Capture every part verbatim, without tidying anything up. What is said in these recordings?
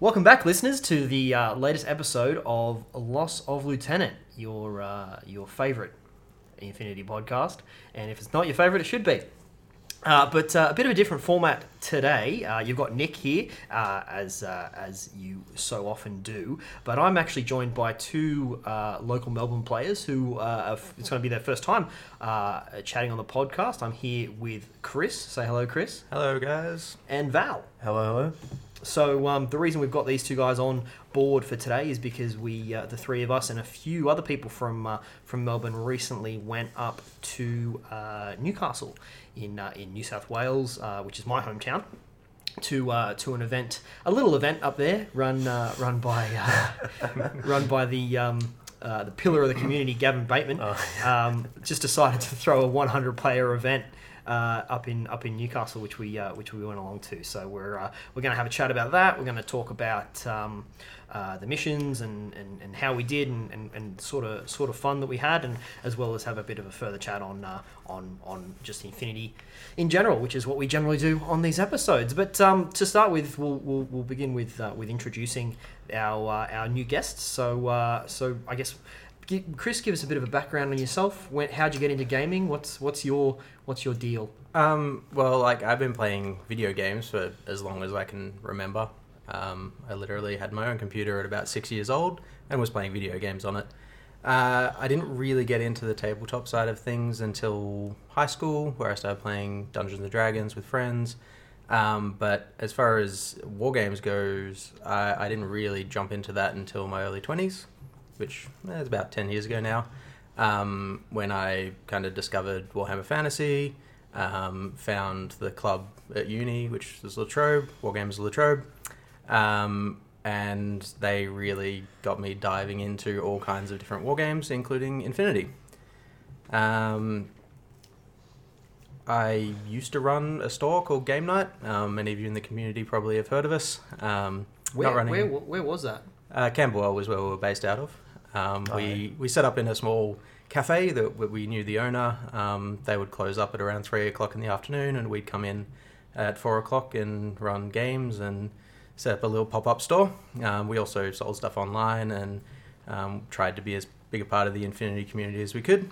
Welcome back, listeners, to the uh, latest episode of Loss of Lieutenant, your uh, your favourite Infinity podcast. And if it's not your favourite, it should be. Uh, but uh, a bit of a different format today. Uh, you've got Nick here, uh, as uh, as you so often do. But I'm actually joined by two uh, local Melbourne players who uh, have, it's going to be their first time uh, chatting on the podcast. I'm here with Chris. Say hello, Chris. Hello, guys. And Val. Hello, hello. So um, the reason we've got these two guys on board for today is because we, uh, the three of us and a few other people from uh, from Melbourne, recently went up to uh, Newcastle in uh, in New South Wales, uh, which is my hometown, to uh, to an event, a little event up there, run uh, run by uh, run by the. Um, Uh, the pillar of the community, Gavin Bateman, oh, yeah. um, just decided to throw a one hundred player event uh, up in up in Newcastle, which we uh, which we went along to. So we're uh, we're going to have a chat about that. We're going to talk about um, uh, the missions and, and, and how we did and, and, and sort of sort of fun that we had, and as well as have a bit of a further chat on uh, on on just Infinity in general, which is what we generally do on these episodes. But um, to start with, we'll we'll, we'll begin with uh, with introducing our uh, our new guests. So uh, so I guess. Chris, give us a bit of a background on yourself. When, how'd you get into gaming? What's what's your what's your deal? Um, well, like I've been playing video games for as long as I can remember. Um, I literally had my own computer at about six years old and was playing video games on it. Uh, I didn't really get into the tabletop side of things until high school, where I started playing Dungeons and Dragons with friends. Um, but as far as war games goes, I, I didn't really jump into that until my early twenties. Which eh, is about ten years ago now, um, when I kind of discovered Warhammer Fantasy, um, found the club at uni, which is La Trobe, Wargames La Trobe, um, and they really got me diving into all kinds of different wargames, including Infinity. Um, I used to run a store called Game Night. Um, many of you in the community probably have heard of us. Um, where, not running... where, where was that? Uh, Camberwell was where we were based out of. Um, oh, we yeah. we set up in a small cafe that we knew the owner. Um, they would close up at around three o'clock in the afternoon, and we'd come in at four o'clock and run games and set up a little pop-up store. Um, we also sold stuff online and um, tried to be as big a part of the Infinity community as we could.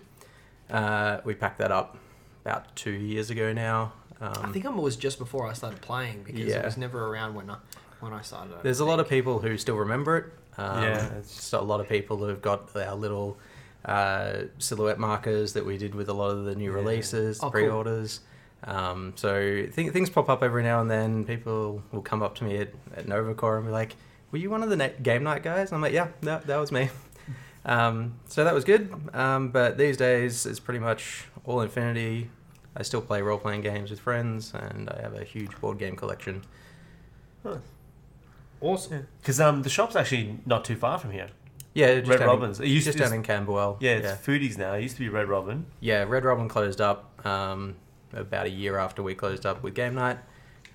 Uh, we packed that up about two years ago now. Um, I think it was just before I started playing because yeah. it was never around when I. When I started, I There's think. a lot of people who still remember it. Um, yeah. It's just a lot of people who've got our little uh, silhouette markers that we did with a lot of the new yeah. releases, oh, pre-orders. Cool. Um, so th- things pop up every now and then. People will come up to me at, at NovaCore and be like, were you one of the na- game night guys? And I'm like, yeah, that, that was me. um, so that was good. Um, but these days, it's pretty much all Infinity. I still play role-playing games with friends, and I have a huge board game collection. Huh. Awesome, because yeah. um, the shop's actually not too far from here. Yeah, just Red down Robin's. In, it used just to, down in Camberwell. Yeah, it's yeah. Foodies now. It used to be Red Robin. Yeah, Red Robin closed up um, about a year after we closed up with Game Night.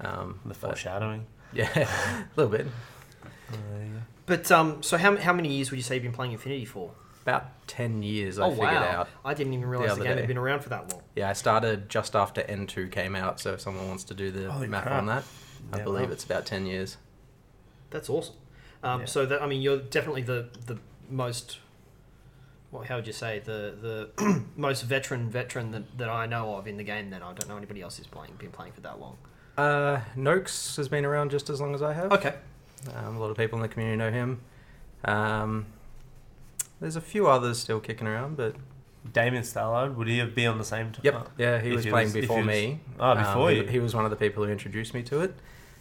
Um, the foreshadowing. Yeah, a little bit. Uh, yeah. But um, so how how many years would you say you've been playing Infinity for? About ten years. I oh, figured wow. out. I didn't even realize the, the game day. had been around for that long. Yeah, I started just after N two came out. So if someone wants to do the Holy math crap. on that, I yeah, believe well. it's about ten years. That's awesome. Um, yeah. So that I mean, you're definitely the the most. Well, how would you say the the most veteran veteran that, that I know of in the game? Then I don't know anybody else who's playing been playing for that long. Uh, Noakes has been around just as long as I have. Okay. Um, a lot of people in the community know him. Um, there's a few others still kicking around, but Damien Starlard, would he be on the same? T- yep. Oh, yeah, he was playing was, before was, me. Oh, before um, you. He, he was one of the people who introduced me to it.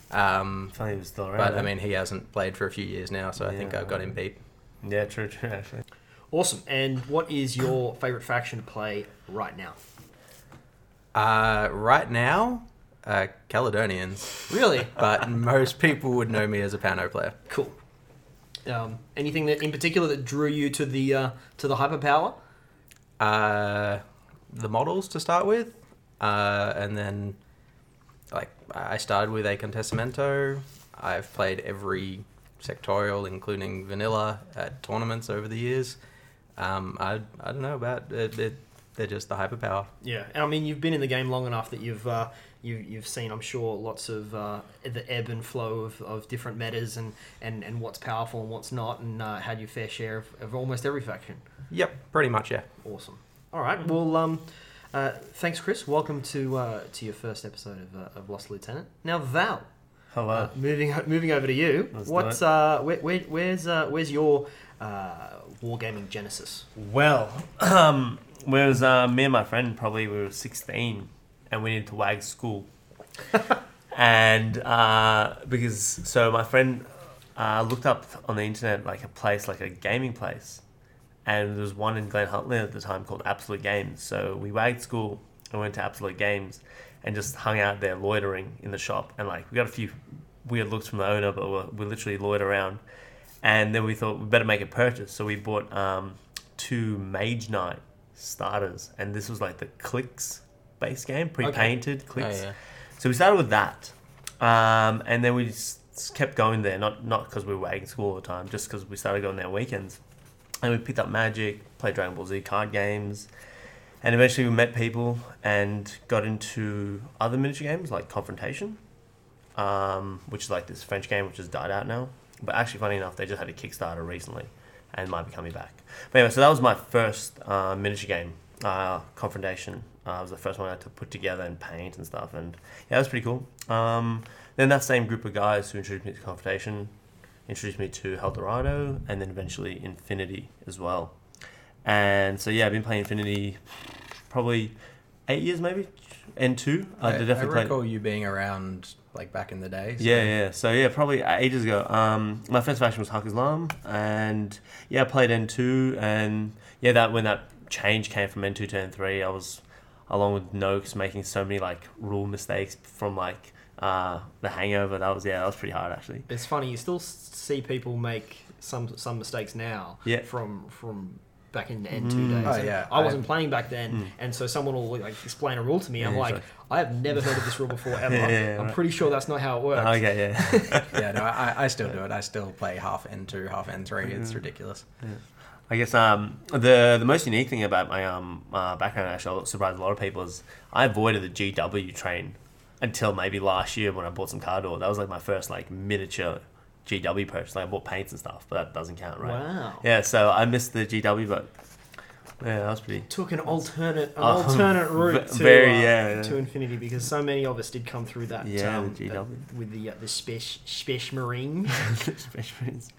Um, I he was still around, but then. I mean, he hasn't played for a few years now, so yeah, I think I've got him beat. Yeah, true, true, actually. Awesome. And what is your favourite faction to play right now? Uh, right now, uh, Caledonians. Really? But most people would know me as a Pano player. Cool. Um, anything that in particular that drew you to the uh, to the hyperpower? Uh, the models to start with, uh, and then. Like, I started with a Contestamento. I've played every sectorial, including vanilla, at tournaments over the years. Um, I I don't know about... It, it they're just the hyperpower. Yeah, and I mean, you've been in the game long enough that you've uh, you, you've seen, I'm sure, lots of uh, the ebb and flow of, of different metas and, and, and what's powerful and what's not, and uh, had your fair share of, of almost every faction. Yep, pretty much, yeah. Awesome. All right, well, um, uh, thanks, Chris. Welcome to uh, to your first episode of, uh, of Lost Lieutenant. Now, Val. Hello. Uh, moving moving over to you. Let's what's uh where, where, where's uh, where's your uh, wargaming genesis? Well, um. Whereas uh, me and my friend, probably we were sixteen and we needed to wag school. and uh, because, so my friend uh, looked up on the internet like a place, like a gaming place. And there was one in Glen Huntly at the time called Absolute Games. So we wagged school and went to Absolute Games and just hung out there loitering in the shop. And like, we got a few weird looks from the owner, but we're, we literally loiter around. And then we thought we better make a purchase. So we bought um, two Mage Knight starters, and this was like the Clix base game, pre-painted. Okay. Clix. Oh, yeah. So we started with that, um, and then we just kept going there, not not because we were wagging school all the time, just because we started going there weekends, and we picked up Magic, played Dragon Ball Z card games, and eventually we met people and got into other miniature games like Confrontation, um, which is like this French game which has died out now, but actually funny enough they just had a Kickstarter recently and might be coming back. But anyway, so that was my first uh, miniature game, uh, Confrontation. Uh, it was the first one I had to put together and paint and stuff, and yeah, it was pretty cool. Um, then that same group of guys who introduced me to Confrontation introduced me to Eldorado, and then eventually Infinity as well. And so yeah, I've been playing Infinity probably eight years maybe, and two. I, I, definitely I recall played... you being around... like back in the day. So. Yeah, yeah. So yeah, probably ages ago. Um, my first faction was Hakazlam, and yeah, I played N two, and yeah, that when that change came from N two to N three, I was along with Noakes making so many like rule mistakes from like uh, the Hangover. That was yeah, that was pretty hard actually. It's funny you still see people make some some mistakes now. Yeah. From from. Back in the N two mm. days. Oh, yeah. I wasn't I, playing back then, mm. and so someone will like explain a rule to me. I'm yeah, like, like, I have never heard of this rule before ever. yeah, yeah, yeah, I'm right. pretty sure that's not how it works. Okay, yeah. yeah, no, I, I still do it. I still play half N two, half N three. Mm-hmm. It's ridiculous. Yeah. I guess um, the the most unique thing about my um uh, background, actually, I surprised a lot of people, is I avoided the G W train until maybe last year when I bought some Cardor. That was like my first like miniature G W purchase. Like I bought paints and stuff, but that doesn't count, right? Wow. Yeah, so I missed the G W vote. Yeah, that was pretty... It took an alternate an uh, alternate route to, very, uh, yeah, yeah. to Infinity, because so many of us did come through that. Yeah, um, the G W. Uh, with the uh, the Spech, Spech Marine.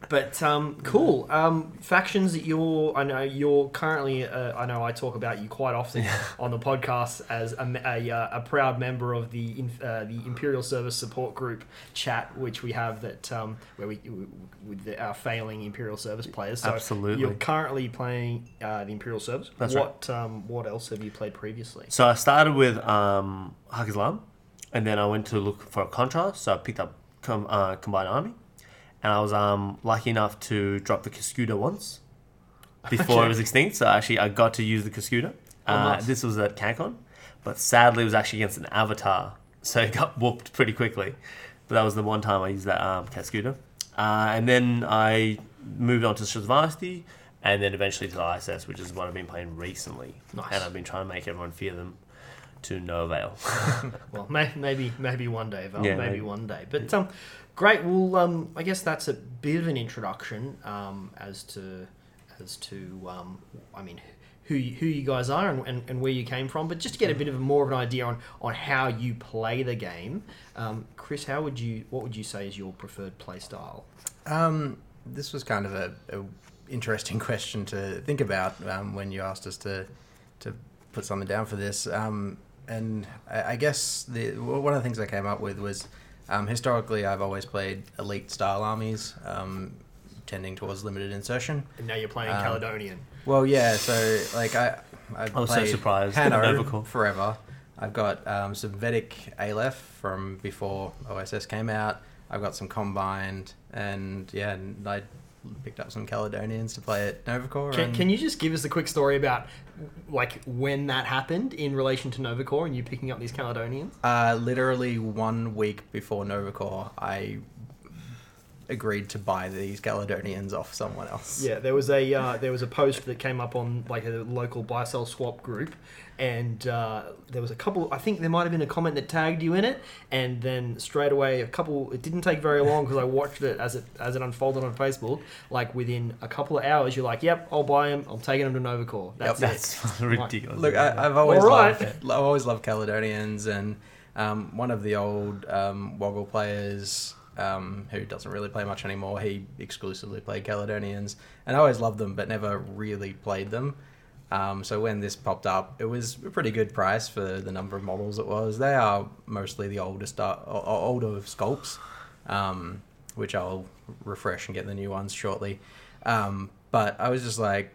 But um, cool. Um, factions that you're... I know you're currently... Uh, I know I talk about you quite often yeah. on the podcast as a, a, a proud member of the uh, the Imperial Service Support Group chat, which we have that... Um, where we... with the, our failing Imperial Service players. So absolutely. You're currently playing uh, the Imperial Service Service. That's what, right. um, what else have you played previously? So I started with um, Hakazlam, and then I went to look for a contrast, so I picked up com- uh, Combined Army, and I was um, lucky enough to drop the Cascuda once before it was extinct, so actually I got to use the Cascuda. Uh, oh, nice. This was at CanCon, but sadly it was actually against an Avatar, so it got whooped pretty quickly, but that was the one time I used that um, Cascuda. Uh, and then I moved on to Shravasti, and then eventually to the I S S, which is what I've been playing recently. Nice. And I've been trying to make everyone fear them to no avail. Well, may- maybe maybe one day, Val. Yeah, maybe, maybe one day. But um, great. Well, um, I guess that's a bit of an introduction um, as to, as to um, I mean, who you, who you guys are and, and, and where you came from. But just to get a bit of a, more of an idea on, on how you play the game, um, Chris, how would you? What would you say is your preferred play style? Um, this was kind of a... a interesting question to think about um, when you asked us to to put something down for this. Um, and I, I guess the one of the things I came up with was um, historically I've always played elite-style armies, um, tending towards limited insertion. And now you're playing um, Caledonian. Well, yeah, so like I I've I was played so surprised. Hano forever. I've got um, some Vedic Aleph from before O S S came out. I've got some Combined, and yeah, and I... picked up some Caledonians to play at Novacore. Can, and... can you just give us a quick story about like when that happened in relation to Novacore and you picking up these Caledonians? Uh, literally one week before Novacore, I agreed to buy these Galadonians off someone else. Yeah, there was a uh, there was a post that came up on like a local buy sell swap group, and uh, there was a couple. I think there might have been a comment that tagged you in it, and then straight away a couple. It didn't take very long because I watched it as it as it unfolded on Facebook. Like within a couple of hours, you're like, "Yep, I'll buy him. I'm taking him to Novacore." That's yep, that's it. Ridiculous. Like, look, I, I've always All right. loved, I've always loved Caledonians, and um, one of the old um, Woggle players. Um, who doesn't really play much anymore. He exclusively played Caledonians, and I always loved them, but never really played them. Um, so when this popped up, it was a pretty good price for the number of models it was. They are mostly the oldest, uh, older sculpts, um, which I'll refresh and get the new ones shortly. Um, but I was just like,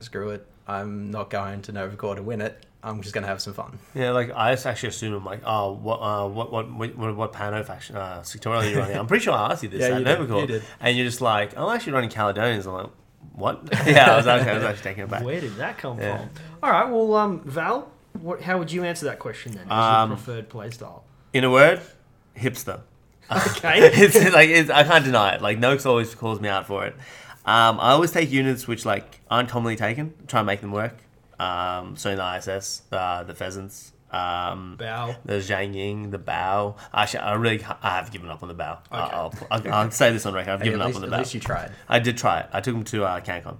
screw it. I'm not going to Novacore to win it. I'm just going to have some fun. Yeah, like, I just actually assume, I'm like, oh, what uh, what, what, what, what Pano faction, uh, Sectorial are you running? I'm pretty sure I asked you this yeah, at Novacore. You did. And you're just like, I'm actually running Caledonians. I'm like, what? yeah, I was, actually, I was actually taking it back. Where did that come yeah. from? All right, well, um, Val, what, how would you answer that question then? What's um, your preferred playstyle? In a word, hipster. Okay. it's like it's, I can't deny it. Like, Noakes always calls me out for it. Um, I always take units which, like, aren't commonly taken, try and make them work. Um, so in the I S S, uh, the Pheasants, um, Bao, the Zhang Ying, the Bao. Actually, I really I have given up on the Bao. Okay. I'll, I'll, I'll say this on record. I've hey, given least, up on the Bao. At least you tried. I did try it. I took them to uh, CanCon.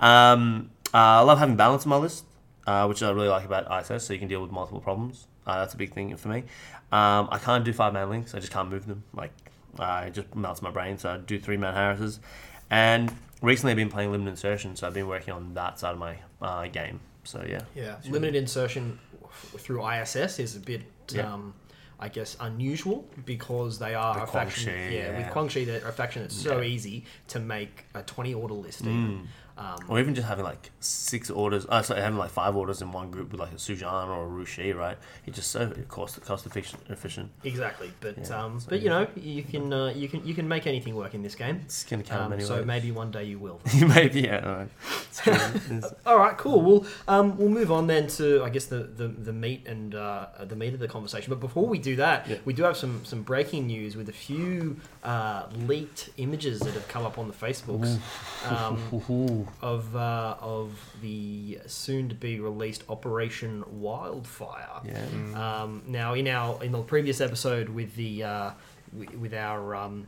Um, uh, I love having balance on my list, uh, which I really like about I S S, so you can deal with multiple problems. Uh, that's a big thing for me. Um, I can't do five-man links. I just can't move them. Like, uh, it just melts my brain, so I do three-man Harrises. And recently I've been playing Limited Insertion, so I've been working on that side of my uh, game. So, yeah. Yeah. Limited insertion through I S S is a bit, yeah. um, I guess, unusual because they are the a faction. Shi, yeah, yeah, with Quangxi, they're a faction that's so yeah. easy to make a twenty order list. Mm. Um, or even just having like six orders, oh, sorry, having like five orders in one group with like a Sujan or a Rushi, right? It's just so cost cost efficient. Exactly, but yeah, um, so but you know you can uh, you can you can make anything work in this game. It's gonna come um, anyway. So maybe one day you will. maybe yeah. All right, all right cool. Well, um, we'll move on then to I guess the the, the meat and uh, the meat of the conversation. But before we do that, yeah. we do have some some breaking news with a few uh, leaked images that have come up on the Facebooks. Um, Of uh, of the soon to be released Operation Wildfire. Yeah. Mm. Um, now in our in the previous episode with the uh, w- with our um,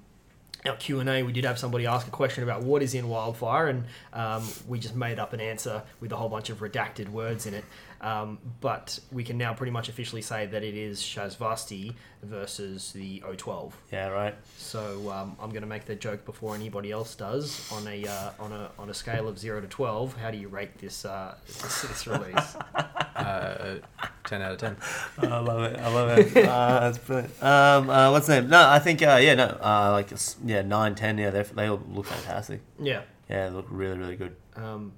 our Q and A, we did have somebody ask a question about what is in Wildfire, and um, we just made up an answer with a whole bunch of redacted words in it. Um, but we can now pretty much officially say that it is Shazvasti versus the O twelve. Yeah, right. So um, I'm going to make the joke before anybody else does. On a uh, on a on a scale of zero to twelve, how do you rate this uh, this, this release? uh, ten out of ten. Oh, I love it. I love it. Uh, that's brilliant. Um, uh, what's the name? No, I think uh, yeah, no, uh, like yeah, nine, ten. Yeah, they all look fantastic. Yeah. Yeah, they look really, really good. Um,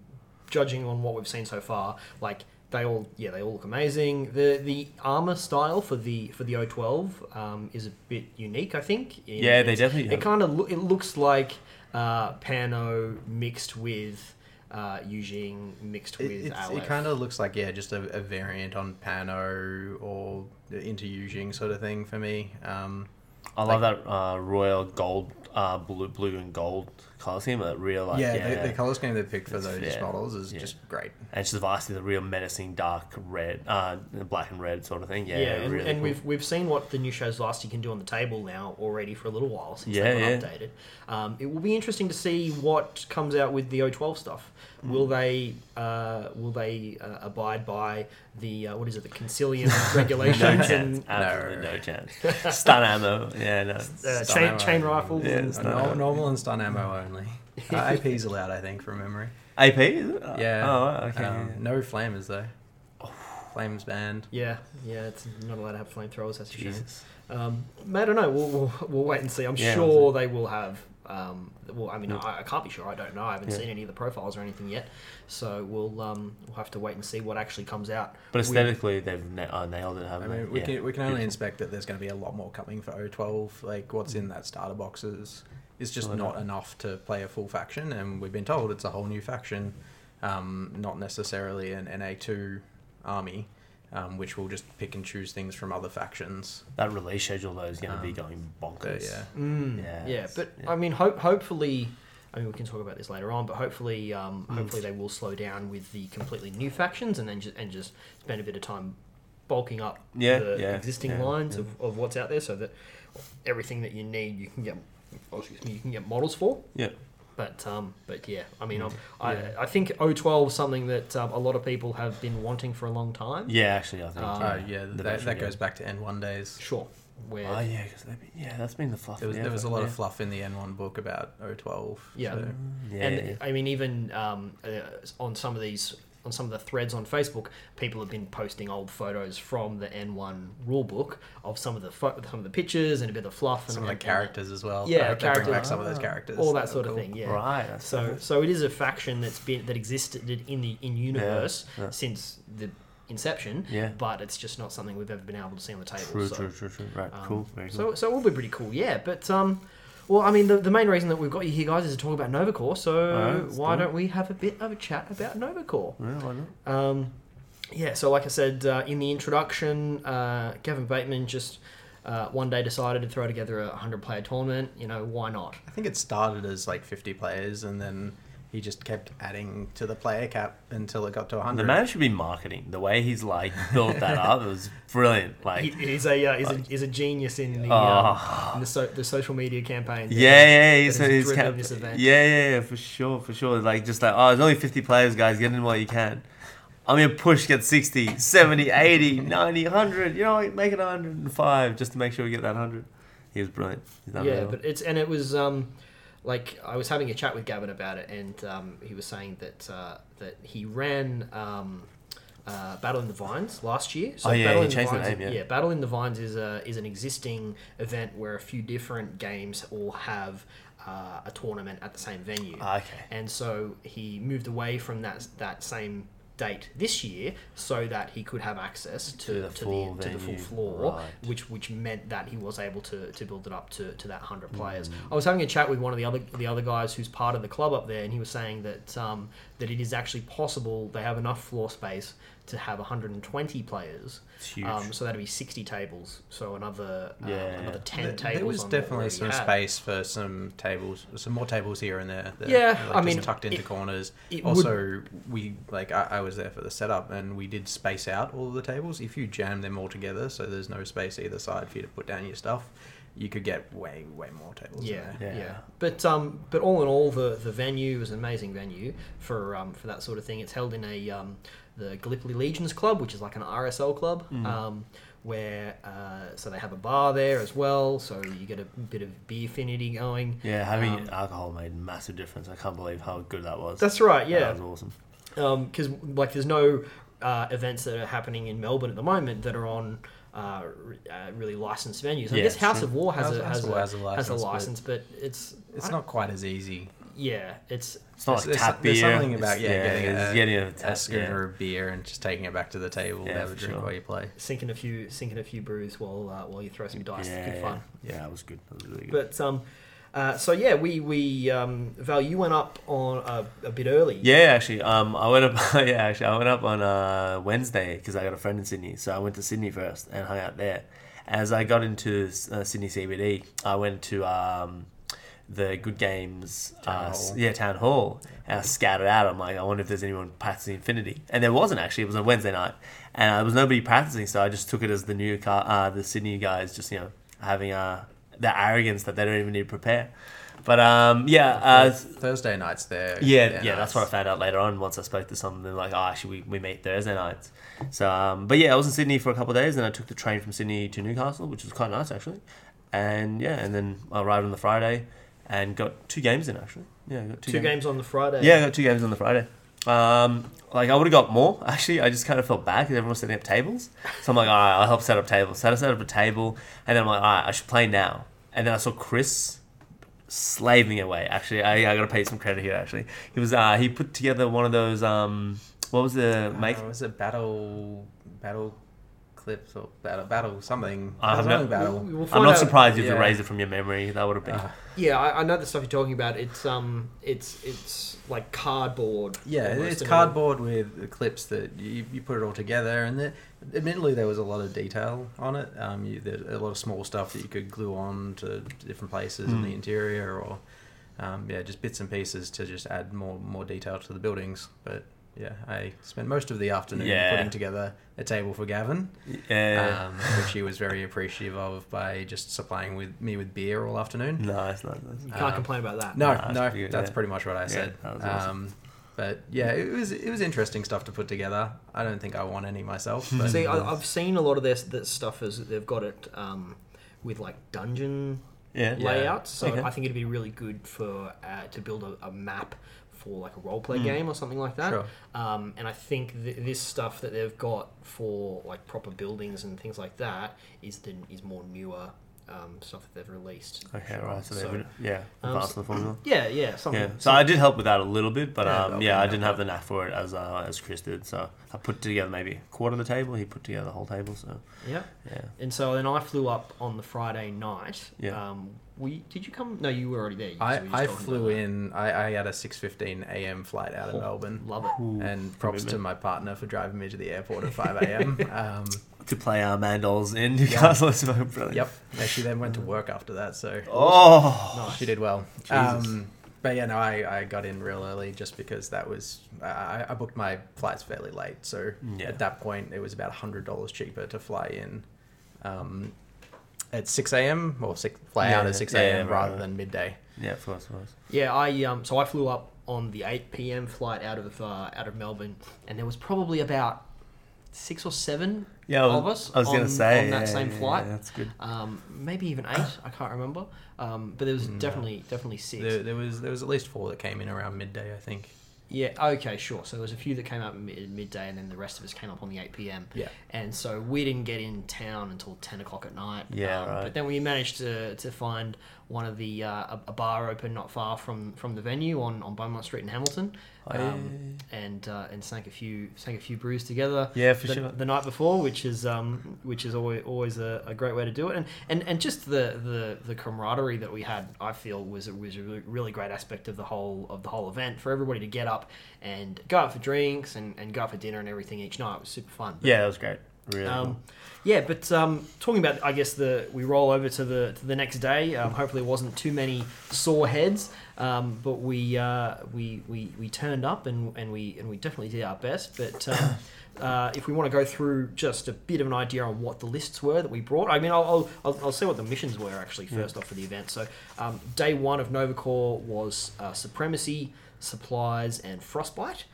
judging on what we've seen so far, like. They all, yeah, they all look amazing. The the armor style for the for the O twelve um, is a bit unique, I think. It, yeah, they definitely. It kind of lo- it looks like uh, Pano mixed with uh, Yujing mixed it, with Aleph. It kind of looks like yeah, just a, a variant on Pano or into Yujing sort of thing for me. Um, I like, love that uh, royal gold, uh, blue, blue and gold color scheme. That real, like, yeah, yeah. The, the color scheme they picked for it's, those yeah. models is yeah. just great. And Shazvasti, the real menacing dark red, uh, black and red sort of thing. Yeah, yeah and, really and cool. we've we've seen what the new Shazvasti can do on the table now already for a little while since yeah, they've been yeah. updated. Um, it will be interesting to see what comes out with the O twelve stuff. Mm. Will they uh, will they uh, abide by the uh, what is it the Concilium regulations? no chance. Absolutely no, no chance. Stun ammo. Yeah, no. Uh, chain, ammo. chain rifles. Yeah, and no, normal and stun ammo only. Uh, A P is allowed, I think, from memory. A P? Yeah. Oh, okay. Um, no flamers, though. Oh. Flames banned. Yeah, yeah, it's not allowed to have flamethrowers, that's a shame. Um, I don't know, we'll, we'll, we'll wait and see. I'm yeah, sure they will have... Um, well, I mean, yeah. I, I can't be sure. I don't know. I haven't yeah. seen any of the profiles or anything yet, so we'll um, we'll have to wait and see what actually comes out. But aesthetically, we, they've na- uh, nailed it, haven't I mean, they? We yeah. can we can only Beautiful. Inspect that there's going to be a lot more coming for O twelve. Like what's in that starter boxes is just oh, not okay. enough to play a full faction, and we've been told it's a whole new faction, um, not necessarily an N A two army. um, which will just pick and choose things from other factions. That release schedule, though, is going to um, be going bonkers. But yeah. Mm, yeah. Yeah, but, yeah. I mean, ho- hopefully... I mean, we can talk about this later on, but hopefully, um, mm. hopefully they will slow down with the completely new factions, and then just and just spend a bit of time bulking up yeah, the yeah, existing yeah, lines yeah. Of, of what's out there, so that everything that you need, you can get. Excuse me, you can get models for. Yeah. But um, but yeah, I mean, I'm, yeah. I I think O twelve is something that um, a lot of people have been wanting for a long time. Yeah, actually, I think. Um, oh yeah, that, that, that goes back to N one days. Sure. Where oh yeah, cause be, yeah, that's been the fluff. There was, the there was a lot yeah. of fluff in the N one book about O twelve. Yeah, so. yeah and yeah. I mean, even um, uh, on some of these, on some of the threads on Facebook, people have been posting old photos from the N one rulebook of some of the fo- some of the pictures and a bit of fluff and some of the characters as well. Yeah, they bring back some of those characters, all that, that sort of cool. thing. Yeah, right. So nice. so it is a faction that's been that existed in the in universe yeah. Yeah. since the. Inception, yeah. but it's just not something we've ever been able to see on the table. True, so, true, true, true. Right, um, cool. Very so, cool. So it will be pretty cool, yeah. But, um, well, I mean, the, the main reason that we've got you here, guys, is to talk about Novacore, so right, why cool. don't we have a bit of a chat about Novacore? Yeah, why not? Um, yeah, so like I said, uh, in the introduction, uh, Gavin Bateman just uh, one day decided to throw together a one hundred player tournament. You know, why not? I think it started as like fifty players, and then... he just kept adding to the player cap until it got to one hundred. The man should be marketing. The way he's like built that up, it was brilliant. Like he, he's a uh, he's like, a he's a genius in the oh. uh, in the, so, the social media campaigns. Yeah, yeah, yeah. He's, he's driven this event. Yeah, yeah, yeah, for sure, for sure. Like just like oh, there's only fifty players, guys. Get in while you can. I'm going to push, get sixty, seventy, eighty, ninety, one hundred. You know, make it one hundred five just to make sure we get that one hundred. He was brilliant. He's done yeah, really well. but it's and it was. Um, Like, I was having a chat with Gavin about it, and um, he was saying that uh, that he ran um, uh, Battle in the Vines last year. So oh, yeah, Battle he in changed the Vines, the name, yeah. Yeah, Battle in the Vines is, a, is an existing event where a few different games all have uh, a tournament at the same venue. Ah, okay. And so he moved away from that that same date this year so that he could have access to, to, the, to, full the, to the full floor, right. which which meant that he was able to, to build it up to, to that one hundred players. Mm. I was having a chat with one of the other the other guys who's part of the club up there, and he was saying that um, that it is actually possible they have enough floor space to have one hundred twenty players. It's huge. Um, so that'd be sixty tables. So another um, yeah. another ten there, tables. There was definitely some had. space for some tables, some more tables here and there. That, yeah, you know, like I just mean, tucked into it, corners. It also, would... we like I, I was there for the setup, and we did space out all of the tables. If you jam them all together, so there's no space either side for you to put down your stuff, you could get way, way more tables. Yeah, yeah, yeah. But um, but all in all, the, the venue was an amazing venue for um for that sort of thing. It's held in a um the Gallipoli Legions Club, which is like an R S L club, mm. um where uh so they have a bar there as well, so you get a bit of beer affinity going. Yeah, having um, alcohol made a massive difference. I can't believe how good that was. That's right. Yeah, that was awesome. Um, because like there's no uh events that are happening in Melbourne at the moment that are on. Uh, uh, really licensed venues. I yeah, guess House true. of War has House a has, War a, has a license, has a license but, but it's it's not quite as easy. Yeah, it's it's not it's, like tap beer. There's something about yeah, yeah getting, a, getting a, tap, a scooter of yeah. beer and just taking it back to the table yeah, and have a drink sure. while you play. Sinking a few sinking a few brews while uh, while you throw some dice. Yeah, good yeah. fun. Yeah, it was good. That was really good. But um. Uh, so yeah, we we um, Val, you went up on uh, a bit early. Yeah, actually, um, I went up. Yeah, actually, I went up on uh, Wednesday because I got a friend in Sydney, so I went to Sydney first and hung out there. As I got into uh, Sydney C B D, I went to um, the Good Games, town uh, yeah, town hall, and I scouted out. I'm like, I wonder if there's anyone practicing Infinity, and there wasn't actually. It was a Wednesday night, and there was nobody practicing, so I just took it as the new car, uh, the Sydney guys, just you know, having a. The arrogance that they don't even need to prepare. But um, yeah, uh, Thursday nights there. Yeah, yeah, that's what I found out later on. Once I spoke to someone, they're like, "Oh, actually, we, we meet Thursday nights." So, um, but yeah, I was in Sydney for a couple of days, and I took the train from Sydney to Newcastle, which was quite nice actually. And yeah, and then I arrived on the Friday, and got two games in actually. Yeah, I got two, two games. games on the Friday. Yeah, I got two games on the Friday. Um, like I would have got more actually. I just kind of felt bad because everyone was setting up tables, so I'm like, all right, I'll help set up tables. So I set up a table, and then I'm like, all right, I should play now. And then I saw Chris slaving away. Actually, I I gotta pay some credit here. Actually, he was uh he put together one of those um what was the uh, make? Was it battle battle? clips or battle, battle something. I'm not, battle. We'll, we'll I'm not surprised if you yeah. erased it from your memory. That would have been. Uh, yeah, I, I know the stuff you're talking about. It's um, it's it's like cardboard. Yeah, it's cardboard it. with the clips that you, you put it all together, and the, admittedly there was a lot of detail on it. Um, you, there's a lot of small stuff that you could glue on to different places mm. in the interior, or um, yeah, just bits and pieces to just add more more detail to the buildings, but. Yeah, I spent most of the afternoon yeah. putting together a table for Gavin, yeah. um, which he was very appreciative of by just supplying with me with beer all afternoon. No, it's not. It's, you can't um, complain about that. No, no, no that's, good, that's yeah. pretty much what I said. Yeah, that was awesome. um, but yeah, it was it was interesting stuff to put together. I don't think I want any myself. But See, I, I've seen a lot of this, this stuff is they've got it um, with like dungeon yeah. layouts, yeah. so okay. I think it'd be really good for uh, to build a, a map. For like a role-play mm. game or something like that. Sure. Um, and I think th- this stuff that they've got for like proper buildings and things like that is the, is more newer um, stuff that they've released. Okay, sure. right. So, so they've yeah, advanced um, the formula. Yeah, yeah. Something, yeah. So something. I did help with that a little bit, but yeah, um, yeah I didn't have the knack for it as uh, as Chris did. So I put together maybe a quarter of the table. He put together the whole table. So yeah, yeah. And so then I flew up on the Friday night. Yeah. Um, We, did you come? No, you were already there. You, I, so I flew in. I, I had a six fifteen a.m. flight out of oh, Melbourne. Love it. Ooh, and props to my partner for driving me to the airport at five a.m. um, to play our Mandals in Newcastle. Yeah. Brilliant. Yep. And she then went to work after that. So oh, nice. She did well. Um, but yeah, no, I, I got in real early just because that was... I, I booked my flights fairly late. So yeah. at that point, it was about one hundred dollars cheaper to fly in. Um At six a.m. or six, fly yeah, out at six a.m. Yeah, yeah, rather right. than midday. Yeah, of course, of course. Yeah, I um, so I flew up on the eight p.m. flight out of uh, out of Melbourne, and there was probably about six or seven yeah, was, of us. I was on, gonna say on that yeah, same yeah, flight. Yeah, that's good. Um, maybe even eight. I can't remember. Um, but there was no. definitely definitely six. There, there was there was at least four that came in around midday, I think. Yeah, okay, sure. So there was a few that came up at midday and then the rest of us came up on the eight p.m. Yeah. And so we didn't get in town until ten o'clock at night. Yeah, um, right. But then we managed to to find one of the, uh, a bar open not far from, from the venue on, on Beaumont Street in Hamilton. Um, oh, yeah. And uh, and sank a few sank a few brews together. Yeah, for the, sure. The night before, which is um which is always always a, a great way to do it, and and, and just the, the, the camaraderie that we had, I feel was a, was a really, really great aspect of the whole of the whole event for everybody to get up and go out for drinks and, and go out for dinner and everything each night. It was super fun. But, yeah, it was great. Really. Um, yeah, but um, talking about, I guess the we roll over to the to the next day. Um, hopefully, it wasn't too many sore heads. Um, but we, uh, we we we turned up and, and we and we definitely did our best. But um, uh, if we want to go through just a bit of an idea on what the lists were that we brought, I mean, I'll I'll, I'll say what the missions were actually first yeah. off for the event. So um, day one of Novacore was uh, Supremacy, Supplies, and Frostbite.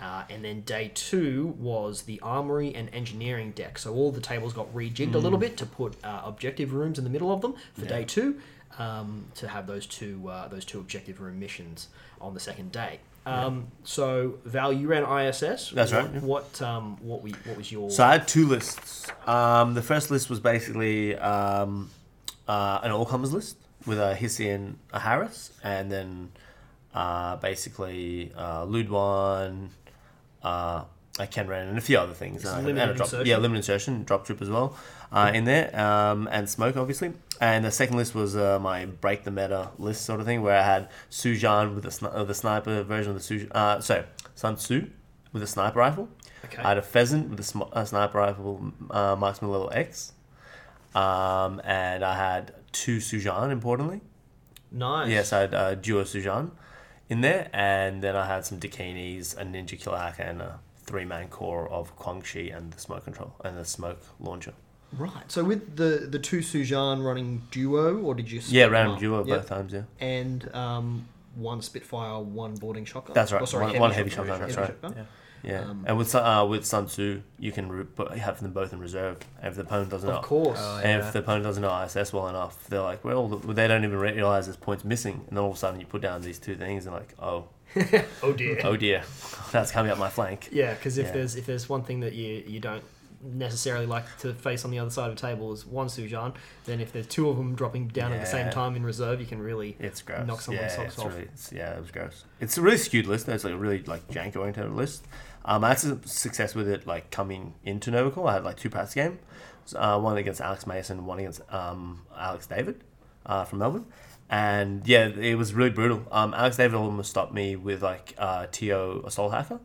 Uh, and then day two was the Armory and Engineering deck. So all the tables got rejigged mm. a little bit to put uh, objective rooms in the middle of them for yeah. day two, um, to have those two uh, those two objective room missions on the second day. Um, yeah. So Val, you ran I S S. That's what, right. Yeah. What um, what we what was your? So I had two lists. Um, the first list was basically um, uh, an all comers list with a Hissy and a Harris, and then uh, basically uh, Ludwan. Uh, I can run and a few other things. Uh, limited drop, yeah, limited insertion, drop trip as well uh, in there, um, and smoke obviously. And the second list was uh, my break the meta list sort of thing, where I had Sujan with the, sni- uh, the sniper version of the Sujan. Uh, so Sun Tzu with a sniper rifle. Okay. I had a pheasant with a, sm- a sniper rifle, uh, marksman level X, um, and I had two Sujan. Importantly, nice. Yes, I had uh, duo Sujan in there, and then I had some Dakinis, a Ninja Killer Hacker, and a three-man core of Quang Shi and the smoke control and the smoke launcher. Right. So with the, the two Sujan running duo, or did you? Yeah, ran duo yep. both times. Yeah. And um, one Spitfire, one boarding shotgun. That's right. Oh, sorry, one heavy, one heavy shotgun. That's heavy right. Shotgun. Yeah. yeah. Um, and with uh, with Sun Tzu, you can re- have them both in reserve. If the opponent doesn't, of course. Oh, yeah. And if the opponent doesn't know I S S well enough, they're like, well, they don't even realize there's points missing, and then all of a sudden you put down these two things, and like, oh. oh dear! Oh dear! That's coming up my flank. Yeah, because if yeah. there's if there's one thing that you, you don't necessarily like to face on the other side of the table as one Sujan, then if there's two of them dropping down yeah. at the same time in reserve, you can really it's gross. knock someone's yeah, socks it's off. Really, it's, yeah, it was gross. It's a really skewed list. Though. It's like a really like jank-oriented list. Um, I had some success with it like coming into Novicore. I had like two pass game, uh, one against Alex Mason, one against um, Alex David uh, from Melbourne. And yeah, it was really brutal. Um, Alex David almost stopped me with like uh, T O Assault Hacker.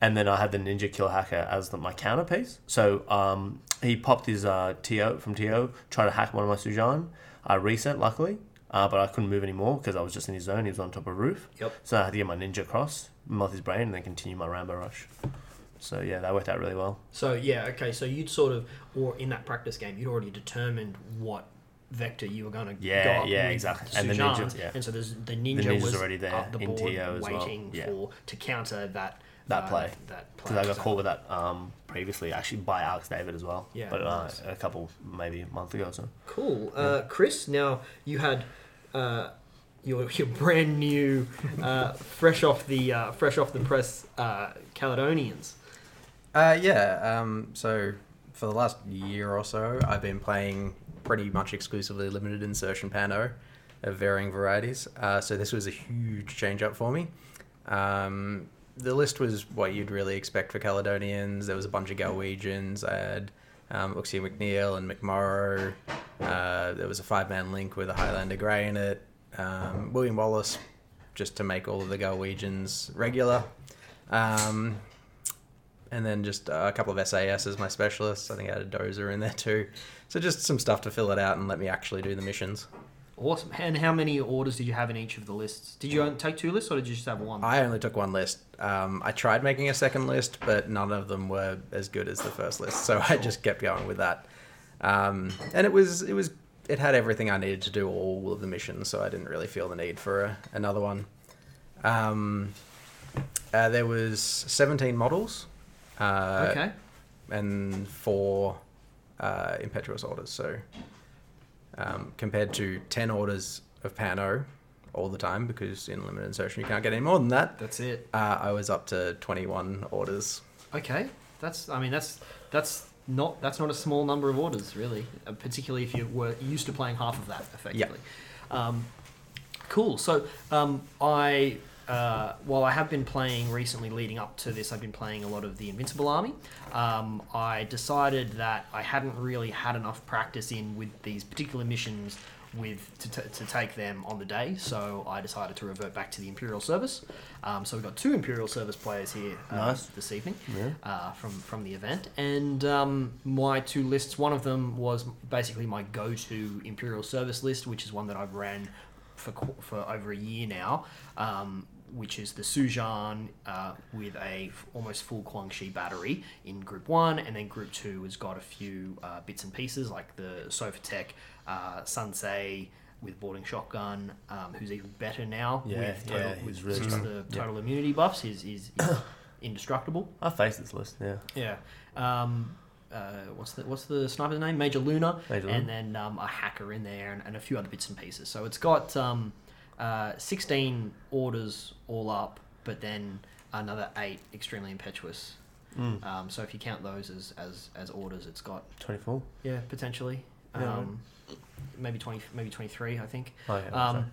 And then I had the Ninja Kill Hacker as the, my counter piece. So um, he popped his uh, T O from T O, tried to hack one of my Sujan. I reset, luckily, uh, but I couldn't move anymore because I was just in his zone. He was on top of a roof. Yep. So I had to get my Ninja Cross, melt his brain, and then continue my Rambo Rush. So yeah, that worked out really well. So yeah, okay. So you'd sort of, or in that practice game, you'd already determined what vector you were going to yeah, go up yeah, with exactly. Sujan, and the ninja, yeah. and so the ninja, the ninja was already there up the board in T O as waiting well. yeah. for to counter that. That play, because uh, I got so. caught with that um, previously, actually by Alex David as well, yeah, but uh, nice. a couple, maybe a month ago or so. Cool. Yeah. Uh, Chris, now you had uh, your your brand new, uh, fresh off the uh, fresh off the press uh, Caledonians. Uh, yeah, um, so for the last year or so, I've been playing pretty much exclusively limited insertion Pando of varying varieties, uh, so this was a huge change up for me. Um, The list was what you'd really expect for Caledonians. There was a bunch of Galwegians. I had um, Uxie McNeil and McMorrow. Uh, there was a five-man link with a Highlander Grey in it. Um, William Wallace, just to make all of the Galwegians regular. Um, and then just a couple of S A S as my specialists. I think I had a Dozer in there too. So just some stuff to fill it out and let me actually do the missions. Awesome. And how many orders did you have in each of the lists? Did you take two lists or did you just have one? I only took one list. Um, I tried making a second list, but none of them were as good as the first list, so I just kept going with that. Um, and it was it was it had everything I needed to do all of the missions, so I didn't really feel the need for a, another one. Um, uh, there was seventeen models, uh, okay, and four uh, impetuous orders. So. Um, compared to ten orders of Pano all the time, because in limited insertion you can't get any more than that. That's it. Uh, I was up to twenty-one orders. Okay, that's. I mean, that's that's not that's not a small number of orders, really. Particularly if you were used to playing half of that effectively. Yeah. Um, cool. So um, I. Uh, while I have been playing recently leading up to this, I've been playing a lot of the Invincible Army. Um, I decided that I hadn't really had enough practice in with these particular missions with to, t- to take them on the day, so I decided to revert back to the Imperial Service. Um, so we've got two Imperial Service players here uh, nice. this evening yeah. uh, from, from the event. And um, my two lists, one of them was basically my go-to Imperial Service list, which is one that I've ran for, for over a year now, um, which is the Sujan uh, with a f- almost full Guangxi battery in Group one, and then Group two has got a few uh, bits and pieces, like the Sofatec, uh, Sansei with boarding shotgun, um, who's even better now yeah, with, total, yeah, with really just the total yeah. immunity buffs. He's, he's, he's indestructible. I face this list, yeah. Yeah. Um, Uh, what's the what's the sniper's name? Major Luna, Major and Luna. then um, a hacker in there, and, and a few other bits and pieces. So it's got um, uh, sixteen orders all up, but then another eight extremely impetuous. Mm. Um, so if you count those as, as, as orders, it's got twenty-four. Yeah, potentially. Yeah, um, right. Maybe twenty, maybe twenty-three. I think. Oh, yeah, um,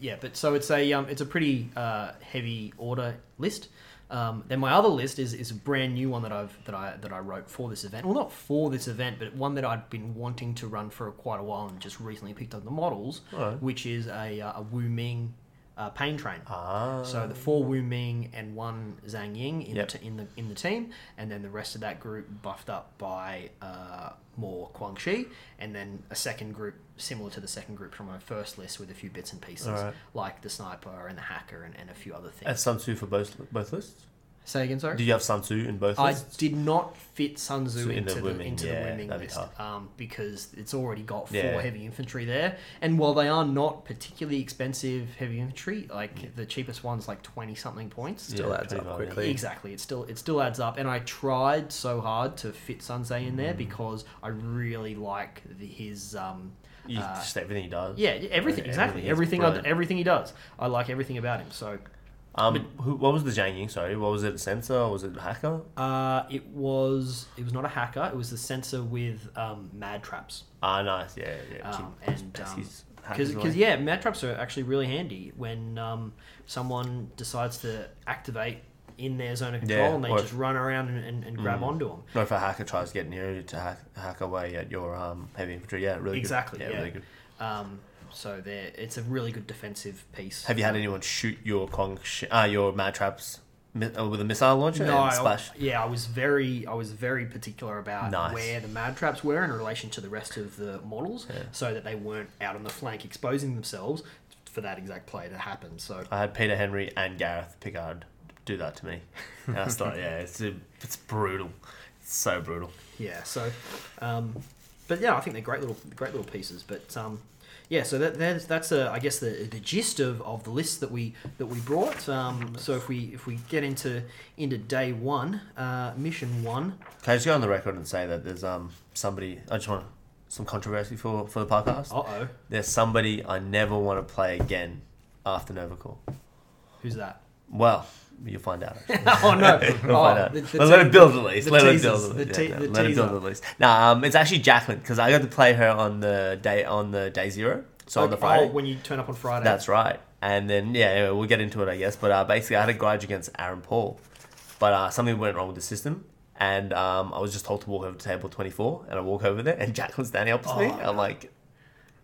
yeah, but so it's a um, it's a pretty uh, heavy order list. Um, then my other list is, is a brand new one that I've that I that I wrote for this event. Well, not for this event, but one that I'd been wanting to run for quite a while and just recently picked up the models, right. which is a uh, a Wu Ming uh, pain train. Ah. So the four Wu Ming and one Zhang Ying in yep. the t- in the in the team, and then the rest of that group buffed up by uh, more Guangxi, and then a second group similar to the second group from my first list with a few bits and pieces, right. like the sniper and the hacker and, and a few other things. And Sun Tzu for both both lists? Say again, sorry? Do you have Sun Tzu in both I lists? I did not fit Sun Tzu so into the Wu Ming, into yeah, the Wu Ming list be um, because it's already got four yeah. heavy infantry there. And while they are not particularly expensive heavy infantry, like yeah. the cheapest one's like twenty-something points. Still yeah, adds up hard, quickly. Yeah. Exactly. It still it still adds up. And I tried so hard to fit Sun Tzu in there mm. because I really like the, his... Um, You, uh, just everything he does. Yeah, everything, exactly. Everything everything, everything he does. I like everything about him, so... Um, but, who, what was the Zhang Ying? Sorry, what was it? A sensor? Or was it a hacker? Uh, it was. It was not a hacker. It was the sensor with um, mad traps. Ah, nice. Yeah, yeah. Um, and because um, because yeah, mad traps are actually really handy when um, someone decides to activate in their zone of control, yeah, and they just if, run around and, and, and grab mm, onto them. Or if a hacker tries to get near you to hack, hack away at your um, heavy infantry, yeah, really exactly, good. Exactly. Yeah, yeah, really good. Um, so there, it's a really good defensive piece. Have you had anyone shoot your Kong, sh- uh, your mad traps mi- with a missile launcher? No, and splash? I, yeah, I was very, I was very particular about nice. where the mad traps were in relation to the rest of the models, yeah. so that they weren't out on the flank exposing themselves for that exact play to happen. So I had Peter Henry and Gareth Pickard do that to me, and I started, yeah, it's a, it's brutal, it's so brutal. Yeah, so, um, but yeah, I think they're great little, great little pieces, but. Um, Yeah, so that that's, that's a, I guess the the gist of, of the list that we that we brought. Um, so if we if we get into into day one, uh, mission one. Can I just go on the record and say that there's um somebody I just want some controversy for, for the podcast. Uh oh. There's somebody I never want to play again after Nova Corps. Who's that? Well, you'll find out. oh no! we'll oh, find out. The, the well, te- let it build at least. Let it build at least. Yeah, no, let it build at least. No, um, it's actually Jacqueline because I got to play her on the day on the day zero. So okay. on the Friday. Oh, when you turn up on Friday. That's right. And then yeah, anyway, we'll get into it, I guess. But uh, basically, I had a grudge against Aaron Paul, but uh, something went wrong with the system, and um, I was just told to walk over to table twenty-four, and I walk over there, and Jacqueline's standing opposite oh, me. No. I'm like,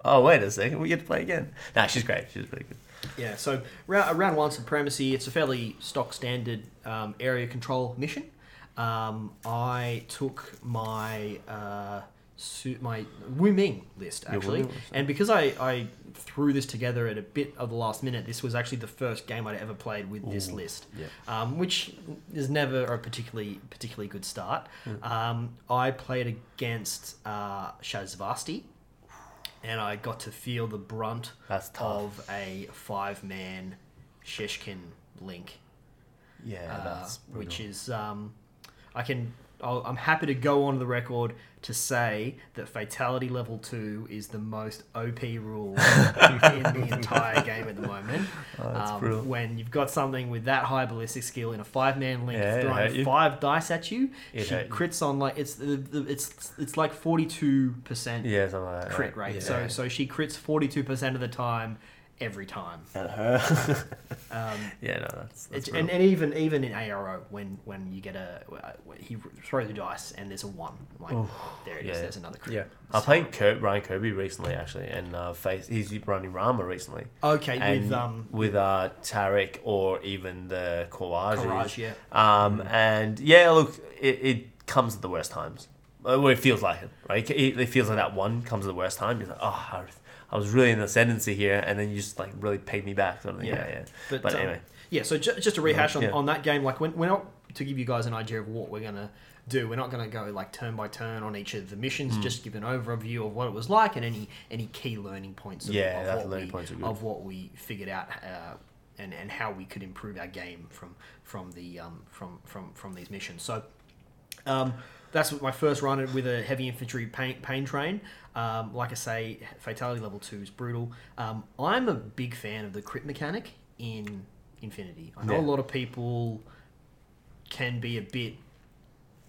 oh wait a second, we get to play again. Nah, she's great. She's pretty good. Yeah, so round one supremacy. It's a fairly stock standard um, area control mission. Um, I took my uh, su- my Wu Ming list actually, and because I, I threw this together at a bit of the last minute, this was actually the first game I'd ever played with Ooh, this list, yeah. um, which is never a particularly particularly good start. Mm. Um, I played against uh, Shazvasti. And I got to feel the brunt of a five-man Shishkin link. Yeah, uh, that's brutal. Which is, um, I can, I'll, I'm happy to go on the record to say that Fatality Level two is the most O P rule in the entire game at the moment. Oh, that's um, brutal. When you've got something with that high ballistic skill in a five-man link yeah, throwing five dice at you, it she crits you. on like it's it's it's like forty-two percent yeah, like crit right. rate. Yeah. So so she crits forty-two percent of the time. Every time. At her. um, yeah, no, that's, that's it, and, and even even in A R O, when, when you get a... When he throws the dice and there's a one. Like, Ooh, there it yeah. is, there's another crit. Yeah. I played Kurt, Ryan Kirby recently, actually, and uh, face, he's running Rama recently. Okay, and with... Um, with uh, Tarek or even the Courage. Courage, yeah. Um, mm. And, yeah, look, it, it comes at the worst times. Well, it feels like it, right? It, it feels like that one comes at the worst time. You're like, oh, I... I was really in the ascendancy here, and then you just like really paid me back. Sort of thing. Yeah, yeah. But, but um, anyway, yeah. So ju- just to rehash on, yeah. on that game, like when we're not to give you guys an idea of what we're gonna do. We're not gonna go like turn by turn on each of the missions. Mm. Just give an overview of what it was like and any any key learning points. Of, yeah, of that's what learning we, points are good. Of what we figured out uh, and and how we could improve our game from from the um from from from these missions. So. Um, That's my first run with a heavy infantry pain, pain train. Um, like I say, Fatality Level two is brutal. Um, I'm a big fan of the crit mechanic in Infinity. I know yeah. a lot of people can be a bit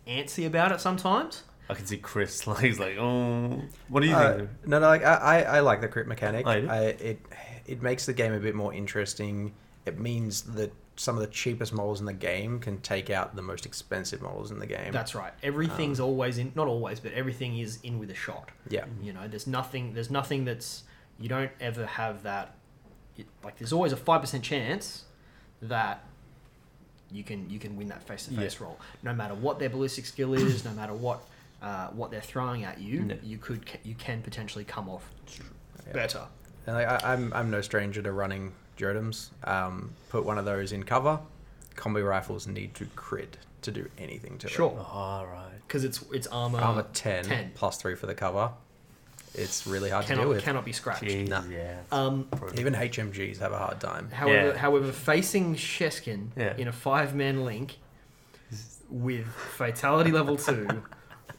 antsy about it sometimes. I can see Chris, like, he's like, oh... What do you uh, think? No, no, like, I, I like the crit mechanic. I do? I, it, it makes the game a bit more interesting. It means that some of the cheapest models in the game can take out the most expensive models in the game. That's right. Everything's um, always in, not always, but everything is in with a shot. Yeah. You know, there's nothing, there's nothing that's, you don't ever have that, like there's always a five percent chance that you can, you can win that face-to-face yeah. roll. No matter what their ballistic skill is, no matter what, uh, what they're throwing at you, no. you could, you can potentially come off yeah. better. And I, I'm, I'm no stranger to running Jotams. Um, put one of those in cover. Combi rifles need to crit to do anything to sure. it. Sure. Oh, right. Because it's it's armor armor ten, ten plus three for the cover. It's really hard cannot, to deal with. Cannot be scratched. Jeez, no. yeah, um, even H M Gs have a hard time. However, yeah. however, facing Shishkin yeah. in a five-man link with Fatality Level two.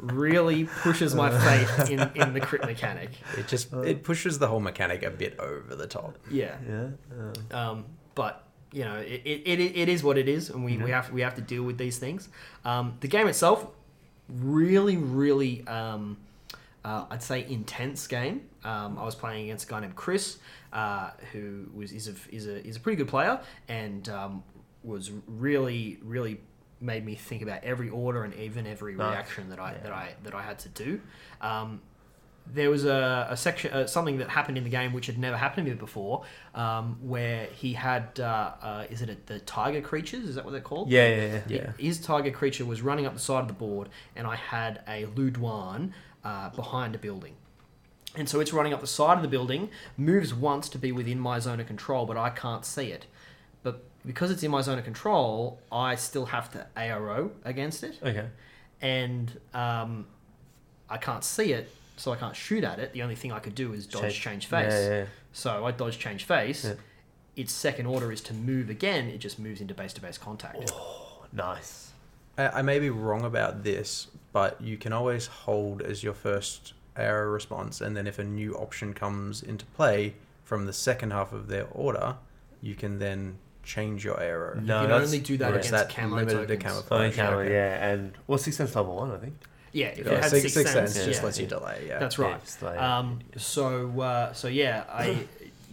Really pushes my faith in, in the crit mechanic. It just it pushes the whole mechanic a bit over the top. Yeah. Yeah. Um, but you know, it it, it is what it is, and we, mm-hmm. we have we have to deal with these things. Um, the game itself, really, really, um, uh, I'd say intense game. Um, I was playing against a guy named Chris, uh, who was is a is a is a pretty good player, and um, was really really. made me think about every order and even every nice. reaction that I yeah. that I that I had to do. Um, there was a, a section uh, something that happened in the game which had never happened to me before, um, where he had uh, uh, is it the tiger creatures? Is that what they're called? Yeah, yeah, yeah. yeah. It, his tiger creature was running up the side of the board, and I had a Luduan uh, behind a building. And so it's running up the side of the building, moves once to be within my zone of control, but I can't see it. But because it's in my zone of control, I still have to A R O against it. Okay. And um, I can't see it, so I can't shoot at it. The only thing I could do is dodge, change, change face. Yeah, yeah. So I dodge, change face. Yeah. Its second order is to move again. It just moves into base-to-base contact. Oh, nice. I, I may be wrong about this, but you can always hold as your first A R O response, and then if a new option comes into play from the second half of their order, you can then change your arrow. No, you can only do that yeah. against that camo tokens. The camo oh, camo, okay. yeah. And well, Sixth Sense level one, I think. Yeah, if yeah. you had Sixth Sense, sense yeah. just lets you delay. Yeah, that's right. Yeah, delay, um, yeah. So, uh, so yeah, I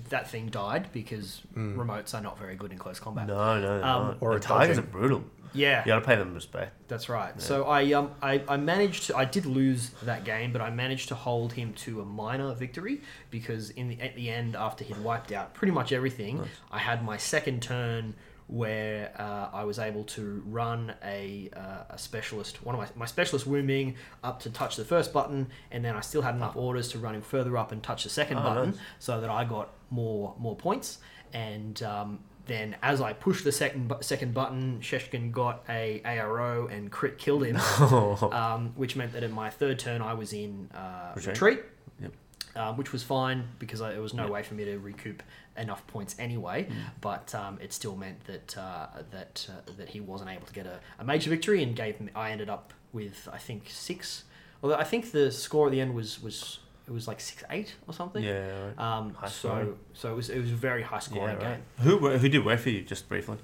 that thing died because mm. remotes are not very good in close combat. No, no, um, no. Or the tigers are brutal. Yeah, you got to pay them respect. That's right. Yeah. So I, um, I, I managed to. I did lose that game, but I managed to hold him to a minor victory because in the at the end, after he'd wiped out pretty much everything, nice. I had my second turn where uh, I was able to run a uh, a specialist, one of my my specialist Wuming up to touch the first button, and then I still had enough oh. orders to run him further up and touch the second oh, button, nice. so that I got more more points and. Um, Then, as I pushed the second bu- second button, Sheshkin got a A R O and crit killed him, no. um, which meant that in my third turn I was in uh, retreat, retreat yep. uh, which was fine because I, there was no yep. way for me to recoup enough points anyway. Mm. But um, it still meant that uh, that uh, that he wasn't able to get a, a major victory and gave me, I ended up with I think six. Although I think the score at the end was was. It was like six eight or something. Yeah. Right. Um, high so so it was it was a very high scoring yeah, right. game. Who who did where for you just briefly?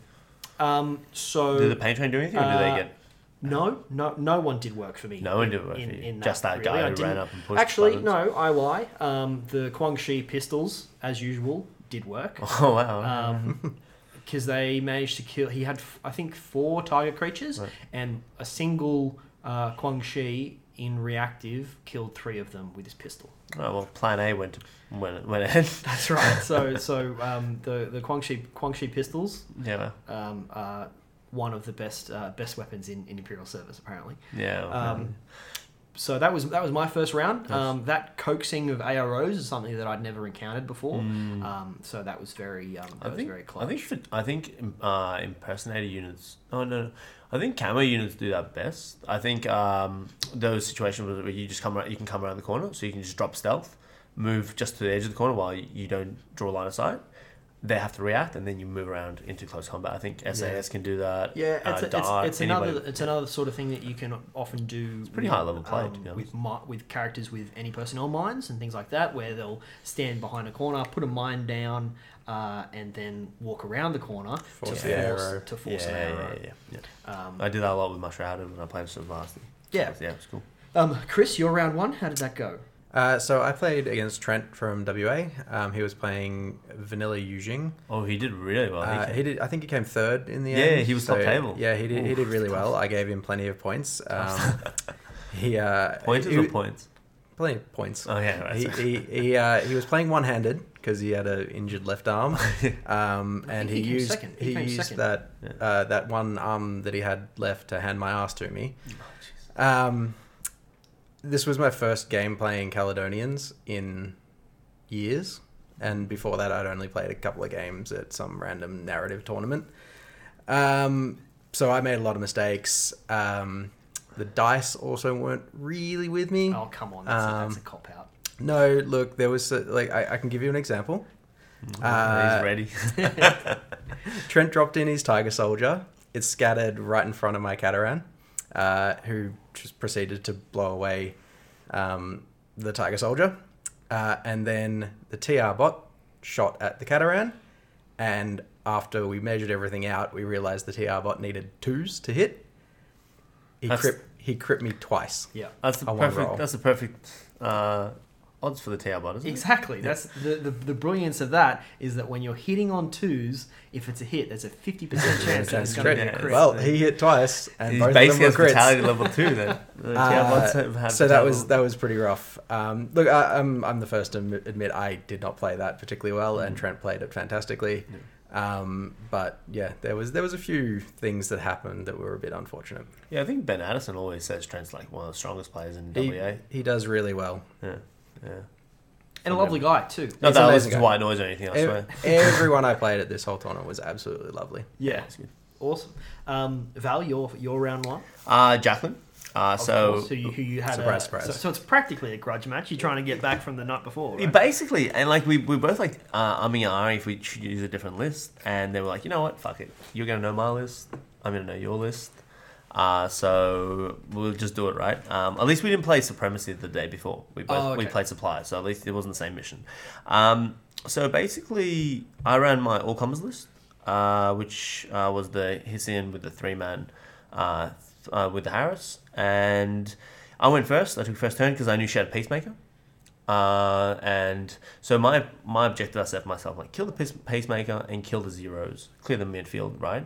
Um. So did the Pain Train do anything, or uh, did they get? No, no, no one did work for me. No one did work in, for you. In that, just that really. guy who ran up and pushed. Actually, buttons. no, I lie. Um, the Guangxi pistols, as usual, did work. Oh wow. Um, because they managed to kill. He had I think four target creatures right. and a single uh, Guangxi in reactive killed three of them with his pistol. Oh well, Plan A went to, went went ahead. That's right. So so um, the the Guangxi Guangxi pistols. Yeah. Um, uh, one of the best uh, best weapons in, in Imperial service apparently. Yeah. Okay. Um, so that was that was my first round. Um, that coaxing of A R Os is something that I'd never encountered before. Mm. Um, so that was very um, that I was think, very clutch. I think for, I think uh, impersonator units. Oh no. no. I think camo units do that best. I think um, those situations where you just come around, you can come around the corner, so you can just drop stealth, move just to the edge of the corner while you don't draw line of sight. They have to react, and then you move around into close combat. I think S A S yeah. can do that. Yeah, it's, uh, a, Dart, it's, it's another it's another sort of thing that you can often do. It's pretty with, high level play um, to be honest. with with characters with any personnel mines and things like that, where they'll stand behind a corner, put a mine down. Uh, and then walk around the corner force to, yeah. force, to force yeah, an arrow. Yeah, yeah, yeah. Um, I did that a lot with my Shrouded when I played with Varsity. Yeah. Yeah, it was cool. Um, Chris, your round one, how did that go? Uh, so I played against Trent from W A. Um, he was playing Vanilla Yujing. Oh, he did really well. Uh, he did. I think he came third in the yeah, end. Yeah, he was so, top table. Yeah, he did. Ooh, he did really well. I gave him plenty of points. Um, he uh, pointers he, or points? Plenty of points. Oh yeah, right. He he he, uh, he was playing one-handed. Because he had an injured left arm, um, and he, he used second. he, he used second. that yeah. uh, that one arm that he had left to hand my ass to me. Oh, um, this was my first game playing Caledonians in years, and before that, I'd only played a couple of games at some random narrative tournament. Um, so I made a lot of mistakes. Um, the dice also weren't really with me. Oh come on, that's, um, a, that's a cop out. No, look, there was, a, like, I, I can give you an example. Mm, uh, he's ready. Trent dropped in his Tiger Soldier. It scattered right in front of my Cataran, uh, who just proceeded to blow away um, the Tiger Soldier. Uh, and then the T R bot shot at the Cataran, and after we measured everything out, we realized the T R bot needed twos to hit. He crit he crit me twice. Yeah, that's the perfect. That's the perfect uh, odds for the T R bot, isn't it? Exactly. Yeah. That's the, the the brilliance of that is that when you're hitting on twos, if it's a hit, there's a fifty percent chance that it's going to be a crit. Well, he hit twice, and He's both of them were crits. Fatality level two then. The uh, T R bots have so that was that was pretty rough. Um, look, I, I'm I'm the first to admit I did not play that particularly well, mm-hmm. and Trent played it fantastically. Yeah. Um, but yeah, there was there was a few things that happened that were a bit unfortunate. Yeah, I think Ben Addison always says Trent's like one of the strongest players in he, W A. He does really well. Yeah, yeah. And a lovely guy too. Not that I listen to white noise or anything, I swear. Everyone I played at this whole tournament was absolutely lovely. Yeah, awesome. Um, Val, your your round one. Uh, Jacqueline. Uh, so course, who you, who you had surprise, a, surprise. So, so it's practically a grudge match. You're trying to get back from the night before, right? Yeah, basically, and like we we both like uh, umming and ahhing if we should use a different list, and they were like, you know what, fuck it, you're gonna know my list, I'm gonna know your list, uh, so we'll just do it right. Um, at least we didn't play Supremacy the day before. We both oh, okay. we played Supply, so at least it wasn't the same mission. Um, so basically, I ran my all comers list, uh, which uh, was the Hessian with the three man. Uh, Uh, with the Harris, and I went first. I took first turn because I knew she had a Peacemaker, uh, and so my my objective I set for myself, like, kill the Peacemaker and kill the zeros, clear the midfield, right?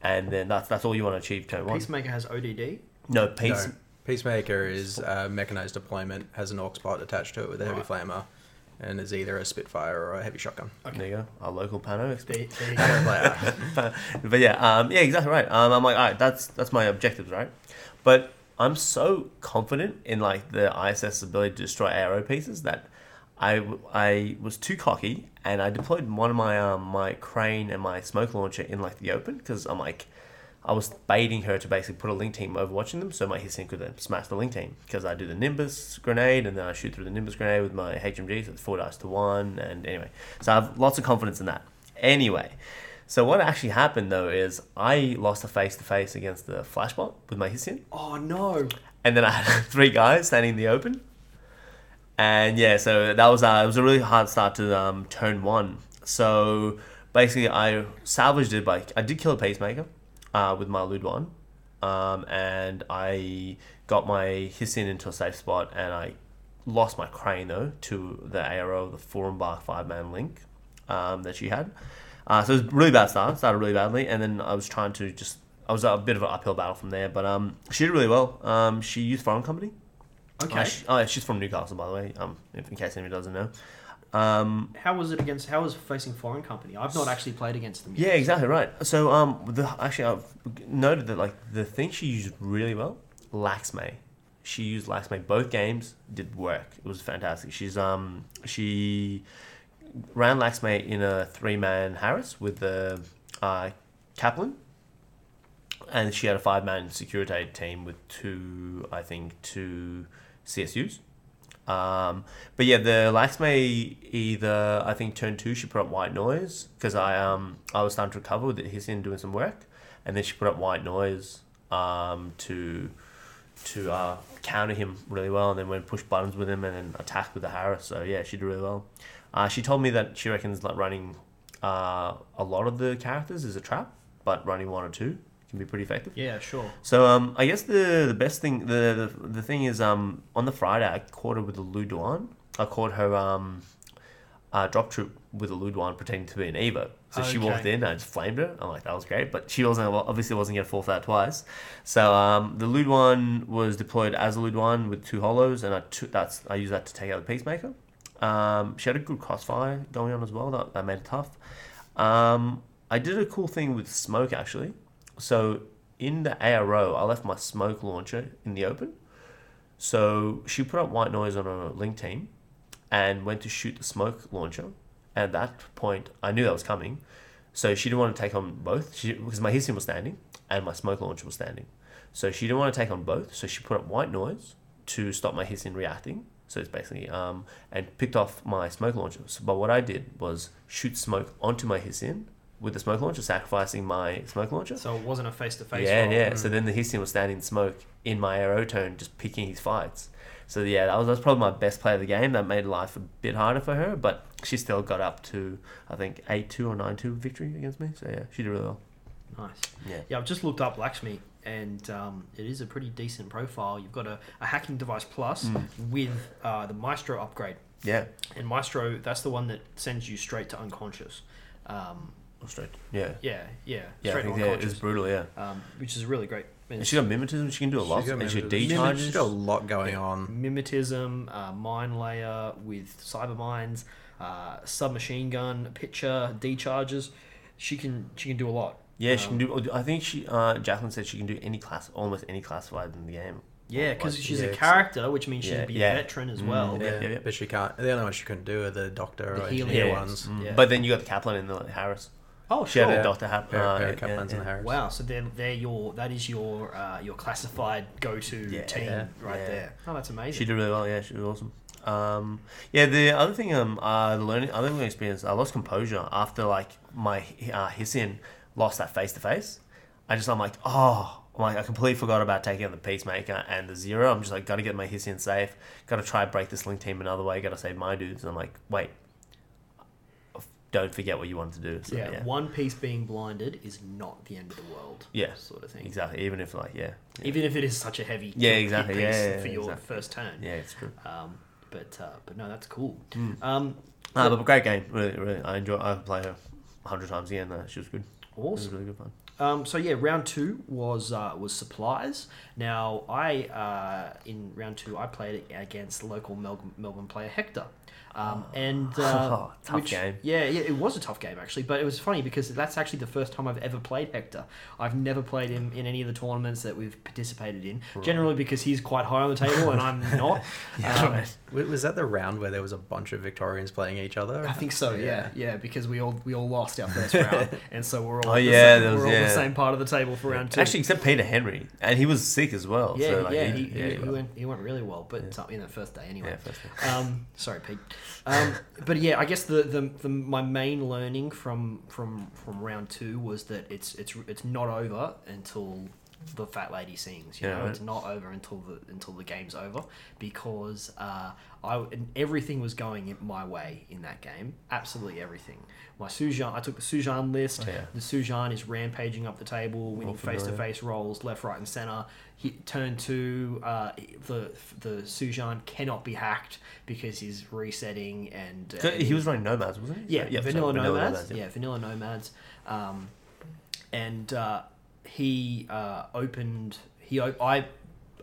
And then that's that's all you want to achieve turn one. Peacemaker has O D D? No, Peace- no. Peacemaker is uh, mechanized deployment, has an aux bot attached to it with a heavy right. flamer, and is either a Spitfire or a heavy shotgun. Okay. There you go. Our local Pano expert. There you go. But yeah, um, yeah, exactly right. Um, I'm like, all right, that's that's my objectives, right? But I'm so confident in like the I S S ability to destroy A R O pieces that I, I was too cocky, and I deployed one of my um, my crane and my smoke launcher in like the open because I'm like, I was baiting her to basically put a link team overwatching them so my Hissing could then smash the link team, because I do the Nimbus grenade and then I shoot through the Nimbus grenade with my H M G, so it's four dice to one, and anyway. So I have lots of confidence in that. Anyway, so what actually happened though is I lost a face-to-face against the Flashbot with my Hissing. Oh no. And then I had three guys standing in the open. And yeah, so that was uh, it was a really hard start to um, turn one. So basically I salvaged it by, I did kill a Peacemaker. Uh, with my Ludwan, um, and I got my Hissing into a safe spot, and I lost my crane though to the A R O of the Forum Bark five man link um, that she had. Uh, so it was a really bad start, started really badly, and then I was trying to just, I was a bit of an uphill battle from there, but um, she did really well. Um, she used Foreign Company. Okay. Uh, she, oh, yeah, she's from Newcastle, by the way, um, if, in case anyone doesn't know. Um, how was it against? How was facing Foreign Company? I've not actually played against them yet. Yeah, exactly right. So, um, the, actually, I've noted that like the thing she used really well, Laxmay. She used Laxmay. Both games did work. It was fantastic. She's um she ran Laxmay in a three man Harris with the uh, Kaplan, and she had a five man Securitate team with two, I think, two C S Us. Um, but yeah, the Laxmay either, I think turn two, she put up White Noise because I um I was starting to recover with Hissing doing some work, and then she put up White Noise um to to uh counter him really well, and then went push buttons with him and then attacked with the Harris. So yeah, she did really well. Uh, she told me that she reckons like running uh a lot of the characters is a trap, but running one or two can be pretty effective. Yeah, sure. So um, I guess the the best thing the, the the thing is um on the Friday I caught her with a Ludwan. I caught her um uh, drop troop with a Ludwan pretending to be an Evo. So okay. She walked in and I just flamed her. I'm like, that was great, but she wasn't obviously wasn't gonna fall for that twice. So um the Ludwan was deployed as a Ludwan with two holos, and I took that's I used that to take out the Peacemaker. Um, she had a good crossfire going on as well. That that made it tough. Um, I did a cool thing with smoke actually. So in the A R O, I left my smoke launcher in the open. So she put up White Noise on a link team and went to shoot the smoke launcher. At that point, I knew that was coming. So she didn't want to take on both she, because my Hissing was standing and my smoke launcher was standing. So she didn't want to take on both. So she put up White Noise to stop my Hissing reacting. So it's basically, um, and picked off my smoke launcher. So, but what I did was shoot smoke onto my Hissing with the smoke launcher, sacrificing my smoke launcher. So it wasn't a face-to-face. Yeah, role. yeah. Mm. So then the Hissing was standing in smoke in my A R O turn, just picking his fights. So yeah, that was, that was probably my best play of the game. That made life a bit harder for her, but she still got up to, I think, eight two or nine two victory against me. So yeah, she did really well. Nice. Yeah, yeah. I've just looked up Lakshmi, and um, it is a pretty decent profile. You've got a, a hacking device plus mm. with uh, the Maestro upgrade. Yeah. And Maestro, that's the one that sends you straight to unconscious. Um, or straight. Yeah. Yeah, yeah. Yeah, straight I think, to unconscious. Yeah, it's brutal, yeah. Um, which is really great. And, and she's got mimetism. She can do a lot. And she decharges. She's got a lot going on. Mimetism, uh, mine layer with cyber mines, uh, submachine gun, picture, decharges. She can she can do a lot. Yeah, um, she can do. I think she. Uh, Jacqueline said she can do any class, almost any classified in the game. Yeah, because she's yeah, a character, which means she'd yeah, be yeah. a veteran as well. Mm, yeah, yeah, yeah, but she can't. The only ones she couldn't do are the doctor the or healing yeah, ones. Yeah. But then you got the Kaplan and the Harris. Oh, sure. She had a doctor Hap- yeah, uh, yeah, Kaplans yeah, and Harris. Wow, so they're they're your that is your uh, your classified go to yeah, team yeah, right yeah. there. Oh, that's amazing. She did really well. Yeah, she was awesome. Um, yeah, the other thing, um, uh, the learning, other learning experience, I lost composure after like my uh, Hissing lost that face to face. I just I'm like oh. I'm like, I completely forgot about taking out the Peacemaker and the Zero. I'm just like, got to get my Hissien safe. Got to try and break this Link team another way. Got to save my dudes. And I'm like, wait, don't forget what you wanted to do. So, yeah, yeah, one piece being blinded is not the end of the world. Yeah, sort of thing. Exactly. Even if like, yeah. yeah. Even if it is such a heavy yeah, exactly. piece yeah, yeah, yeah, for your exactly. first turn. Yeah, it's true. Um, but uh, but no, that's cool. Mm. Um, ah, but great game. Really, really. I enjoy. I played her a hundred times again. Uh, she was good. Awesome. It was really good fun. Um, so yeah, round two was uh, was supplies. Now I uh, in round two I played against local Melbourne, Melbourne player Hector, um, and uh, tough which, game. Yeah, yeah, it was a tough game actually, but it was funny because that's actually the first time I've ever played Hector. I've never played him in any of the tournaments that we've participated in. Right. Generally because he's quite high on the table and I'm not. yeah. um, right. Was that the round where there was a bunch of Victorians playing each other? I think so. Yeah, yeah, yeah because we all we all lost our first round, and so we're all. Oh yeah, there was yeah. the same part of the table for round two. Actually, except Peter Henry, and he was sick as well. Yeah, so like, yeah, he, he, yeah, he, he went he went really well, but yeah. in the first day anyway. Yeah, first day. Um, sorry, Pete. Um, but yeah, I guess the, the the my main learning from from from round two was that it's it's it's not over until the fat lady sings. You yeah, know, right. It's not over until the until the game's over because uh, I and everything was going my way in that game. Absolutely everything. My Sujan, I took the Sujan list. Oh, yeah. The Sujan is rampaging up the table, winning face to face rolls, left, right, and center. He, turn two, uh, the the Sujan cannot be hacked because he's resetting and. Uh, so he was running Nomads, wasn't he? Yeah, yeah, vanilla, so, nomads, vanilla Nomads. Yeah, yeah vanilla Nomads, um, and. Uh, He uh, opened. He I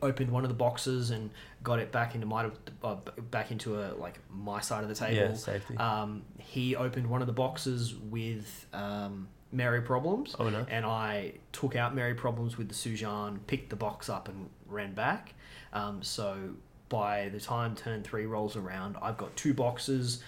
opened one of the boxes and got it back into my uh, back into a like my side of the table. Yeah, safety. Um, he opened one of the boxes with um, Mary Problems. Oh no! And I took out Mary Problems with the Sujan, picked the box up, and ran back. Um, so by the time turn three rolls around, I've got two boxes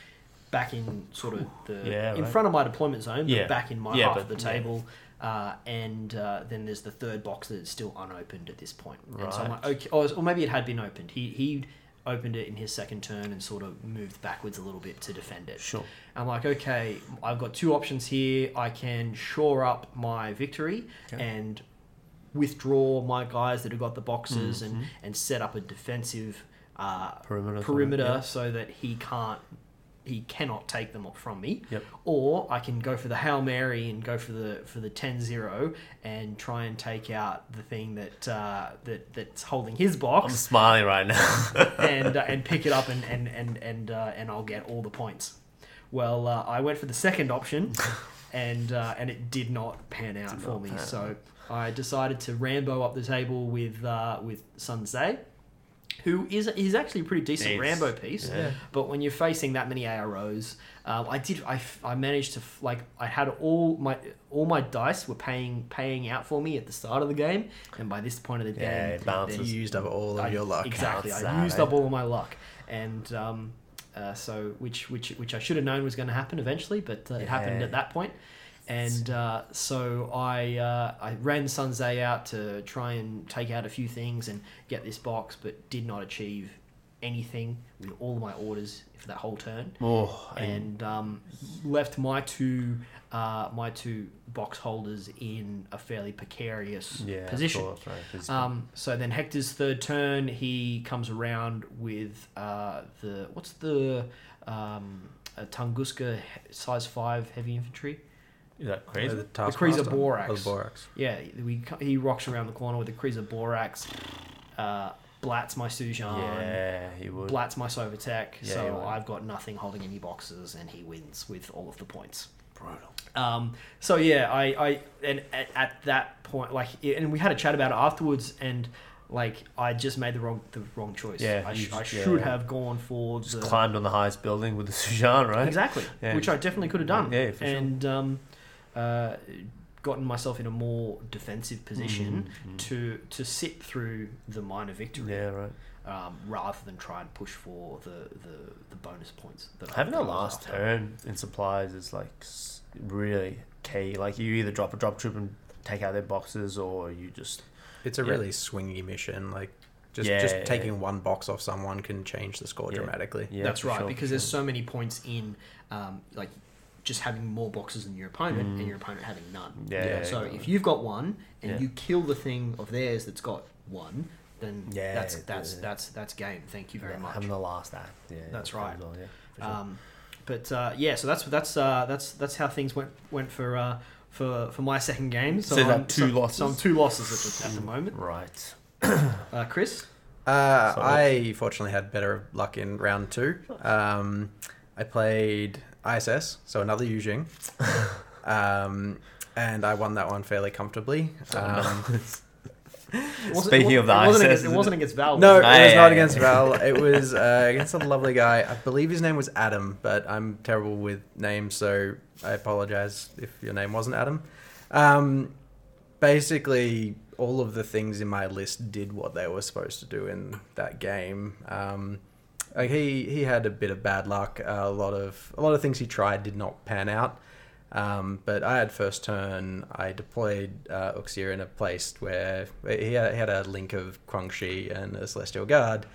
back in sort of the yeah, in right. front of my deployment zone, but yeah. back in my yeah, half but, of the table. Yeah. Uh, and uh, then there's the third box that's still unopened at this point. Right. And so I'm like, okay, or, or maybe it had been opened. He he opened it in his second turn and sort of moved backwards a little bit to defend it. Sure. I'm like, okay, I've got two options here. I can shore up my victory okay. and withdraw my guys that have got the boxes mm-hmm. and, and set up a defensive uh, perimeter, perimeter yeah. so that he can't. He cannot take them from me, yep. or I can go for the Hail Mary and go for the for the ten zero and try and take out the thing that uh, that that's holding his box. I'm smiling right now, and uh, and pick it up and and and and uh, and I'll get all the points. Well, uh, I went for the second option, and uh, and it did not pan out for me. Pan. So I decided to Rambo up the table with uh, with Sun Tse. Who is is actually a pretty decent Beats. Rambo piece, yeah. but when you're facing that many A R Os, uh, I did I, I managed to like I had all my all my dice were paying paying out for me at the start of the game, and by this point of the yeah, game, you used up all of I, your luck. Exactly, outside. I used up all of my luck, and um, uh, so which which which I should have known was going to happen eventually, but uh, it yeah. happened at that point. And uh, so I uh, I ran Sun Tse out to try and take out a few things and get this box, but did not achieve anything with all of my orders for that whole turn. Oh, and um, left my two uh, my two box holders in a fairly precarious yeah, position. Thought, right, um, so then Hector's third turn, he comes around with uh, the what's the um, Tunguska size five heavy infantry. Is that crazy? The, the Kreezer Borax. Oh, the Borax. Yeah, we he rocks around the corner with the Kreezer Borax. Uh, Blats my Sujan, yeah, he would. Blats my Sovatek, yeah, so I've got nothing holding any boxes, and he wins with all of the points. Brutal. Um, so yeah, I, I and at, at that point, like, and we had a chat about it afterwards, and like, I just made the wrong the wrong choice. Yeah, I, sh- just, I should yeah, have gone for just the... climbed on the highest building with the Sujan, right? Exactly, yeah, which I definitely could have done. Yeah, for sure. And um, uh, gotten myself in a more defensive position mm-hmm. to to sit through the minor victory, yeah, right. Um, rather than try and push for the, the, the bonus points. That having I a last after. turn in supplies is like really key. Like you either drop a drop troop and take out their boxes, or you just it's a yeah. really swingy mission. Like just yeah, just taking yeah. one box off someone can change the score yeah. dramatically. Yeah, that's right, sure. Because there's so many points in um, like. just having more boxes than your opponent mm. and your opponent having none. Yeah. yeah so yeah. if you've got one and yeah. you kill the thing of theirs that's got one, then yeah, that's that's yeah. that's that's game. Thank you very yeah, much. Having the last act. Yeah. That's, that's right. Well, yeah, sure. Um, but uh, yeah, so that's that's uh, that's that's how things went went for uh, for for my second game. So, so I'm two so, losses. So I'm two losses at the, at the moment. Right. uh, Chris. Uh, I fortunately had better luck in round two. Um, I played I S S, so another Yujing, um, and I won that one fairly comfortably. Um, Speaking of the I S S, it wasn't, against, it wasn't against Val. No, it was not against Val. It was uh, against a lovely guy. I believe his name was Adam, but I'm terrible with names, so I apologize if your name wasn't Adam. Um, basically, all of the things in my list did what they were supposed to do in that game. Um, Like he, he had a bit of bad luck. Uh, a lot of a lot of things he tried did not pan out. Um, but I had first turn. I deployed uh, Uxir in a place where he had, he had a link of Quangshi and a Celestial Guard,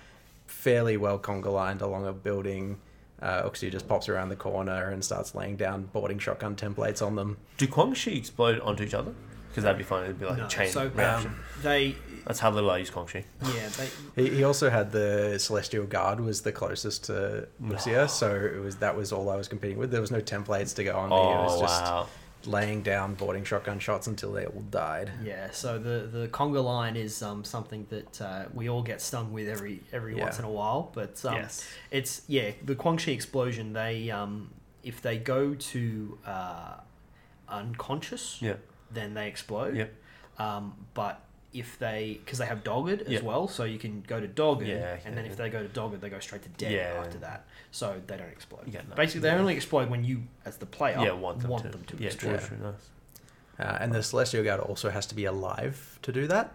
fairly well conga lined along a building. Uh, Uxir just pops around the corner and starts laying down boarding shotgun templates on them. Do Quangshi explode onto each other? Because that'd be fun. It'd be like no, a chain so, reaction. Um, they. That's how little I use Kongshi. Yeah, they... he he also had the Celestial Guard was the closest to Lucia, no. so it was that was all I was competing with. There was no templates to go on. Oh, it was just wow. laying down boarding shotgun shots until they all died. Yeah, so the, the conga line is um something that uh, we all get stung with every every yeah. once in a while. But um, yes. it's yeah the Kongshi explosion. They um if they go to uh, unconscious, yeah. then they explode. Yep. Um, but if they, because they have dogged as yeah. well, so you can go to dogged, yeah, okay. and then if they go to dogged, they go straight to dead yeah. after that, so they don't explode. Yeah, no, Basically, they yeah. only explode when you, as the player, yeah, want them want to, them to yeah, explode. True, true, nice. uh, and right. the Celestial Guard also has to be alive to do that.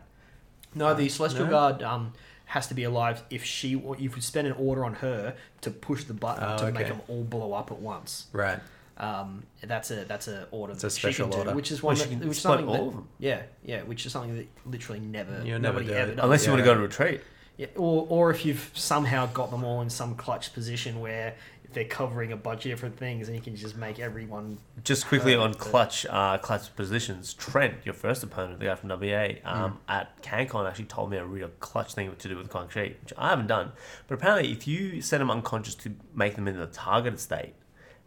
No, the um, Celestial no? Guard um, has to be alive if she, you would spend an order on her to push the button oh, to okay. make them all blow up at once. Right. Um, that's a that's a order it's a that special she can order. do, which is one well, that, she can which something all that, of them. Yeah, yeah, which is something that literally never you never do ever does. Unless you yeah. want to go to retreat. Yeah, or or if you've somehow got them all in some clutch position where they're covering a bunch of different things and you can just make everyone. Just quickly on clutch uh, clutch positions, Trent, your first opponent, the guy from W A, um, mm. at CanCon actually told me a real clutch thing to do with Quangshi, which I haven't done. But apparently, if you set them unconscious to make them into the targeted state.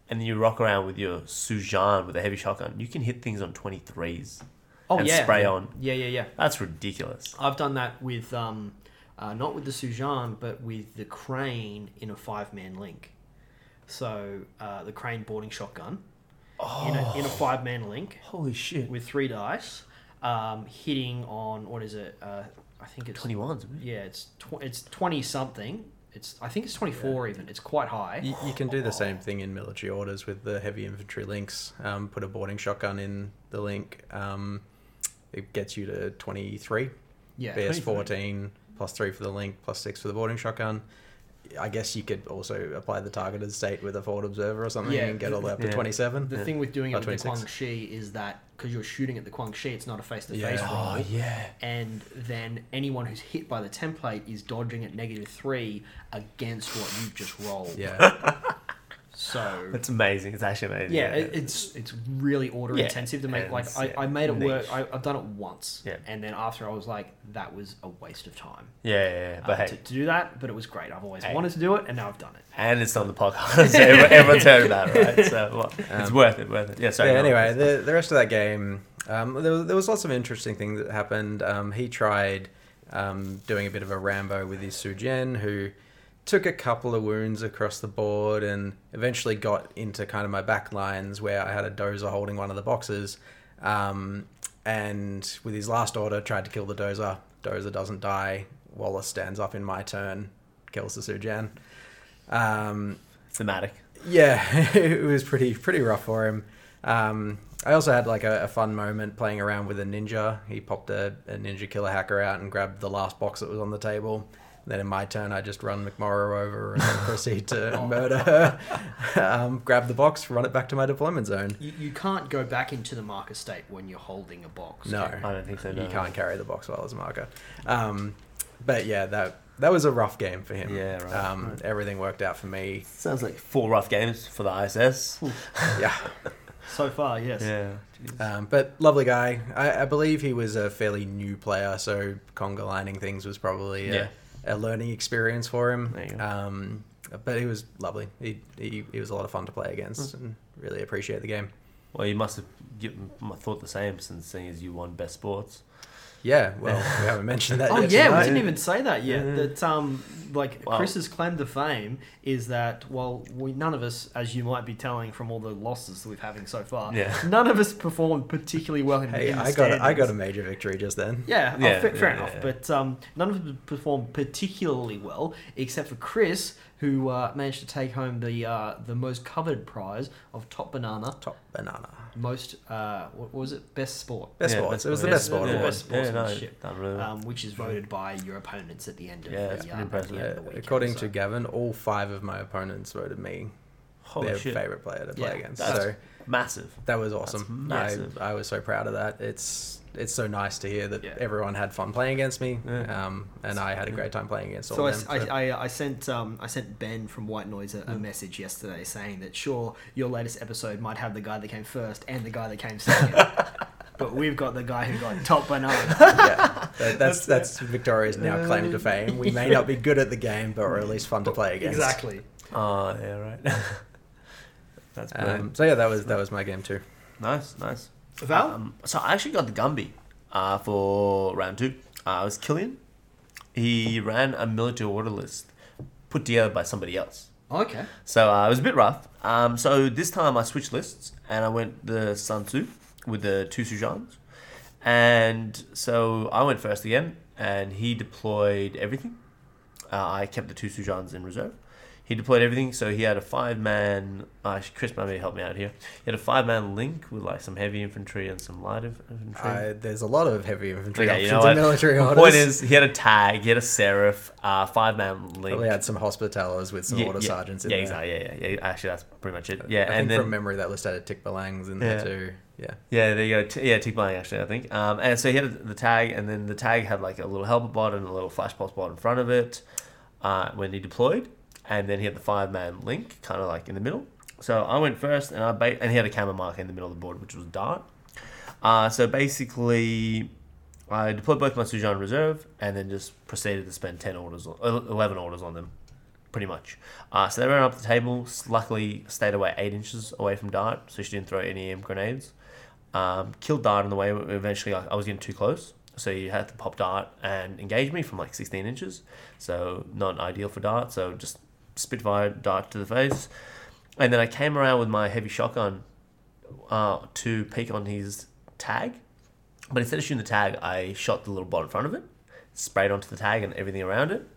And then you rock around with your Sujan with a heavy shotgun. You can hit things on twenty-threes oh, and yeah. spray on. Yeah, yeah, yeah. That's ridiculous. I've done that with, um, uh, not with the Sujan, but with the Crane in a five-man link. So uh, the Crane boarding shotgun oh. in a, in a five-man link. Holy shit. With three dice, um, hitting on, what is it? Uh, I think it's... twenty-one, isn't it? Yeah, it's tw- it's twenty-something. It's, I think it's twenty-four yeah. even. It's quite high. You, you can do the same thing in military orders with the heavy infantry links. Um, put a boarding shotgun in the link. Um, it gets you to twenty-three. Yeah, B S fourteen, plus three for the link, plus six for the boarding shotgun. I guess you could also apply the targeted state with a forward observer or something yeah, and get all the way up yeah. to twenty-seven. The yeah. thing with doing it oh, with the Quang Shi is that because you're shooting at the Quang Shi, it's not a face-to-face yeah. roll. Oh, yeah. And then anyone who's hit by the template is dodging at negative three against what you've just rolled. Yeah. So that's amazing. It's actually amazing. Yeah, yeah. It, it's it's really order yeah. intensive to make. And like I, yeah, I made it niche. work. I, I've done it once, yeah. and then after I was like, that was a waste of time. Yeah, yeah. yeah. But uh, hey. to, to do that, but it was great. I've always hey. wanted to do it, and now I've done it. And it's on the podcast. So everyone's heard about it, right? So well, um, it's worth it. Worth it. Yeah. Sorry, yeah anyway, the the rest of that game, um, there was, there was lots of interesting things that happened. Um, he tried um, doing a bit of a Rambo with his Su Jian, who took a couple of wounds across the board and eventually got into kind of my back lines where I had a dozer holding one of the boxes. Um, and with his last order, tried to kill the dozer. Dozer doesn't die. Wallace stands up in my turn, kills the Su Jian. Um, Thematic. Yeah, it was pretty pretty rough for him. Um, I also had like a, a fun moment playing around with a ninja. He popped a, a ninja killer hacker out and grabbed the last box that was on the table. Then in my turn, I just run McMorrow over and proceed to oh. murder her, um, grab the box, run it back to my deployment zone. You, you can't go back into the marker state when you're holding a box. No, I don't think so. No. You can't carry the box while it's a marker. Um, but yeah, that that was a rough game for him. Yeah, right, um, right. Everything worked out for me. Sounds like four rough games for the I S S. yeah. So far, yes. Yeah. Um, but lovely guy. I, I believe he was a fairly new player, so conga lining things was probably... Uh, yeah. a learning experience for him, um, but he was lovely. He, he he was a lot of fun to play against, mm. and really appreciate the game. Well, you must have given, thought the same since seeing as you won Best Sports. Yeah, well, we haven't mentioned that. oh yet yeah, tonight. We didn't even say that yet. Mm-hmm. That um, like wow. Chris's claim to fame is that well, we none of us, as you might be telling from all the losses that we've having so far, yeah. none of us performed particularly well in hey, the I got a, I got a major victory just then. Yeah, yeah, oh, yeah fair yeah, enough. Yeah. But um, none of us performed particularly well except for Chris, who uh, managed to take home the uh, the most coveted prize of Top Banana. Top Banana. Most, uh, what was it? Best Sport. Best yeah, Sport. It was the Best Sport. Yeah, best yeah, sportsmanship, no, really. um, which is voted by your opponents at the end of, yeah, the, uh, at the, end of the weekend. According so. to Gavin, all five of my opponents voted me Holy their shit. favorite player to play yeah, against. That's so massive. That was awesome. That's massive. I, I was so proud of that. It's it's so nice to hear that yeah. everyone had fun playing against me, yeah. um, and I had a great time playing against all so of them. I, so I, I, I sent um, I sent Ben from White Noise a, a mm. message yesterday saying that sure, your latest episode might have the guy that came first and the guy that came second, but we've got the guy who got Top Banana. yeah, that, that's that's Victoria's now claim to fame. We may not be good at the game, but we're at least fun to play against. Exactly. Oh yeah, right. that's brilliant. Um, so yeah, that was that was my game too. Nice, nice. Val? Um, so I actually got the Gumby uh, for round two. Uh, it was Killian. He ran a military order list put together by somebody else. Okay. So uh, it was a bit rough. Um, so this time I switched lists and I went the Sun Tzu with the two Sujans. And so I went first again and he deployed everything. Uh, I kept the two Sujans in reserve. He deployed everything, so he had a five-man... Uh, Chris might help me out here. He had a five-man link with like some heavy infantry and some light infantry. Uh, there's a lot of heavy infantry okay, options you know in military orders. The point is, he had a tag, he had a serif, uh, five-man link. Probably had some hospitallers with some yeah, order yeah, sergeants in yeah, there. Yeah, exactly. Yeah, yeah. Actually, that's pretty much it. Yeah, I and think then, from memory, that list had Tikbalangs in yeah. there too. Yeah, yeah, there you go. T- yeah, Tikbalang, actually, I think. Um, and so he had the tag, and then the tag had like a little helper bot and a little flash pulse bot in front of it uh, when he deployed. And then he had the five-man link, kind of like in the middle. So I went first, and I ba- and he had a camera marker in the middle of the board, which was Dart. Uh, so basically, I deployed both my Sujan reserve, and then just proceeded to spend ten orders, on, eleven orders on them, pretty much. Uh, so they ran up the table. Luckily, stayed away eight inches away from Dart, so she didn't throw any E M grenades. Um, killed Dart in the way. Eventually, I was getting too close, so you had to pop Dart and engage me from like sixteen inches. So not ideal for Dart. So just Spitfire Dart to the face, and then I came around with my heavy shotgun uh, to peek on his tag, but instead of shooting the tag, I shot the little bot in front of it, sprayed onto the tag and everything around it.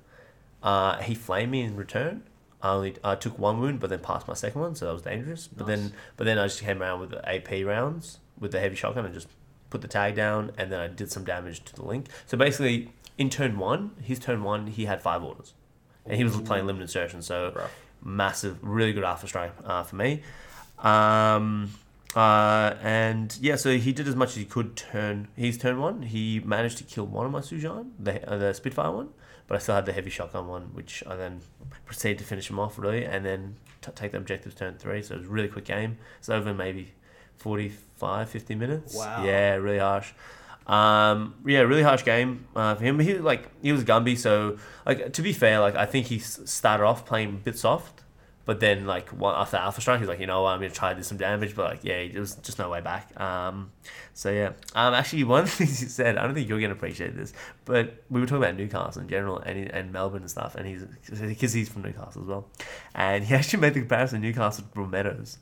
Uh, he flamed me in return. I only I took one wound, but then passed my second one, so that was dangerous. Nice. But then, but then I just came around with the A P rounds with the heavy shotgun and just put the tag down, and then I did some damage to the link. So basically, in turn one, his turn one, he had five orders. and he was playing limited insertion, so rough. Massive, really good alpha strike uh, for me. Um, uh, and yeah, so he did as much as he could. Turn his turn one, he managed to kill one of my Sujan, the uh, the Spitfire one, but I still had the heavy shotgun one, which I then proceeded to finish him off really, and then t- take the objectives turn three. So it was a really quick game. It's over maybe forty-five, fifty minutes. Wow. Yeah, really harsh. Um, yeah, really harsh game uh, for him. He like he was Gumby, so like to be fair, like I think he s- started off playing a bit soft, but then like one, after Alpha Strike, he's like, you know what, I'm gonna try to do some damage, but like yeah, it was just no way back. Um, so yeah, um, actually one of the things he said, I don't think you're gonna appreciate this, but we were talking about Newcastle in general and and Melbourne and stuff, and he's because he's from Newcastle as well, and he actually made the comparison Newcastle to Broadmeadows.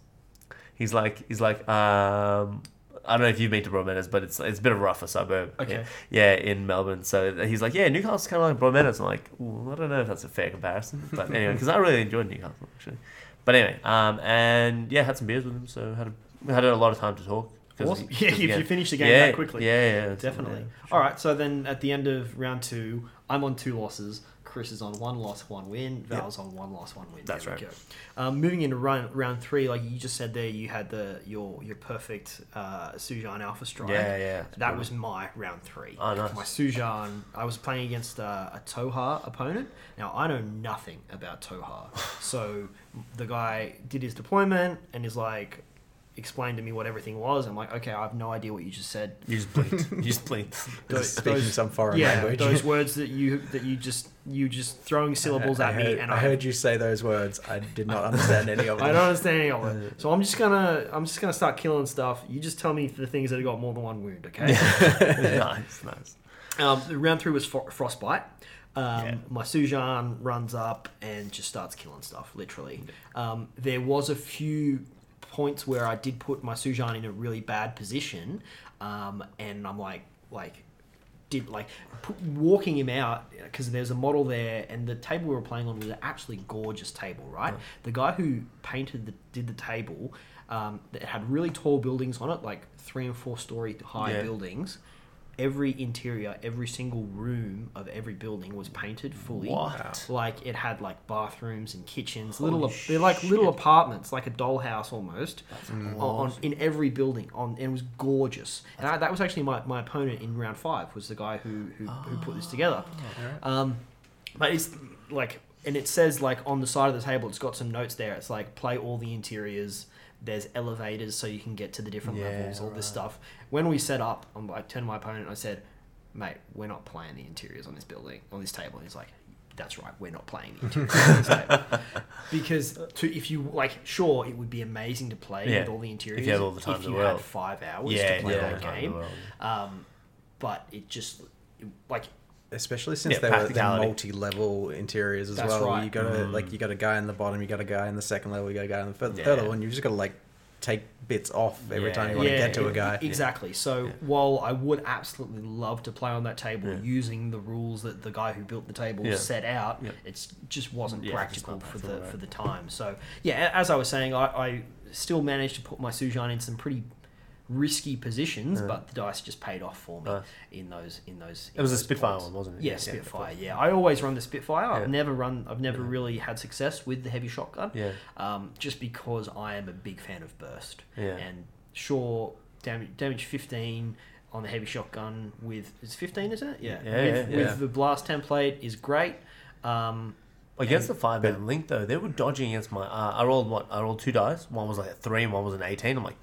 He's like he's like. Um, I don't know if you've been to Broadmeadows, but it's it's a bit of a rougher suburb. Okay. Yeah, yeah, in Melbourne. So he's like, yeah, Newcastle's kind of like Broadmeadows. I'm like, ooh, I don't know if that's a fair comparison. But anyway, because I really enjoyed Newcastle, actually. But anyway, um, and yeah, had some beers with him, so had a, had a lot of time to talk. Awesome. He, yeah, if you finish the game yeah, that quickly. Yeah, yeah. Definitely. Yeah, sure. All right, so then at the end of round two, I'm on two losses. Chris is on one loss, one win. Val's yep. on one loss, one win. That's there right. We go. Um, moving into round, round three, like you just said there, you had the your your perfect uh, Sujan Alpha Strike. Yeah, yeah. That cool. was my round three. Oh, nice. My Sujan, I was playing against uh, a Toha opponent. Now, I know nothing about Toha. So the guy did his deployment and is like... explained to me what everything was. I'm like, okay, I have no idea what you just said. You just blinked. You just blinked. Those, speaking those, some foreign yeah, language. Those words that you that you just you just throwing syllables I, I at heard, me. And I, I heard you say those words. I did not understand any of them. I don't understand any of them. So I'm just gonna I'm just gonna start killing stuff. You just tell me the things that have got more than one wound. Okay. Nice, nice. Um, round three was fro- frostbite. Um, yeah. My Sujan runs up and just starts killing stuff. Literally. Um, there was a few points where I did put my Sujan in a really bad position, um, and I'm like, like, did like put, walking him out because there's a model there, and the table we were playing on was an absolutely gorgeous table, right? Yeah. The guy who painted the did the table, um, that had really tall buildings on it, like three and four story high yeah. buildings. Every interior, every single room of every building was painted fully. What? Like it had like bathrooms and kitchens, Holy little they're like shit. little apartments, like a dollhouse almost. That's on, on in every building. On and it was gorgeous. And I, that was actually my, my opponent in round five was the guy who who, oh. who put this together. Um, but it's like and it says like on the side of the table, it's got some notes there. It's like play all the interiors. There's elevators so you can get to the different yeah, levels, all right. this stuff. When we set up, I'm like, I turned to my opponent and I said, mate, we're not playing the interiors on this building, on this table. And he's like, that's right, we're not playing the interiors on this table. Because to, if you, like, sure, it would be amazing to play yeah. with all the interiors. If you had all the time in the world. If you had five hours yeah, to play yeah, that yeah. game. Um, but it just, it, like... Especially since yeah, they were they're multi-level interiors as That's well. Right. You got mm. like you got a guy in the bottom, you got a guy in the second level, you got a guy in the third yeah. level, and you've just got to like take bits off every yeah. time you want yeah. to get to a guy. Exactly. So yeah. while I would absolutely love to play on that table yeah. using the rules that the guy who built the table yeah. set out, yeah. it just wasn't yeah, practical just for the right. for the time. So yeah, as I was saying, I, I still managed to put my Sujan in some pretty risky positions, yeah. but the dice just paid off for me uh, in those in those. In it was those a Spitfire points. one, wasn't it? Yeah, yeah Spitfire. Yeah, I always run the Spitfire. Yeah. I've never run. I've never yeah. really had success with the heavy shotgun. Yeah. Um, just because I am a big fan of burst. Yeah. And sure, damage damage fifteen on the heavy shotgun with it's fifteen, isn't it? Yeah. Yeah. With, yeah. with the blast template is great. Um. Against and, the five man link though, they were dodging against my. Uh, I rolled what? I rolled two dice. One was like a three, and one was an eighteen. I'm like.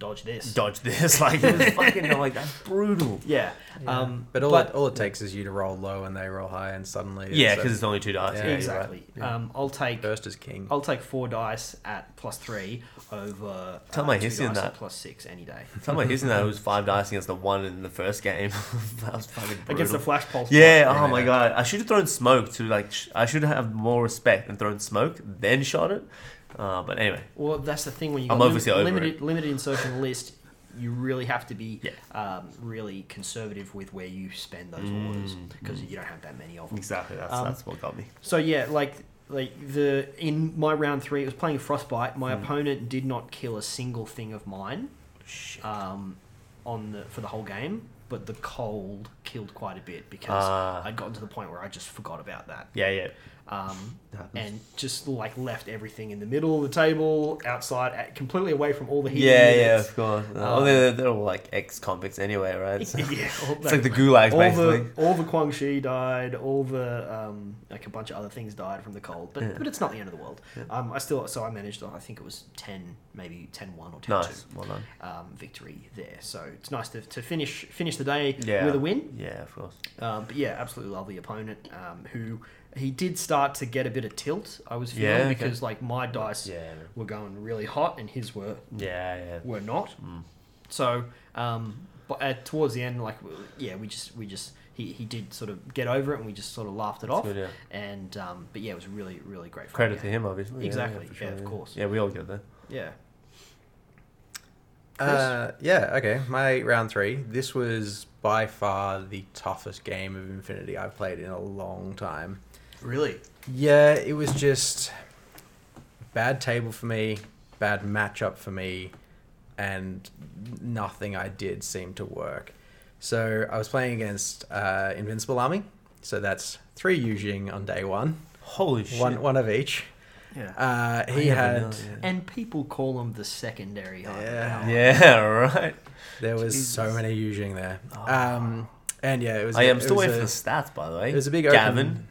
Dodge this. Dodge this. Like, it was fucking, like, that's brutal. Yeah. yeah. Um, but all but, it, all it takes is you to roll low and they roll high and suddenly... Yeah, because it's, it's only two dice. Yeah, yeah, exactly. Right. Yeah. Um, I'll take... Burst is king. I'll take four dice at plus three over Tell uh, my two dice in that. at plus six any day. Tell my history that it was five dice against the one in the first game. That was fucking brutal. Against the flash pulse. Yeah, yeah, oh my God. I should have thrown smoke to, like... Sh- I should have more respect and thrown smoke, then shot it. Uh, but anyway, well, that's the thing when you got lim- limited, limited insertion list, you really have to be yeah. um, really conservative with where you spend those mm. orders because mm. you don't have that many of them. Exactly, that's um, that's what got me. So yeah, like like the in my round three, it was playing Frostbite. My mm. opponent did not kill a single thing of mine, Shit. um, on the for the whole game. But the cold killed quite a bit because uh, I'd gotten to the point where I just forgot about that. Yeah, yeah. um, and just like left everything in the middle of the table, outside, completely away from all the heating. Yeah, units. Yeah, of course. Um, well, they're, they're all like ex-convicts anyway, right? So yeah, all, it's like the gulags all basically. The, all the Guangxi died. All the um, like a bunch of other things died from the cold, but yeah. but it's not the end of the world. Yeah. Um, I still so I managed. I think it was ten, maybe ten one or ten two. Nice, well done. Um, victory there. So it's nice to to finish finish the day yeah. with a win. Yeah, of course. Um, but yeah, absolutely lovely opponent um, who. He did start to get a bit of tilt, I was feeling, yeah, okay. because like my dice yeah. were going really hot and his were yeah, yeah. were not. Mm. So, um, but at, towards the end, like yeah, we just we just he, he did sort of get over it, and we just sort of laughed it That's off. Good, yeah. And um, but yeah, it was really really great. Credit game. To him, obviously. Exactly. Yeah, yeah, sure, yeah, of course. Yeah, we all get that. Yeah. Uh, yeah. Okay. My round three. This was by far the toughest game of Infinity I've played in a long time. Really? Yeah, it was just bad table for me, bad matchup for me, and nothing I did seemed to work. So I was playing against uh, Invincible Army, so that's three Yujing on day one. Holy shit. One, one of each. Yeah. Uh, he had... Know, yeah. And people call him the secondary army. Yeah, yeah right. There was Jesus. So many Yujing there. Oh. Um, and yeah, it was... I am still waiting for the stats, by the way. It was a big open... Gavin.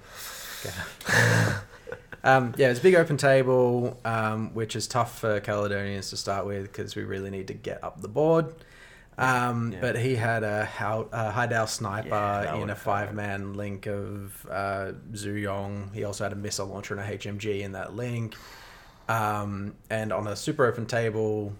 um, yeah, it's a big open table, um, which is tough for Caledonians to start with because we really need to get up the board. Um, yeah. But he had a, how, a Hydal sniper yeah, in a five-man link of uh, Zhu Yong. He also had a missile launcher and a H M G in that link. Um, and on a super open table,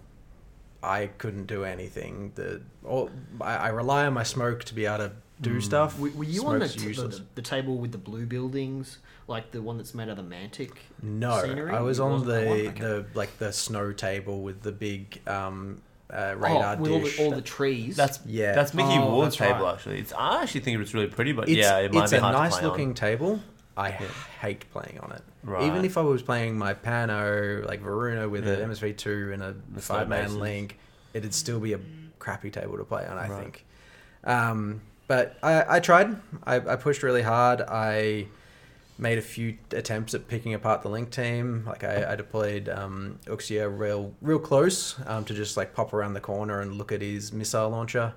I couldn't do anything. The all, I, I rely on my smoke to be able to do stuff. Were, were you Smoke's on the, t- the the table with the blue buildings, like the one that's made out of mantic? No, scenery? I was on the okay. the like the snow table with the big um, uh, radar oh, with dish. All the, all the trees. That's yeah. That's Mickey oh, Ward's table right. actually. It's I actually think it's really pretty, but it's, yeah, it might it's be a hard nice to play looking on. Table. I yeah. hate playing on it. Right. Even if I was playing my Pano like Varuna with yeah. an M S V two and a the five man bases. Link, it'd still be a crappy table to play on. I right. think. Um, But I, I tried. I, I pushed really hard. I made a few attempts at picking apart the Link team. Like I, I deployed um, Uxia real real close um, to just like pop around the corner and look at his missile launcher,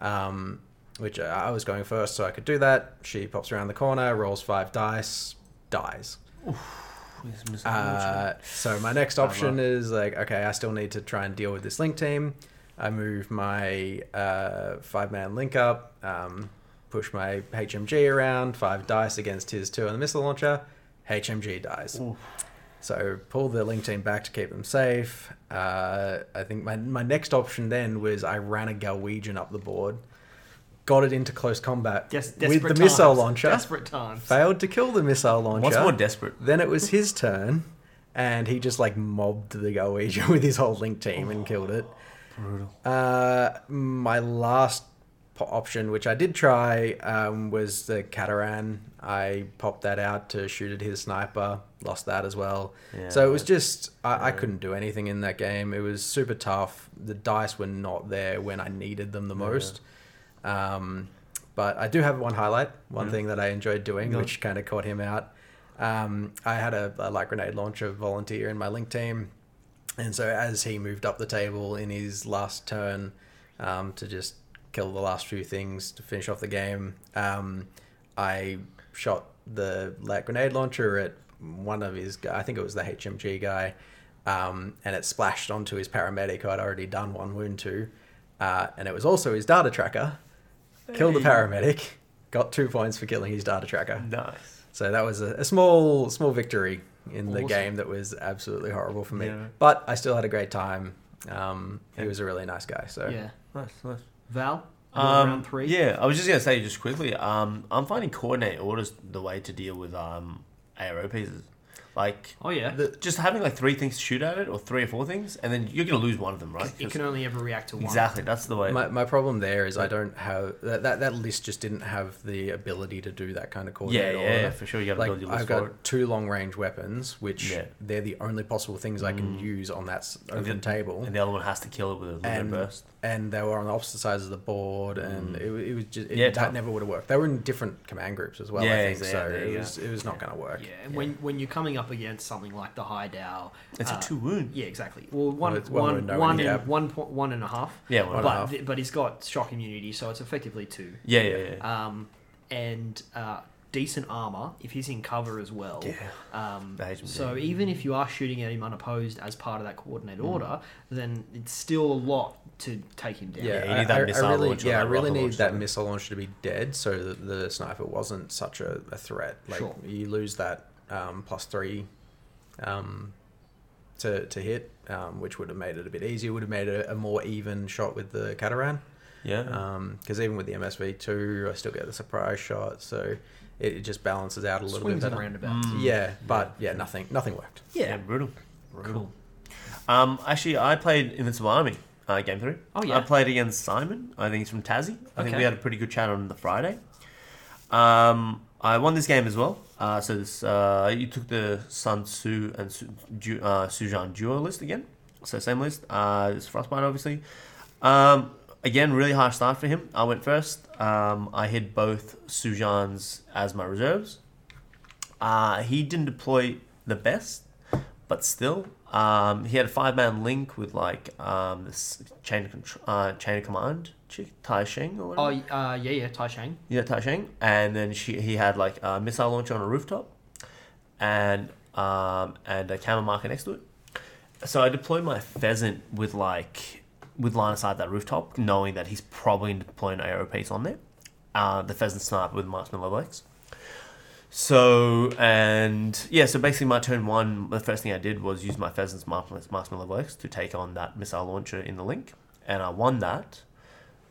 um, which I was going first, so I could do that. She pops around the corner, rolls five dice, dies. Oof. Uh, so my next option is like, okay, I still need to try and deal with this Link team. I move my uh, five-man link up, um, push my H M G around, five dice against his two on the missile launcher, H M G dies. Ooh. So pull the link team back to keep them safe. Uh, I think my my next option then was I ran a Galwegian up the board, got it into close combat Des- with the times. missile launcher, desperate times. Failed to kill the missile launcher. What's more desperate? Then it was his turn, and he just like mobbed the Galwegian with his whole link team oh. and killed it. Brutal. Uh, my last po- option, which I did try, um, was the Cataran. I popped that out to shoot at his sniper. Lost that as well. Yeah, so it was just, I, yeah. I couldn't do anything in that game. It was super tough. The dice were not there when I needed them the most. Yeah. Um, but I do have one highlight, one yeah. thing that I enjoyed doing, yeah. which kind of caught him out. Um, I had a, a light grenade launcher volunteer in my Link team. And so as he moved up the table in his last turn um, to just kill the last few things to finish off the game, um, I shot the light grenade launcher at one of his guys. I think it was the H M G guy, um, and it splashed onto his paramedic who I'd already done one wound to, uh, and it was also his data tracker. Hey. Killed the paramedic, got two points for killing his data tracker. Nice. So that was a, a small small victory in awesome. the game that was absolutely horrible for me, yeah. but I still had a great time. Um, yeah. He was a really nice guy. So yeah, nice, nice. Val, um, round three. Yeah, I was just gonna say just quickly. Um, I'm finding coordinate orders the way to deal with um A R O pieces. Like oh yeah, the, just having like three things to shoot at it, or three or four things, and then you're gonna lose one of them, right? It can only ever react to one. Exactly, that's the way. My my problem there is I don't have that that, that list just didn't have the ability to do that kind of coordinate. Yeah, yeah, order. yeah for sure. You gotta like, build your list I've got for it. two long range weapons, which yeah. they're the only possible things I can mm. use on that open and the, table, and the other one has to kill it with a limited burst. and they were on the opposite sides of the board, and mm. it, it was just it, yeah, that tough. Never would have worked. They were in different command groups as well, yeah, I think, yeah, so yeah, it, yeah. Was, it was not yeah. going to work. Yeah, and yeah. when when you're coming up against something like the high Dow, it's uh, a two wound. Yeah, exactly. Well, one well, one one, no one, and, one, point, one and a half. Yeah, one but, and a half. Th- but he's got shock immunity, so it's effectively two. Yeah, yeah, yeah. Um, and uh, decent armor if he's in cover as well. Yeah. Um, so be. even if you are shooting at him unopposed as part of that coordinate mm. order, then it's still a lot to take him down. Yeah, you need that I, missile I really, launcher. Yeah, I really need that missile launcher to be dead so that the sniper wasn't such a, a threat. Like, sure. You lose that um, plus three um, to to hit, um, which would have made it a bit easier. Would have made it a more even shot with the Cataran. Yeah. Because um, even with the M S V two, I still get the surprise shot. So it, it just balances out a little Swings bit better. Swings and roundabouts. Mm. Yeah, but yeah, nothing, nothing worked. Yeah, yeah brutal. brutal. Cool. Um, actually, I played Invincible Army. Uh, game three. Oh, yeah. I played against Simon. I think he's from Tassie. I okay. think we had a pretty good chat on the Friday. Um, I won this game as well. Uh, so this, uh, you took the Sun Tzu and Su, uh, Sujan duo list again. So same list. Uh, it's Frostbite, obviously. Um, again, really harsh start for him. I went first. Um, I hid both Sujans as my reserves. Uh, he didn't deploy the best, but still... Um, he had a five-man link with, like, um, this chain of, contr- uh, chain of command chick, Tai Sheng or whatever. Oh, uh, yeah, yeah, Tai Sheng. Yeah, Tai Sheng. And then she, he had, like, a missile launcher on a rooftop and um, and a camera marker next to it. So I deployed my Pheasant with, like, with line of sight that rooftop, knowing that he's probably deploying A O Ps on there. Uh, the Pheasant sniper with marksman level X. So, and yeah, so basically my turn one, the first thing I did was use my Pheasant's Marksman Level X to take on that missile launcher in the link. And I won that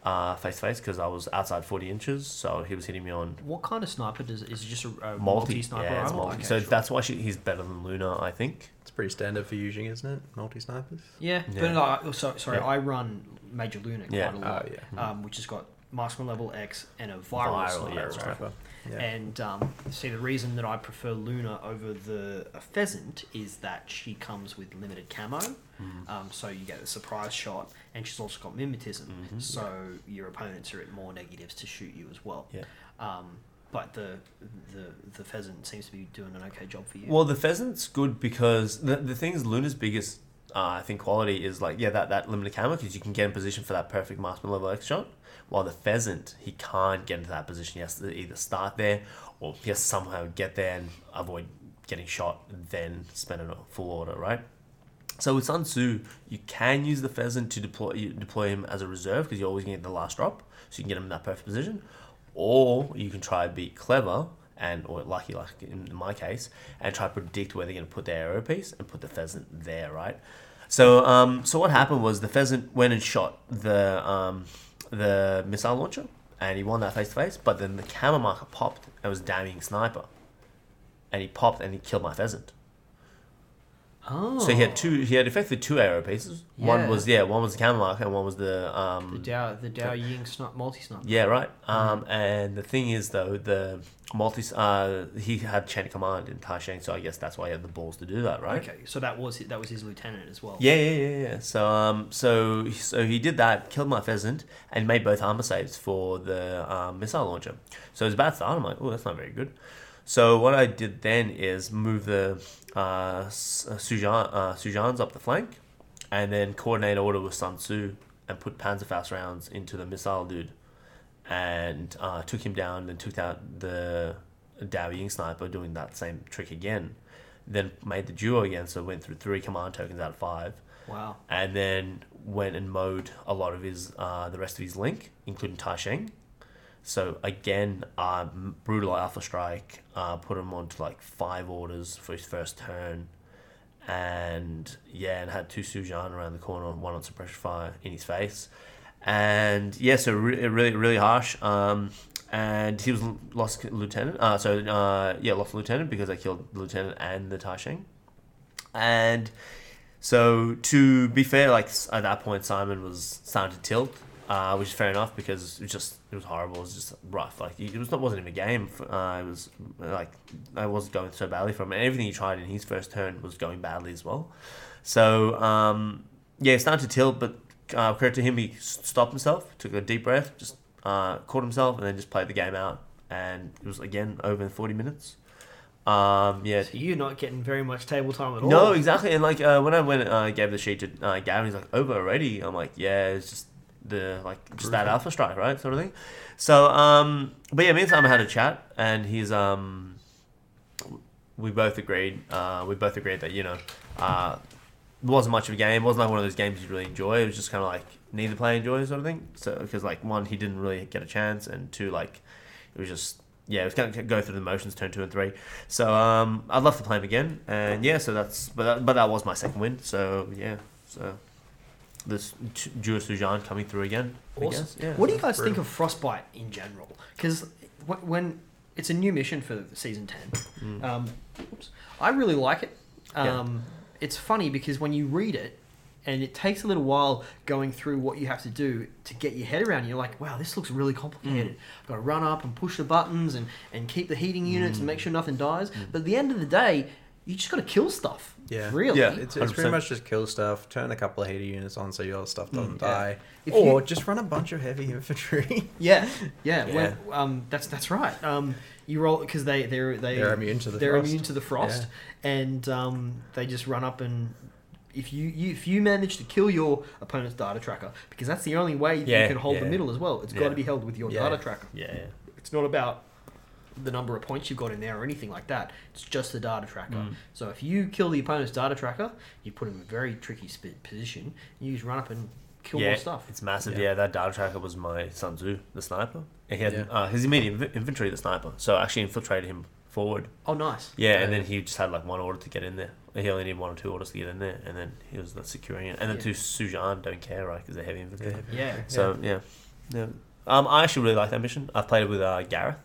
uh, face-to-face because I was outside forty inches, so he was hitting me on... What kind of sniper does it? Is it just a, a multi, multi-sniper? Yeah, it's multi. Okay, so sure. That's why she, he's better than Luna, I think. It's pretty standard for using, isn't it? Multi-snipers? Yeah, yeah. but like, oh, so, sorry, yeah. I run Major Luna quite yeah. a lot, oh, yeah. um, which has got Marksman Level X and a viral, viral sniper. Yeah, right. sniper. Yeah. And um, see, the reason that I prefer Luna over the uh, Pheasant is that she comes with limited camo, mm. um, so you get a surprise shot, and she's also got mimetism, mm-hmm. so yeah. your opponents are at more negatives to shoot you as well. Yeah. Um, but the, the the Pheasant seems to be doing an okay job for you. Well, the Pheasant's good because the the thing is Luna's biggest uh, I think quality is like yeah that, that limited camo because you can get in position for that perfect Marksman Level X shot. While the Pheasant, he can't get into that position. He has to either start there or he has to somehow get there and avoid getting shot and then spend it on full order, right? So with Sun Tzu, you can use the Pheasant to deploy you deploy him as a reserve because you're always going to get the last drop, so you can get him in that perfect position. Or you can try to be clever, and or lucky like in my case, and try to predict where they're going to put their arrow piece and put the Pheasant there, right? So um, so what happened was the Pheasant went and shot the... Um, the missile launcher, and he won that face-to-face, but then the camera marker popped and was damning sniper, and he popped and he killed my Pheasant. Oh. So he had two. He had effectively two arrow pieces. Yeah. One was yeah, one was the camera marker, and one was the um the Dow the Dow Ying sniper multi sniper. Yeah, right. Um, mm-hmm. And the thing is though, the multi uh he had chain of command in Tai Sheng, so I guess that's why he had the balls to do that, right? Okay, so that was that was his lieutenant as well. Yeah, yeah, yeah, yeah. So um, so so he did that, killed my Pheasant, and made both armor saves for the um, missile launcher. So it was a bad start. I'm like, oh, that's not very good. So what I did then is move the uh, Sujan, uh, Sujans up the flank and then coordinate order with Sun Tzu and put Panzerfaust rounds into the missile dude and uh, took him down and took out the Dao Ying sniper doing that same trick again. Then made the duo again, so went through three command tokens out of five. Wow. And then went and mowed a lot of his, uh, the rest of his link, including Tai Sheng. So again, um, brutal alpha strike, uh, put him onto like five orders for his first turn, and yeah, and had two Sujan around the corner, one on suppression fire in his face, and yeah, so re- really, really harsh. Um, and he was lost lieutenant. Uh, so uh, yeah, lost lieutenant because I killed the lieutenant and the Tai Sheng, and so to be fair, like at that point, Simon was starting to tilt. Uh, which is fair enough because it was just it was horrible. It was just rough. Like it was not wasn't even a game. For, uh, it was like I was going so badly for him. And everything he tried in his first turn was going badly as well. So um, yeah, it started to tilt, but uh, credit to him, he stopped himself, took a deep breath, just uh, caught himself, and then just played the game out. And it was, again, over forty minutes. Um, yeah. So you're not getting very much table time at all. No, exactly. And, like, uh, when I went uh, gave the sheet to uh, Gavin, he's like, over already? I'm like, yeah, it's just the, like, just that alpha strike, right? Sort of thing. So, um, but yeah, meantime, I had a chat, and he's, um, we both agreed, uh, we both agreed that, you know, uh, it wasn't much of a game. It wasn't like one of those games you'd really enjoy. It was just kind of like, neither player enjoys, sort of thing. So, because, like, one, he didn't really get a chance, and two, like, it was just, yeah, it was going to go through the motions, turn two and three. So um, I'd love to play him again. And yeah, so that's, but that, but that was my second win. So yeah, so this Jua Sujan coming through again. Awesome. I guess. Yeah, what do you guys brutal. think of Frostbite in general? Because when it's a new mission for season ten, mm. um, oops, I really like it. Um, yeah. It's funny because when you read it, and it takes a little while going through what you have to do to get your head around. You're like, wow, this looks really complicated. Mm. I've got to run up and push the buttons and, and keep the heating units mm. and make sure nothing dies. Mm. But at the end of the day, you just got to kill stuff. Yeah. Really? Yeah, it's, it's pretty much just kill stuff, turn a couple of heater units on so your stuff doesn't mm, yeah. die. If or you... just run a bunch of heavy infantry. yeah, yeah. yeah. Well, um, that's that's right. Um, you roll because they they're they, they're immune to the they're frost. immune to the frost, yeah. and um, they just run up and. If you, you if you manage to kill your opponent's data tracker, because that's the only way yeah, you can hold yeah. the middle as well. It's yeah. got to be held with your yeah. data tracker. Yeah, yeah. It's not about the number of points you've got in there or anything like that. It's just the data tracker. Mm. So if you kill the opponent's data tracker, you put him in a very tricky position. You just run up and kill yeah, more stuff. It's massive. Yeah. yeah, that data tracker was my Sun Tzu, the sniper. He had yeah. uh, his immediate inv- infantry, the sniper. So I actually infiltrated him forward. Oh, nice. Yeah, yeah, and then he just had like one order to get in there. He only needed one or two orders to get in there, and then he was the securing it. And the yeah. two Sujan don't care, right? Because they're heavy infantry. Yeah. So yeah. yeah, um, I actually really like that mission. I've played it with uh, Gareth,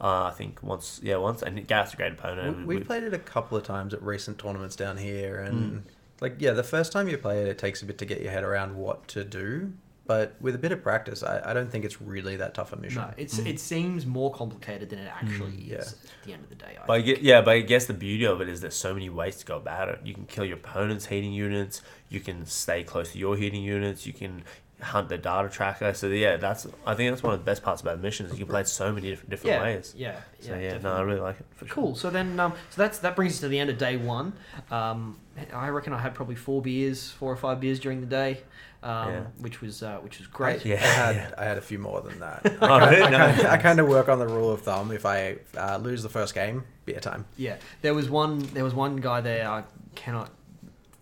uh, I think once, yeah, once. And Gareth's a great opponent. We, we've, we've played it a couple of times at recent tournaments down here, and mm. like yeah, the first time you play it, it takes a bit to get your head around what to do. But with a bit of practice, I, I don't think it's really that tough a mission. No, it's mm. it seems more complicated than it actually mm, yeah. is at the end of the day. I but I guess, yeah, but I guess the beauty of it is there's so many ways to go about it. You can kill your opponent's heating units. You can stay close to your heating units. You can hunt the data tracker. So yeah, that's I think that's one of the best parts about missions. You can play it so many different, different yeah, ways. Yeah, yeah, so, yeah. Definitely. No, I really like it. For sure. Cool. So then, um, so that's that brings us to the end of day one. Um, I reckon I had probably four beers, four or five beers during the day. Um, yeah. Which was uh, which was great. Yeah, I had, yeah. I had a few more than that. I, oh, I, no. I, I kind of work on the rule of thumb. If I uh, lose the first game, beer time. Yeah, there was one. There was one guy there. I cannot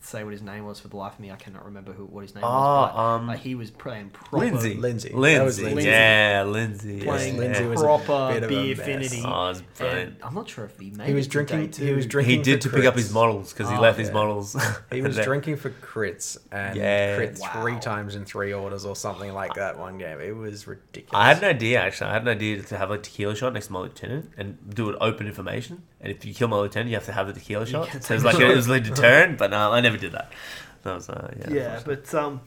say what his name was for the life of me. I cannot remember who what his name oh, was. But um, like, he was playing proper Lindsay. Lindsay. Lindsay. Lindsay. Yeah, Lindsay. Playing yeah. Lindsay was proper beer affinity. Oh, I'm not sure if he made. He was it drinking. He was drinking. He did to crits. pick up his models because oh, he left yeah. his models. He was drinking for crits and yeah. crit wow. three times in three orders or something like that one game. It was ridiculous. I had an idea actually. I had an idea to have a tequila shot next to my lieutenant and do it open information. And if you kill my lieutenant, you have to have the tequila shot. So it was like it was like deterrent, but no, I never did that. That was uh, yeah. Yeah, but um,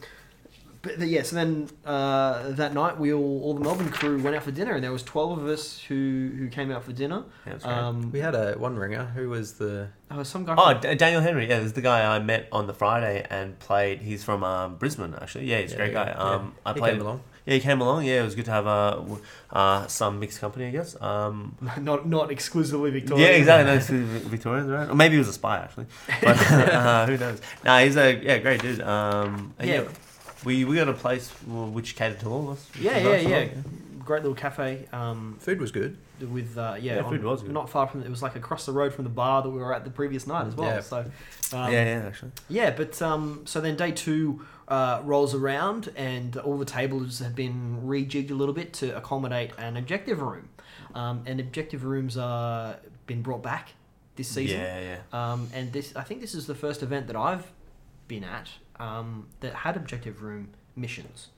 but yeah. So then uh, that night, we all all the Melbourne crew went out for dinner, and there was twelve of us who, who came out for dinner. Yeah, um, we had a one ringer who was the oh some guy. Oh, from... Daniel Henry. Yeah, it was the guy I met on the Friday and played. He's from um, Brisbane actually. Yeah, he's yeah, a great yeah, guy. Um, yeah. I played he came along. Yeah, he came along. Yeah, it was good to have uh, uh, some mixed company, I guess. Um, not not exclusively Victorian. Yeah, exactly. No, exclusively Victorians, right? Or maybe he was a spy, actually. But uh, who knows? No, he's a yeah great dude. Um, yeah. yeah. We we got a place which catered to all of us. Yeah, yeah, yeah. yeah. Great little cafe. Um, food was good. With uh, yeah, yeah on, food was good. Not far from it was like across the road from the bar that we were at the previous night as well. Yeah. So um, yeah, yeah, actually. Yeah, but um, so then day two uh, rolls around and all the tables have been rejigged a little bit to accommodate an objective room, um, and objective rooms are been brought back this season. Yeah, yeah. Um, and this I think this is the first event that I've been at um, that had objective room missions.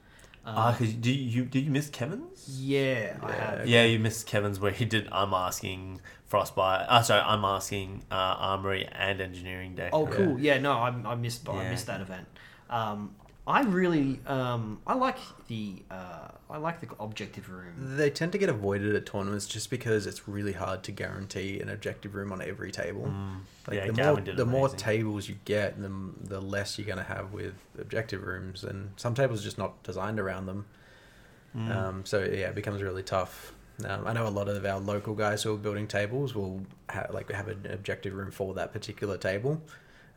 Ah, um, uh, did you did you miss Kevin's? Yeah, yeah, I have. Yeah, you missed Kevin's where he did I'm asking Frostbite. Ah, uh, sorry, I'm asking uh, Armory and Engineering Day. Oh, cool. Yeah, yeah no, I I missed I yeah. missed that event. Um, I really, um, I like the, uh, I like the objective room. They tend to get avoided at tournaments just because it's really hard to guarantee an objective room on every table. Mm. Like yeah, the Gavin more, did the amazing. more tables you get, the the less you're going to have with objective rooms, and some tables are just not designed around them. Mm. Um, so yeah, it becomes really tough. Um, I know a lot of our local guys who are building tables will ha- like have an objective room for that particular table.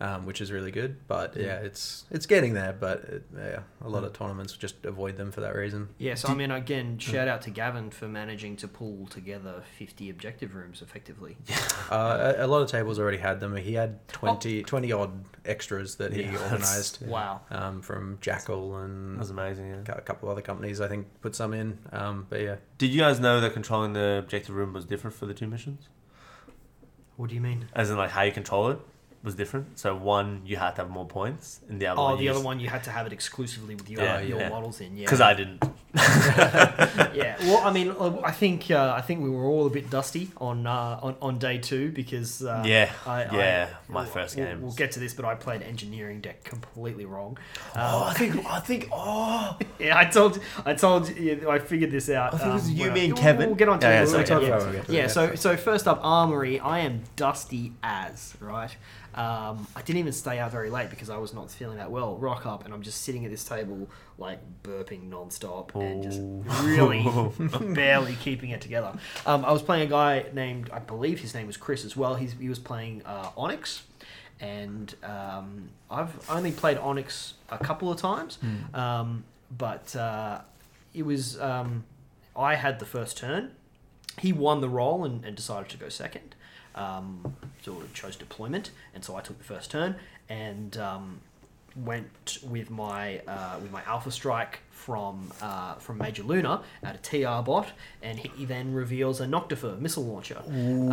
Um, which is really good, but yeah, it's it's getting there. But it, yeah, a lot of tournaments just avoid them for that reason. Yeah, so I mean, again, shout out to Gavin for managing to pull together fifty objective rooms effectively. Uh, a, a lot of tables already had them. He had twenty, oh. twenty odd extras that he yeah, organised. Wow. Um, from Jackal and that was amazing. Yeah. A couple of other companies I think put some in. Um, but yeah, did you guys know that controlling the objective room was different for the two missions? What do you mean? As in, like how you control it. Was different. So one, you had to have more points, and the other. Oh, one the used... other one you had to have it exclusively with your yeah, your yeah. models in. Yeah, because I didn't. yeah. Well, I mean, I think uh, I think we were all a bit dusty on uh, on, on day two because uh, yeah, I, yeah, I, my first game. We'll, we'll get to this, but I played engineering deck completely wrong. Um, oh, I think I think oh yeah, I told I told you yeah, I figured this out. I think um, it was you, me, and Kevin. We'll get on to yeah, yeah, it. Yeah, yeah. yeah. So so first up, Armory. I am dusty as right. Um, I didn't even stay out very late because I was not feeling that well. Rock up, and I'm just sitting at this table, like burping nonstop oh. and just really barely keeping it together. Um, I was playing a guy named, I believe his name was Chris as well. He's, he was playing uh, Onyx, and um, I've only played Onyx a couple of times, mm. um, but uh, it was um, I had the first turn. He won the roll and, and decided to go second. Um, sort of chose deployment, and so I took the first turn and um, went with my uh, with my Alpha Strike from uh, from Major Luna at a T R bot, and he then reveals a Noctifer missile launcher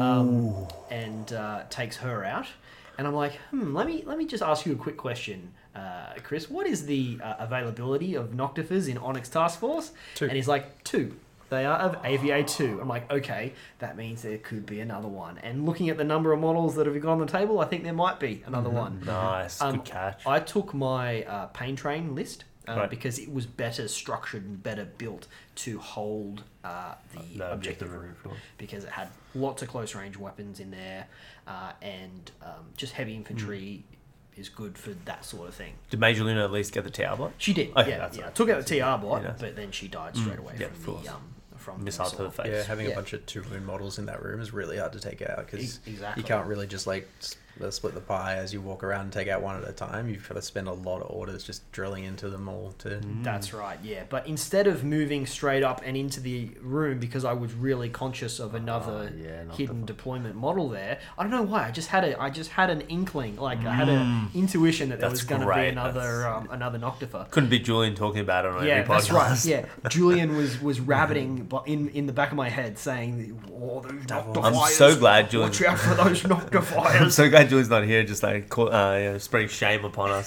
um, and uh, takes her out. And I'm like, hmm, let me let me just ask you a quick question, uh, Chris. What is the uh, availability of Noctifers in Onyx Task Force? Two. And he's like, two. They are of A V A two. I'm like, okay, that means there could be another one. And looking at the number of models that have gone on the table, I think there might be another one. Nice, um, good catch. I took my uh, Pain Train list um, right. because it was better structured and better built to hold uh, the no, objective room because it had lots of close-range weapons in there uh, and um, just heavy infantry... Mm. is good for that sort of thing. Did Major Luna at least get the T R bot? She did. Okay, yeah, that's yeah. Right. Took out the T R bot, yeah, but then she died straight away yeah, from the um, from missile to the face. Yeah, having yeah. a bunch of two wound models in that room is really hard to take out because exactly. you can't really just like split the pie as you walk around and take out one at a time. You've got to spend a lot of orders just drilling into them all. To mm. That's right, yeah. But instead of moving straight up and into the room because I was really conscious of another oh, yeah, hidden the... deployment model there, I don't know why. I just had a, I just had an inkling, like mm. I had an intuition that there that's was going to be another um, another Noctifer. Couldn't be Julian talking about it on yeah, every podcast. Yeah, that's right. Yeah, Julian was was rabbiting in in the back of my head saying, "Oh, those Noctifiers! I'm so glad Julian. Watch out for those Noctifiers." I'm so glad Julie's not here, just like call, uh, you know, spreading shame upon us.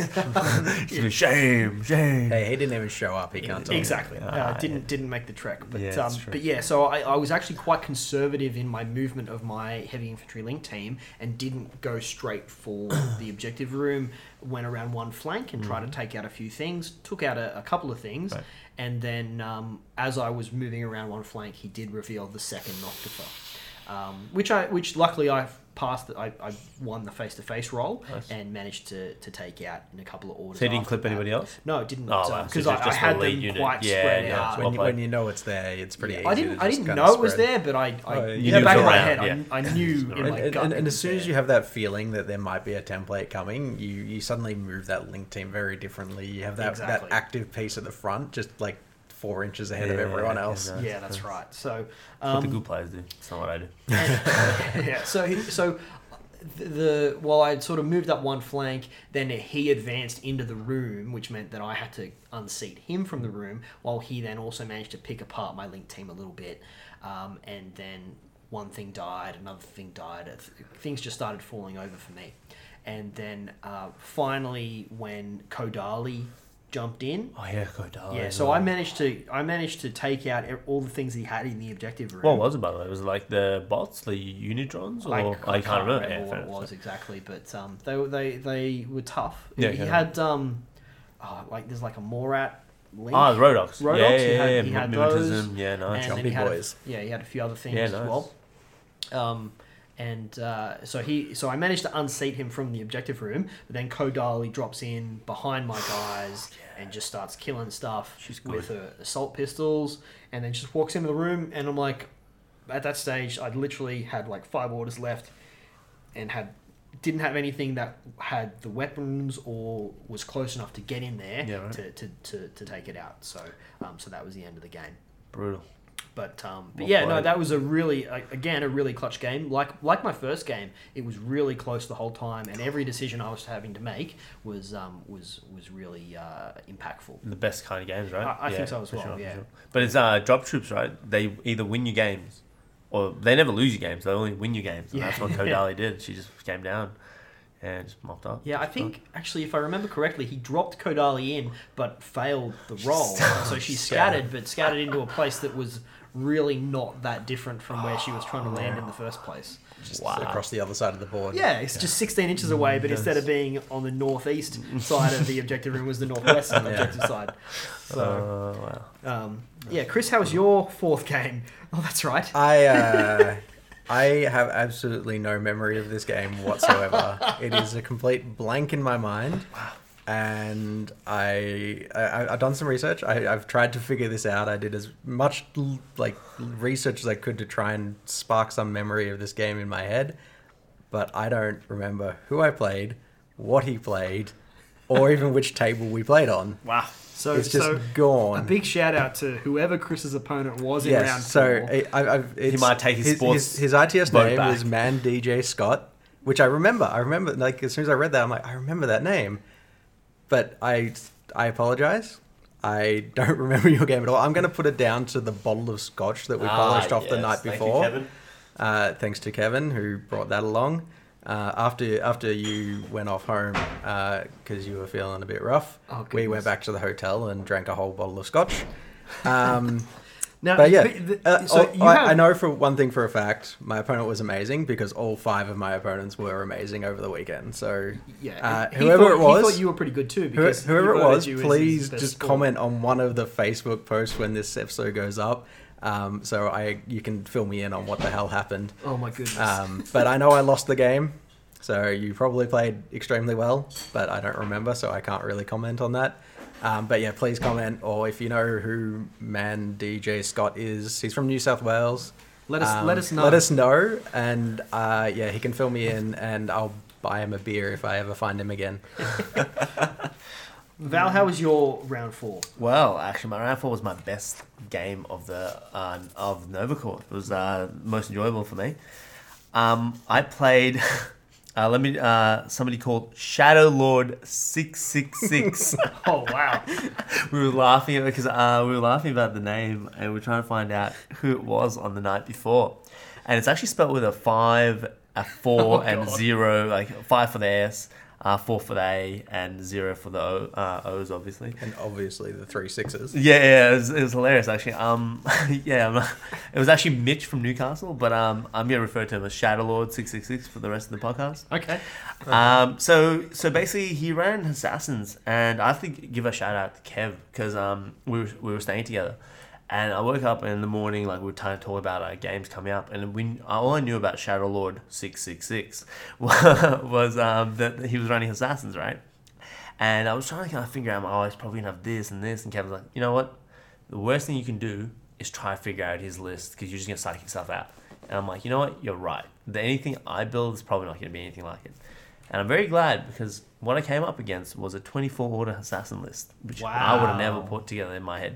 yeah. Shame, shame. Hey, he didn't even show up. He can't. Talk exactly. Uh, uh, didn't yeah. didn't make the trek. But yeah, um, but yeah. So I, I was actually quite conservative in my movement of my heavy infantry link team, and didn't go straight for the objective room. Went around one flank and mm. tried to take out a few things. Took out a, a couple of things, right. and then um, as I was moving around one flank, he did reveal the second Noctifer. Um, which I, which luckily I passed. The, I, I won the face-to-face roll nice. and managed to, to take out in a couple of orders. So you didn't clip that. anybody else? No, it didn't. Because oh, wow. so I, I had them unit. quite yeah, spread yeah, out. When you, when you know it's there, it's pretty yeah. easy. I didn't. I didn't know it was there, but I. I oh, you in the back of my head, yeah. I, I knew. in my and, gut and, and as soon there. as you have that feeling that there might be a template coming, you, you suddenly move that link team very differently. You have that exactly. that active piece at the front, just like. Four inches ahead yeah, of everyone else. Yeah, yeah, that's right. So um, what the good players do. It's not what I do. And, yeah. So so the while I sort of moved up one flank, then he advanced into the room, which meant that I had to unseat him from the room. While he then also managed to pick apart my link team a little bit, um, and then one thing died, another thing died. Things just started falling over for me, and then uh, finally when Kodali jumped in. Oh yeah, Kodali. Yeah, so I managed to I managed to take out all the things he had in the objective room. What was it, by the way? Was it like the bots, the Unitrons, or I, I, I can't, can't remember, remember yeah, what it was so. exactly, but um, they they they were tough. Yeah, he had um, oh, like there's like a Morat link. Ah, the Rodox. Rodox. Yeah, yeah, he had, yeah, he had those. Yeah, nice. And Jumpy Boys. A, yeah, he had a few other things yeah, nice. as well. Um, and uh, so he, so I managed to unseat him from the objective room, but then Kodali drops in behind my guys yeah. and just starts killing stuff She's with good. her assault pistols, and then just walks into the room, and I'm like, at that stage, I'd literally had like five orders left, and had didn't have anything that had the weapons or was close enough to get in there yeah, right. to, to, to, to take it out. So, um, so that was the end of the game. Brutal. But, um, but well yeah, played. no, that was a really, again, a really clutch game. Like like my first game, it was really close the whole time, and every decision I was having to make was um, was was really uh, impactful. The best kind of games, right? I, I yeah, think so as well, sure, yeah. Sure. But it's uh, drop troops, right? They either win your games, or they never lose your games. They only win your games, and yeah. that's what Kodali did. She just came down and just mopped up. Yeah, I think, fun. actually, if I remember correctly, he dropped Kodali in, but failed the roll. So she scattered, but scattered into a place that was really not that different from where she was trying to land in the first place. Just wow. across the other side of the board. Yeah, it's yeah. just sixteen inches away, but yes. instead of being on the northeast side of the objective room, was the northwest yeah. objective side. So, uh, wow. um, yeah, Chris, how was your fourth game? Oh, that's right. I uh, I have absolutely no memory of this game whatsoever. It is a complete blank in my mind. Wow. And I, I, I've done some research. I, I've tried to figure this out. I did as much like research as I could to try and spark some memory of this game in my head, but I don't remember who I played, what he played, or even which table we played on. Wow. So it's just so gone. A big shout out to whoever Chris's opponent was in yes, round so four. Yes, so he might take his, his sports. His, his I T S name back. is Man D J Scott, which I remember. I remember, like, as soon as I read that, I'm like, I remember that name. But I I apologize. I don't remember your game at all. I'm going to put it down to the bottle of scotch that we ah, polished off yes. the night before. Thank you, Kevin. Uh, thanks to Kevin, who brought that along. Uh, after after you went off home because uh, you were feeling a bit rough, oh, we went back to the hotel and drank a whole bottle of scotch. Um, now, but yeah, but the, uh, so all, I, have... I know for one thing for a fact, my opponent was amazing because all five of my opponents were amazing over the weekend. So yeah, uh, whoever thought, it was, he thought you were pretty good too. Because whoever it was, please just sport. comment on one of the Facebook posts when this episode goes up, um, so I you can fill me in on what the hell happened. Oh my goodness! Um, but I know I lost the game, so you probably played extremely well, but I don't remember, so I can't really comment on that. Um, but yeah, please comment, or if you know who Man D J Scott is, he's from New South Wales. Let us um, let us know. Let us know, and uh, yeah, he can fill me in, and I'll buy him a beer if I ever find him again. Val, how was your round four? Well, actually, my round four was my best game of the uh, of Novacore. It was uh, most enjoyable for me. Um, I played. Uh, let me. Uh, somebody called Shadow Lord six six six. Oh wow! We were laughing because uh, we were laughing about the name, and we were trying to find out who it was on the night before. And it's actually spelled with a five, a four, oh, and God. zero. Like five for the S, uh, four for the A, and zero for the O, uh, O's, obviously. And obviously the three sixes. Yeah, yeah, it was, it was hilarious actually. Um, yeah, it was actually Mitch from Newcastle, but um, I'm gonna refer to him as Shadow Lord six six six for the rest of the podcast. Okay. okay. Um, so so basically he ran assassins, and I have to give a shout out to Kev because um we were, we were staying together, and I woke up in the morning like we were trying to talk about our games coming up, and we all I knew about Shadow Lord six six six was um that he was running assassins, right? And I was trying to kind of figure out, oh, he's probably gonna have this and this, and Kevin's like, you know what? The worst thing you can do is try to figure out his list because you're just gonna psych yourself out. And I'm like, you know what? You're right. The anything I build is probably not gonna be anything like it. And I'm very glad because what I came up against was a twenty-four order assassin list, which wow. I would have never put together in my head.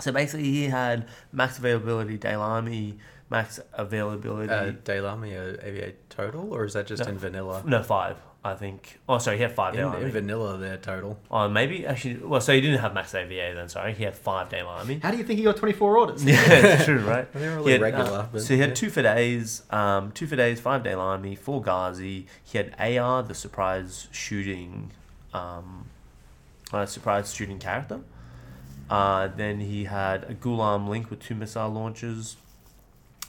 So basically, he had max availability Daylami, max availability. Uh, Daylami uh, A V A total, or is that just no, in vanilla? No, five, I think. Oh, sorry, he had five in, Daylami. In vanilla, there total. Oh, maybe actually. Well, so he didn't have max A V A then. Sorry, he had five Daylami. How do you think he got twenty-four orders? Yeah, it's true, right? I think really regular. Uh, but, so he had yeah. two Fidays, um, two Fidays, five Daylami, four Ghazi. He had A R, the surprise shooting, um, uh, surprise shooting character. Uh, then he had a Ghulam Link with two missile launchers.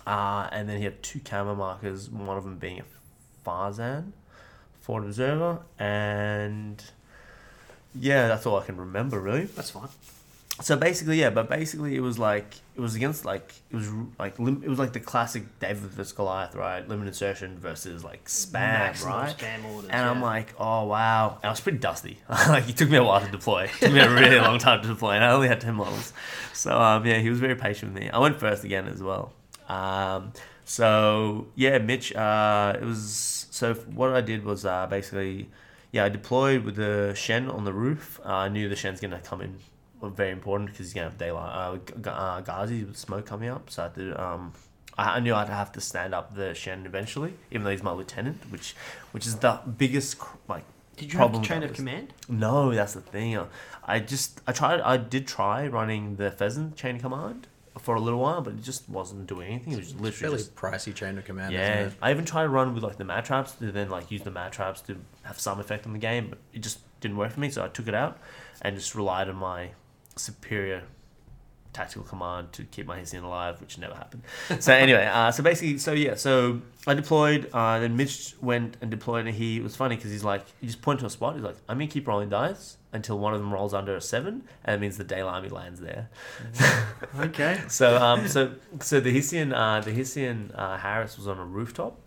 Uh, and then he had two camera markers, one of them being a Farzan, Forward Observer, and Yeah, that's all I can remember, really. That's fine. So basically, yeah, but basically it was like, it was against like, it was like, it was like the classic David versus Goliath, right? Limited insertion versus like spam, maximum right? Spam orders, and yeah. I'm like, oh, wow. And I was pretty dusty. Like, it took me a while to deploy. It took me a really long time to deploy, and I only had ten models. So, um, yeah, he was very patient with me. I went first again as well. Um, so, yeah, Mitch, uh, it was, so what I did was uh, basically, yeah, I deployed with the Shen on the roof. Uh, I knew the Shen's going to come in. Very important because he's gonna have daylight uh, uh Ghazi with smoke coming up, so I had to, um I, I knew I'd have to stand up the Shen eventually, even though he's my lieutenant, which which is the biggest like. Did you have the chain of command? No, that's the thing. I, I just I tried I did try running the Pheasant chain of command for a little while, but it just wasn't doing anything. It was just literally it's fairly just, pricey chain of command. Yeah, isn't it? I even tried to run with like the mad traps to then like use the mad traps to have some effect on the game, but it just didn't work for me, so I took it out and just relied on my superior tactical command to keep my Hessian alive, which never happened. So anyway, uh, so basically, so yeah, so I deployed, uh, then Mitch went and deployed, and he, it was funny because he's like, he just pointed to a spot, he's like, I'm going to keep rolling dice until one of them rolls under a seven, and it means the Dale Army lands there. Okay. so um, so so the Hessian, uh, the Hessian uh, Harris was on a rooftop,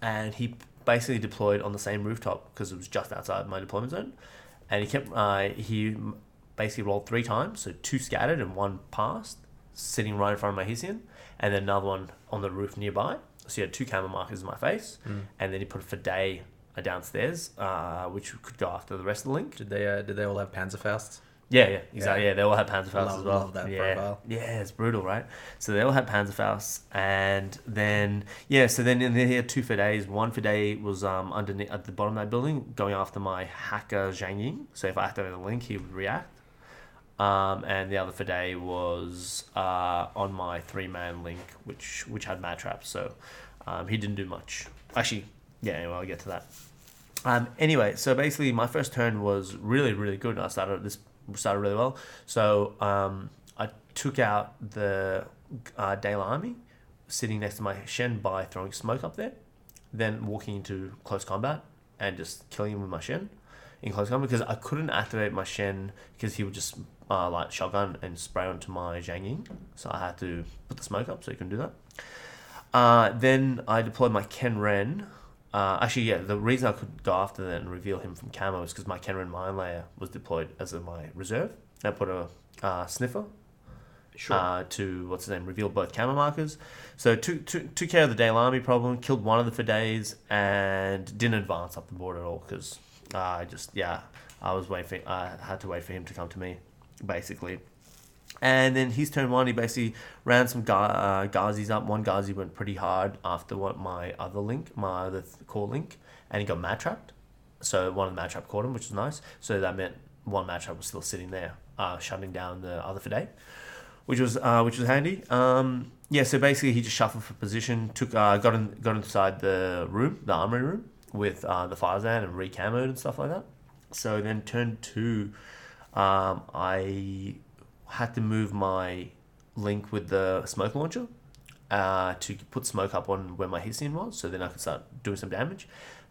and he basically deployed on the same rooftop because it was just outside my deployment zone, and he kept, uh, he... basically rolled three times, so two scattered and one passed, sitting right in front of my Hessian, and then another one on the roof nearby. So he had two camera markers in my face, mm. and then he put a Fidei downstairs, uh, which could go after the rest of the link. Did they uh, did they all have Panzerfausts? Yeah, yeah, exactly. Yeah, yeah they all had Panzerfausts as well. Love that yeah. profile. Yeah, it's brutal, right? So they all had Panzerfausts, and then yeah, so then in there he had two Fideis. One Fidei was um underneath at the bottom of that building, going after my hacker Zhang Ying. So if I activated the link, he would react. Um, and the other Fidei was uh, on my three-man link, which which had mad traps, so um, he didn't do much. Actually, yeah, anyway, I'll get to that. Um, anyway, so basically my first turn was really, really good. I started this started really well. So um, I took out the uh, Dale Army, sitting next to my Shen by throwing smoke up there, then walking into close combat and just killing him with my Shen in close combat, because I couldn't activate my Shen because he would just... Uh, like shotgun and spray onto my Zhang Ying, so I had to put the smoke up so you can do that. Uh, then I deployed my Kenren. Uh, actually, yeah, the reason I could go after that and reveal him from camo is because my Kenren Mine Layer was deployed as a, my reserve. I put a uh, sniffer sure. uh, to what's his name, reveal both camo markers. So took, took, took care of the Dale Army problem, killed one of the Fideis, and didn't advance up the board at all because I uh, just yeah I was waiting. I had to wait for him to come to me. Basically, and then his turn one, he basically ran some ga- uh, Ghazis up. One Ghazi went pretty hard after what my other link, my other th- core link, and he got mad trapped. So one of the mad trap caught him, which was nice. So that meant one mad trap was still sitting there, uh, shutting down the other Fidei, which was uh, which was handy. Um, yeah, so basically he just shuffled for position, took uh, got in, got inside the room, the armory room, with uh, the Farzan and recamoed and stuff like that. So then turn two. Um, I had to move my link with the smoke launcher uh, to put smoke up on where my Hessian was, so then I could start doing some damage.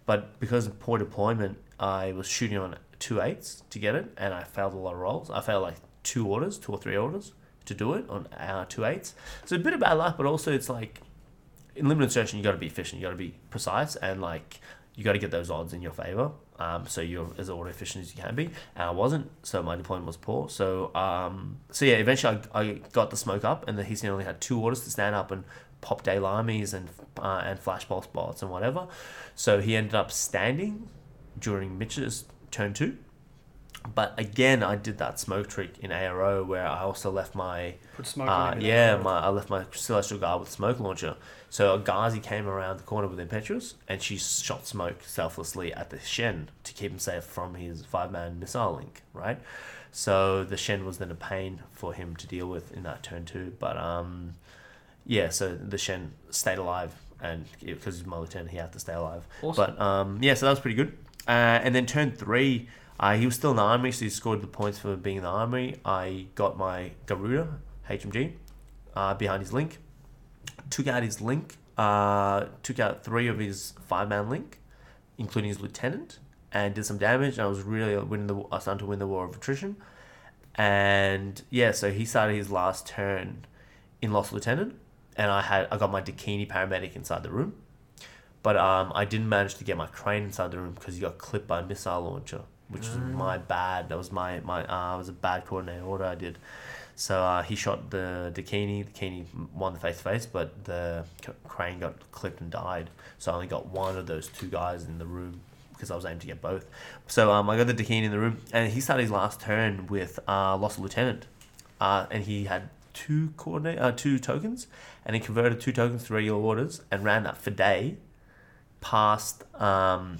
But because of poor deployment, I was shooting on two eights to get it, and I failed a lot of rolls. I failed like two orders, two or three orders to do it on uh, two eights. So a bit of bad luck, but also it's like, in limited insertion, you got to be efficient, you got to be precise, and like you got to get those odds in your favor. Um, so you're as auto efficient as you can be, and I wasn't, so my deployment was poor. So um, so yeah, eventually I, I got the smoke up, and the Hessian only had two orders to stand up and pop Dale Armies and uh, and flashball spots and whatever. So he ended up standing during Mitch's turn two, but again I did that smoke trick in A R O where I also left my Put smoke uh, yeah my I left my Celestial Guard with smoke launcher. So a Ghazi came around the corner with Impetuous, and she shot smoke selflessly at the Shen to keep him safe from his five-man missile link, right? So the Shen was then a pain for him to deal with in that turn too. But, um, yeah, so the Shen stayed alive, and because he's my lieutenant, he had to stay alive. Awesome. But, um, yeah, so that was pretty good. Uh, and then turn three, uh, he was still in the armory, so he scored the points for being in the armory. I got my Garuda, H M G, uh, behind his link. Took out his link, uh, took out three of his five-man link, including his lieutenant, and did some damage, and I was really winning the, I was starting to win the war of attrition. And yeah, so he started his last turn in Lost Lieutenant, and I had I got my Dakini paramedic inside the room, but um I didn't manage to get my Crane inside the room because he got clipped by a missile launcher, which mm. was my bad. That was my my uh, it was a bad coordinated order I did. So uh, he shot the Dakini. Dakini won the face to face, but the Crane got clipped and died. So I only got one of those two guys in the room, because I was aimed to get both. So um, I got the Dakini in the room, and he started his last turn with uh, Lost Lieutenant. Uh, and he had two coordinate, uh, two tokens, and he converted two tokens to regular orders and ran that for day past um,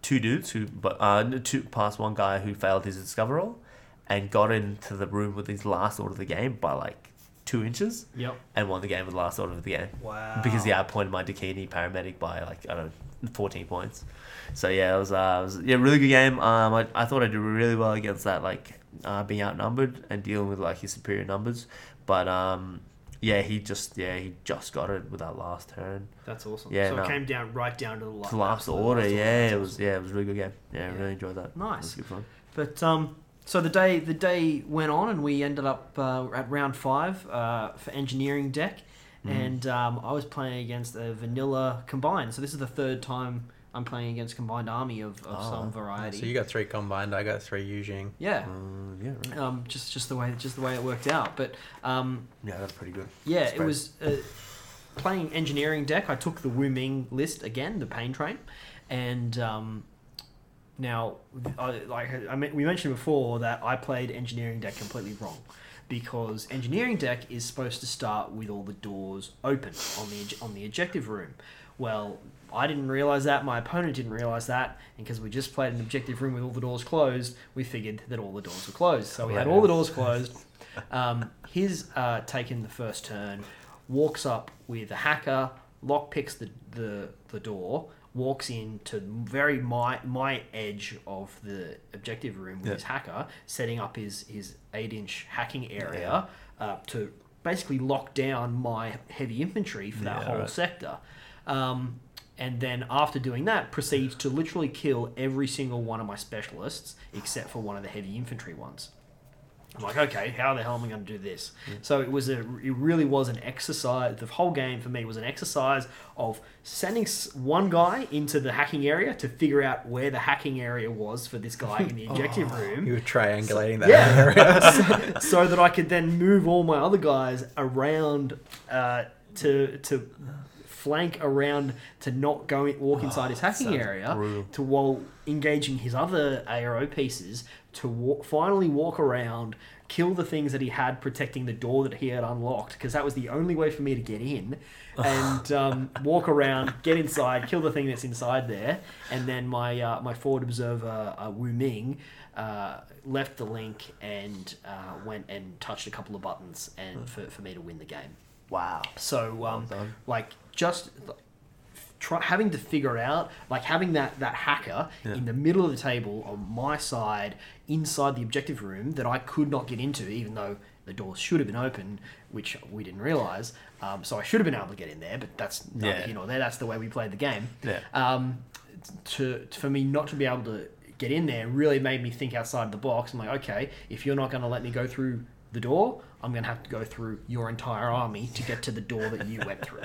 two dudes, who but uh, two, past one guy who failed his discover roll and got into the room with his last order of the game by like two inches. Yep. And won the game with the last order of the game. Wow. Because yeah, I pointed my Dakini paramedic by like, I don't know, fourteen points. So yeah, it was uh, it was yeah, really good game. Um, I, I thought I did really well against that, like uh, being outnumbered and dealing with like his superior numbers. But um, yeah, he just yeah he just got it with that last turn. That's awesome. Yeah, so no, it came down right down to the last, to last order. Last yeah, order. it was yeah it was a really good game. Yeah, yeah. I really enjoyed that. Nice, it was good fun. But um, so the day the day went on, and we ended up uh, at round five uh, for engineering deck, mm. and um, I was playing against a vanilla combined. So this is the third time I'm playing against combined army of, of oh, some variety. So you got three combined, I got three Yuzhing. Yeah. Uh, yeah. Right. Um. Just, just the way, just the way it worked out. But um. Yeah, that's pretty good. Yeah, it was uh, playing engineering deck. I took the Wu Ming list again, the Pain Train, and um. Now, I, like I mean, we mentioned before that I played engineering deck completely wrong, because engineering deck is supposed to start with all the doors open on the on the objective room. Well, I didn't realise that, my opponent didn't realise that, and because we just played an objective room with all the doors closed, we figured that all the doors were closed. So we had all the doors closed. Um, his uh, taken the first turn, walks up with a hacker, lockpicks the, the, the door, walks into very my my edge of the objective room with yeah. his hacker, setting up his, his eight-inch hacking area yeah. uh, to basically lock down my heavy infantry for that yeah, whole right. sector. Um, and then after doing that, proceeds to literally kill every single one of my specialists, except for one of the heavy infantry ones. I'm like, okay, how the hell am I going to do this? Mm. So it was a, it really was an exercise. The whole game for me was an exercise of sending one guy into the hacking area to figure out where the hacking area was for this guy in the objective oh, room. You were triangulating so, that yeah. area. so, so that I could then move all my other guys around uh, to to... flank around to not go in, walk inside oh, his hacking area brutal. to while engaging his other A R O pieces to walk, finally walk around, kill the things that he had protecting the door that he had unlocked, because that was the only way for me to get in, and um, walk around, get inside, kill the thing that's inside there, and then my uh, my forward observer uh, Wu Ming uh, left the link and uh, went and touched a couple of buttons and for, for me to win the game. Wow. So, um, well like, just try, having to figure out, like, having that, that hacker yeah. in the middle of the table on my side, inside the objective room that I could not get into, even though the door should have been open, which we didn't realise. Um, so I should have been able to get in there, but that's, yeah. you know, that's the way we played the game. Yeah. Um, to, to for me not to be able to get in there really made me think outside the box. I'm like, okay, if you're not going to let me go through the door, I'm going to have to go through your entire army to get to the door that you went through.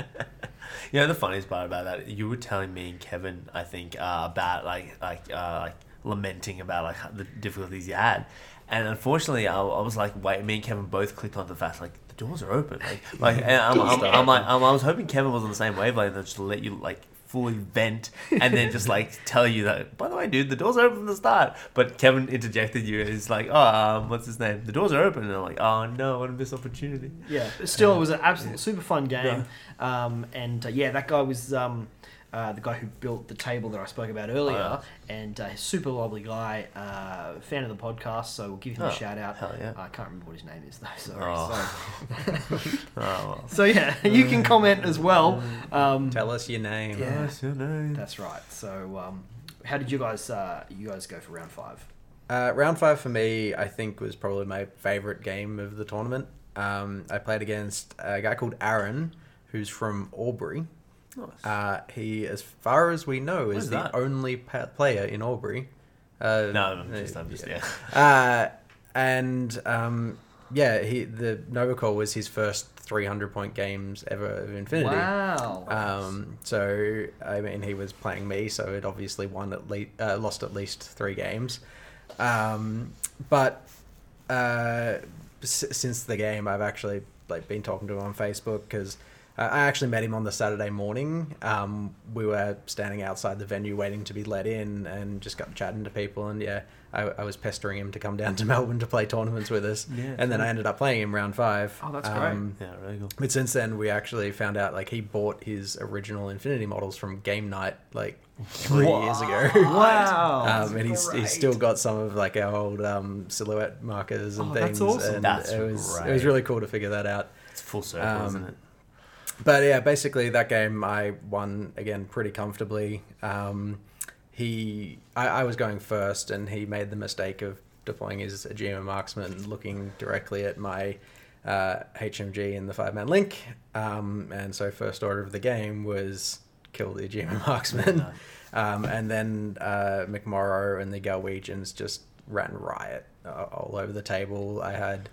You know, the funniest part about that, you were telling me and Kevin, I think, uh, about, like, like, uh, like lamenting about, like, the difficulties you had. And unfortunately, I, I was like, wait, me and Kevin both clicked on the fact, like, the doors are open. Like, like and I'm, I'm, I'm, I'm, like, I'm, I was hoping Kevin was on the same wavelength, just to let you, like, fully vent and then just like tell you that, by the way, dude, the doors are open from the start. But Kevin interjected you and he's like, oh, um, what's his name? The doors are open. And I'm like, oh no, what a missed opportunity. Yeah, but still, uh, it was an absolute yeah. super fun game. Yeah. Um, and uh, yeah, that guy was um, uh, the guy who built the table that I spoke about earlier, oh, yeah. and uh, super lovely guy, uh, fan of the podcast, so we'll give him oh, a shout out. Yeah. I can't remember what his name is though, sorry. Oh. sorry. oh, well. So yeah, you can comment as well. Um, Tell us your name. Yeah. Tell us your name. That's right. So um, how did you guys uh, you guys go for round five? Uh, round five for me, I think, was probably my favourite game of the tournament. Um, I played against a guy called Aaron, who's from Albury. Nice. Uh, he, as far as we know, is, is the only pa- player in Albury Uh, no, I'm just, I'm just yeah. yeah. Uh, and um, yeah, he the Nobocall was his first three hundred point games ever of Infinity. Wow. Um, so I mean, he was playing me, so it obviously won at least uh, lost at least three games. Um, but uh, s- since the game, I've actually like been talking to him on Facebook because. I actually met him on the Saturday morning. Um, we were standing outside the venue waiting to be let in and just got chatting to people. And yeah, I, I was pestering him to come down to Melbourne to play tournaments with us. Yeah, and then right. I ended up playing him round five. Oh, that's um, great. Yeah, really cool. But since then, we actually found out like he bought his original Infinity models from Game Night like three wow. years ago. Wow. um, and he's, he's still got some of like our old um, silhouette markers and oh, things. That's awesome. And that's it was, great. It was really cool to figure that out. It's full circle, um, isn't it? But yeah, basically that game I won again pretty comfortably. Um, he, I, I was going first, and he made the mistake of deploying his Ajima Marksman, looking directly at my uh, H M G and the five-man link. Um, and so first order of the game was kill the Ajima Marksman, um, and then uh, McMorrow and the Galwegians just ran riot all over the table. I had.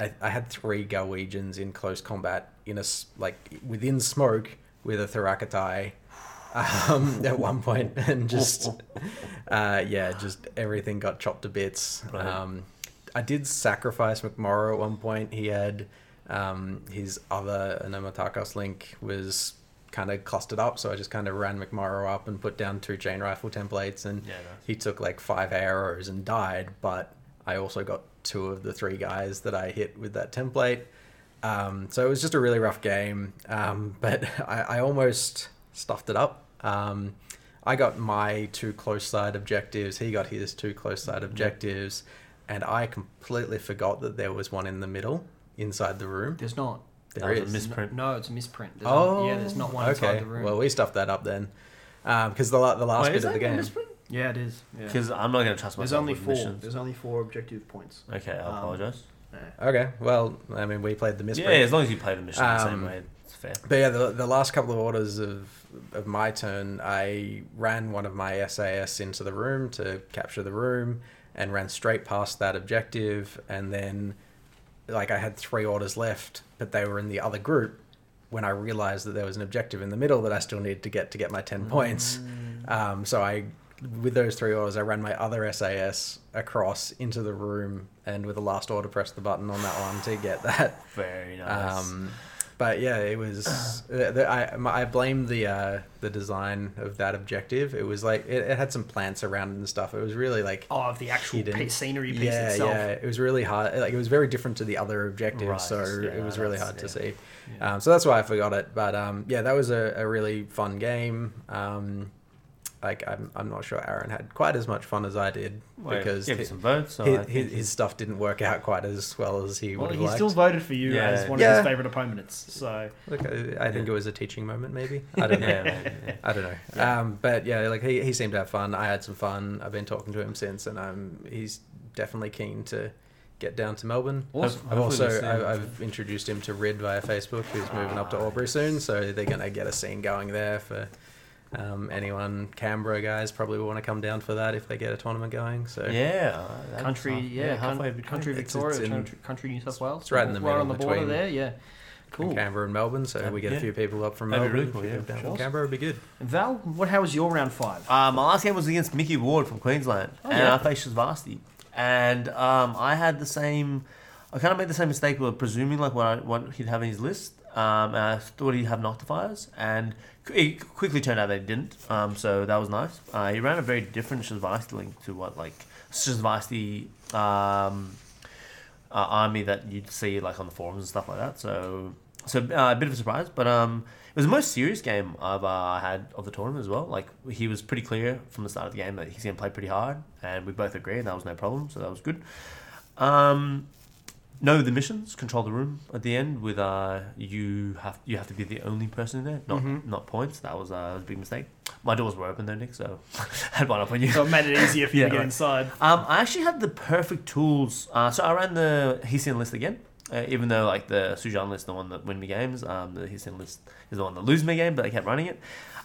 I, I had three Galwegians in close combat in a like within smoke with a Therakatai um, at one point, and just uh, yeah, just everything got chopped to bits. Right. Um, I did sacrifice McMorrow at one point. He had um, his other Anomatakos link was kind of clustered up, so I just kind of ran McMorrow up and put down two chain rifle templates, and yeah, nice. He took like five arrows and died, but I also got two of the three guys that I hit with that template. Um, so it was just a really rough game, um, but I, I almost stuffed it up. Um, I got my two close side objectives, he got his two close side objectives, and I completely forgot that there was one in the middle inside the room. There's not. There is. A misprint. No, it's a misprint. There's oh, not, yeah, there's not one okay. inside the room. Well, we stuffed that up then, because um, the, the last Wait, bit of the game. Misprint? Yeah, it is. Because yeah. I'm not going to trust myself. There's only four. Missions. There's only four objective points. Okay, I um, apologise. Nah. Okay, well, I mean, we played the mission. Yeah, yeah, as long as you play the mission um, the same way, it's fair. But yeah, the, the last couple of orders of of my turn, I ran one of my S A S into the room to capture the room, and ran straight past that objective, and then, like, I had three orders left, but they were in the other group. When I realised that there was an objective in the middle that I still needed to get to get my ten mm. points, um, so I. With those three orders, I ran my other S A S across into the room, and with the last order, pressed the button on that one to get that. Very nice. Um, but yeah, it was. I I blame the uh, the design of that objective. It was like it, it had some plants around it and stuff. It was really like oh, the actual piece, scenery piece yeah, itself. Yeah, it was really hard. Like it was very different to the other objectives, right. so yeah, it was really hard yeah. to see. Yeah. Um, so that's why I forgot it. But um, yeah, that was a, a really fun game. Um, Like I'm, I'm not sure Aaron had quite as much fun as I did well, because he, some votes, so his, his, his stuff didn't work out quite as well as he well, would have liked. He still voted for you yeah. as one yeah. of his favourite opponents. So look, I, I think it was a teaching moment, maybe. I don't know. yeah. I don't know. Yeah. Um, but yeah, like he, he seemed to have fun. I had some fun. I've been talking to him since, and I'm he's definitely keen to get down to Melbourne. Awesome. I've, I've also I've, I've introduced him to Rid via Facebook, who's moving up to Albury soon, so they're gonna get a scene going there for. Um, anyone Canberra guys probably want to come down for that if they get a tournament going. So yeah, country half, yeah, yeah halfway between country Victoria, it's, it's country, in, country New South Wales. It's right in the right middle on the border there. Yeah, cool. Canberra and Melbourne, so um, we get yeah. a few people up from That'd Melbourne. Be really cool, yeah, down sure. from Canberra would be good. And Val, what? How was your round five? Uh, my last game was against Mickey Ward from Queensland, oh, and yeah. I faced Shivasti, and um, I had the same. I kind of made the same mistake of presuming like what I, what he'd have in his list. Um, and I thought he'd have noctifiers, and it quickly turned out they didn't. Um, so that was nice. Uh, he ran a very different Shivasti link to what like Shivasti um, uh, army that you'd see like on the forums and stuff like that. So, so uh, a bit of a surprise, but um, it was the most serious game I've uh, had of the tournament as well. Like he was pretty clear from the start of the game that he's going to play pretty hard, and we both agreed that was no problem. So that was good. Um, No, the missions control the room at the end with uh you have you have to be the only person in there, not mm-hmm. not points. That was, uh, that was a big mistake. My doors were open though, Nick, so I had one up on you. So it made it easier for you yeah, to get right. inside. Um, I actually had the perfect tools. Uh, so I ran the Hessian list again, uh, even though like the Sujan list, the one that win me games, um, the Hessian list is the one that loses me game, but I kept running it.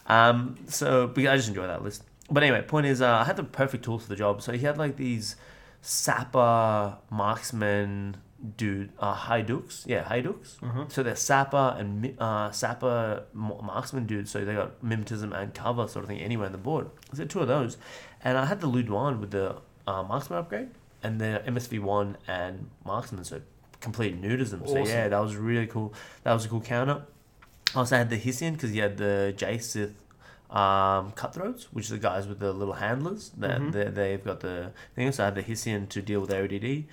Um, so I just enjoy that list. But anyway, point is, uh, I had the perfect tools for the job. So he had like these sapper marksman dude, uh, Hydukes. Yeah, Hydukes. Mm-hmm. So they're sapper and uh, sapper marksman dudes. So they got mimetism and cover sort of thing anywhere on the board. So I had two of those. And I had the Luduan with the uh, marksman upgrade and the M S V one and marksman. So complete nudism. Awesome. So yeah, that was really cool. That was a cool counter. I also had the Hessian because he had the J-Sith um, Cutthroats, which are the guys with the little handlers. That mm-hmm. they, They've got the things. So I had the Hessian to deal with A O D D.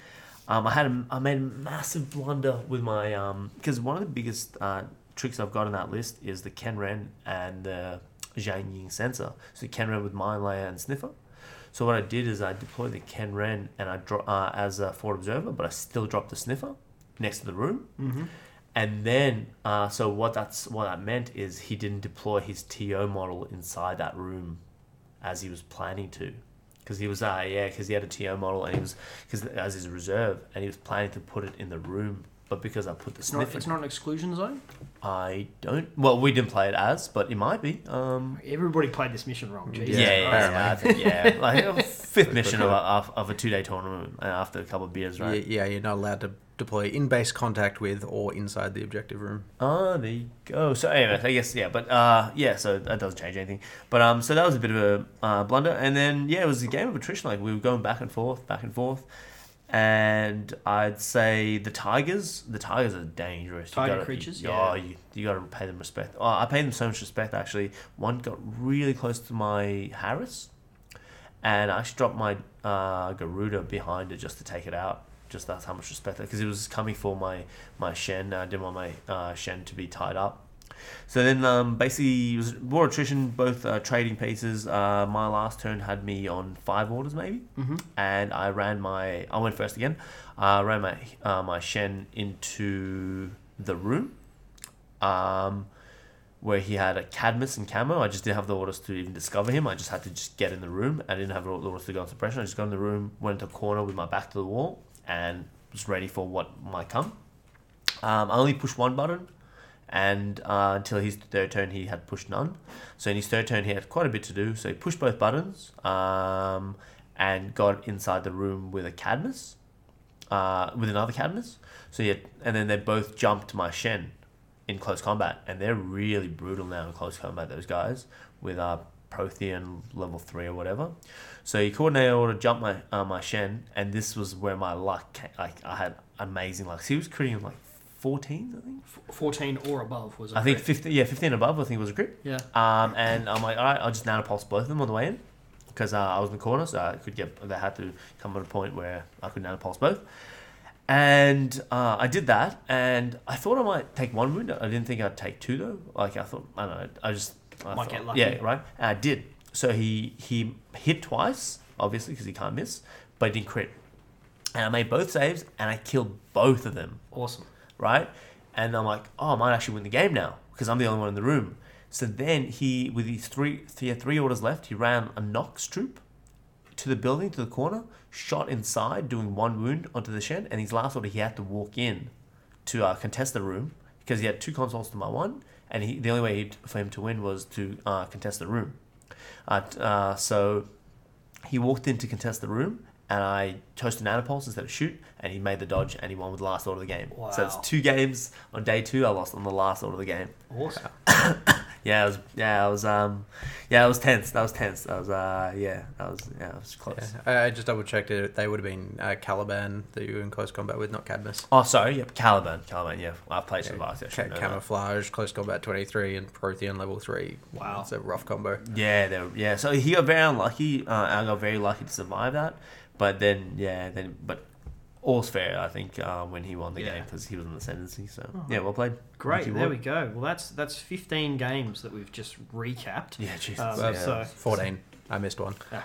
Um, I, had a, I made a massive blunder with my... um Because one of the biggest uh, tricks I've got on that list is the Kenren and the Zhang Ying Sensor. So Kenren with Mind Layer and Sniffer. So what I did is I deployed the Kenren and I dro- uh, as a forward observer, but I still dropped the Sniffer next to the room. Mm-hmm. And then, uh, so what that's what that meant is he didn't deploy his T O model inside that room as he was planning to. Because he was, uh, yeah, because he had a T O model and he was, because as his reserve, and he was planning to put it in the room. But because I put the Sniffer... It's not, it's not an exclusion zone? I don't... Well, we didn't play it as, but it might be. Um, Everybody played this mission wrong. Jesus. Yeah, yeah, oh, yeah. yeah. yeah. Like a fifth mission of a, of a two-day tournament after a couple of beers, right? Yeah, yeah, you're not allowed to deploy in base contact with or inside the objective room. Oh, there you go. So anyway, I guess, yeah, but uh, yeah, so that doesn't change anything. But um, so that was a bit of a uh, blunder. And then, yeah, it was a game of attrition. Like, we were going back and forth, back and forth. And I'd say the Tigers, the Tigers are dangerous. Tiger you gotta, creatures, you, yeah. Oh, you, you got to pay them respect. Oh, I paid them so much respect, actually. One got really close to my Harris, and I actually dropped my uh, Garuda behind it just to take it out. Just that's how much respect, because it was coming for my, my Shen. I didn't want my uh, Shen to be tied up. So then um, basically it was war attrition, both uh, trading pieces. Uh, my last turn had me on five orders maybe, mm-hmm. and I ran my, I went first again, I uh, ran my uh, my Shen into the room um, where he had a Cadmus and Camo. I just didn't have the orders to even discover him. I just had to just get in the room. I didn't have the orders to go on suppression. I just got in the room, went to a corner with my back to the wall and was ready for what might come. Um, I only pushed one button. And uh, until his third turn, he had pushed none. So in his third turn, he had quite a bit to do. So he pushed both buttons um, and got inside the room with a Cadmus, uh, with another Cadmus. So he had, and then they both jumped my Shen in close combat. And they're really brutal now in close combat, those guys, with uh, Prothean level three or whatever. So he coordinated order, jumped my uh, my Shen, and this was where my luck came. Like, I had amazing luck. So he was creating like fourteen, I think. fourteen or above was a I crit. think fifteen, yeah, fifteen above, I think it was a crit. Yeah. Um, and I'm like, all right, I'll just nanopulse both of them on the way in because uh, I was in the corner, so I could get, they had to come at a point where I could nanopulse both. And uh, I did that, and I thought I might take one wound. I didn't think I'd take two, though. Like, I thought, I don't know, I just... I might thought, get lucky. Yeah, right? And I did. So he, he hit twice, obviously, because he can't miss, but he didn't crit. And I made both saves, and I killed both of them. Awesome. Right? And I'm like, oh, I might actually win the game now because I'm the only one in the room. So then he, with his three, three, three orders left, he ran a Nox troop to the building, to the corner, shot inside, doing one wound onto the Shen, and his last order, he had to walk in to uh, contest the room because he had two consoles to my one, and he, the only way for him to win was to uh, contest the room. Uh, uh, so he walked in to contest the room, and I chose to nanopulse instead of shoot, and he made the dodge, and he won with the last order of the game. Wow. So it's two games. On day two, I lost on the last order of the game. Awesome. yeah, it was. Yeah, it was. Um, yeah, it was tense. That was tense. That was. Uh, yeah, that was. Yeah, it was close. Yeah. I just double checked it. They would have been uh, Caliban that you were in close combat with, not Cadmus. Oh, sorry. Yep, Caliban. Caliban. Yeah, I've played some last session. Camouflage, close combat twenty-three, and Prothean level three. Wow, it's a rough combo. Yeah, they were, yeah. So he got very unlucky. Uh, I got very lucky to survive that. But then, yeah, then but all's fair, I think, uh, when he won the yeah. game because he was on the ascendancy. So, oh, yeah, well played. Great, there won. we go. Well, that's that's fifteen games that we've just recapped. Yeah, Jesus. Um, well, yeah. So, fourteen. I missed one. Ah.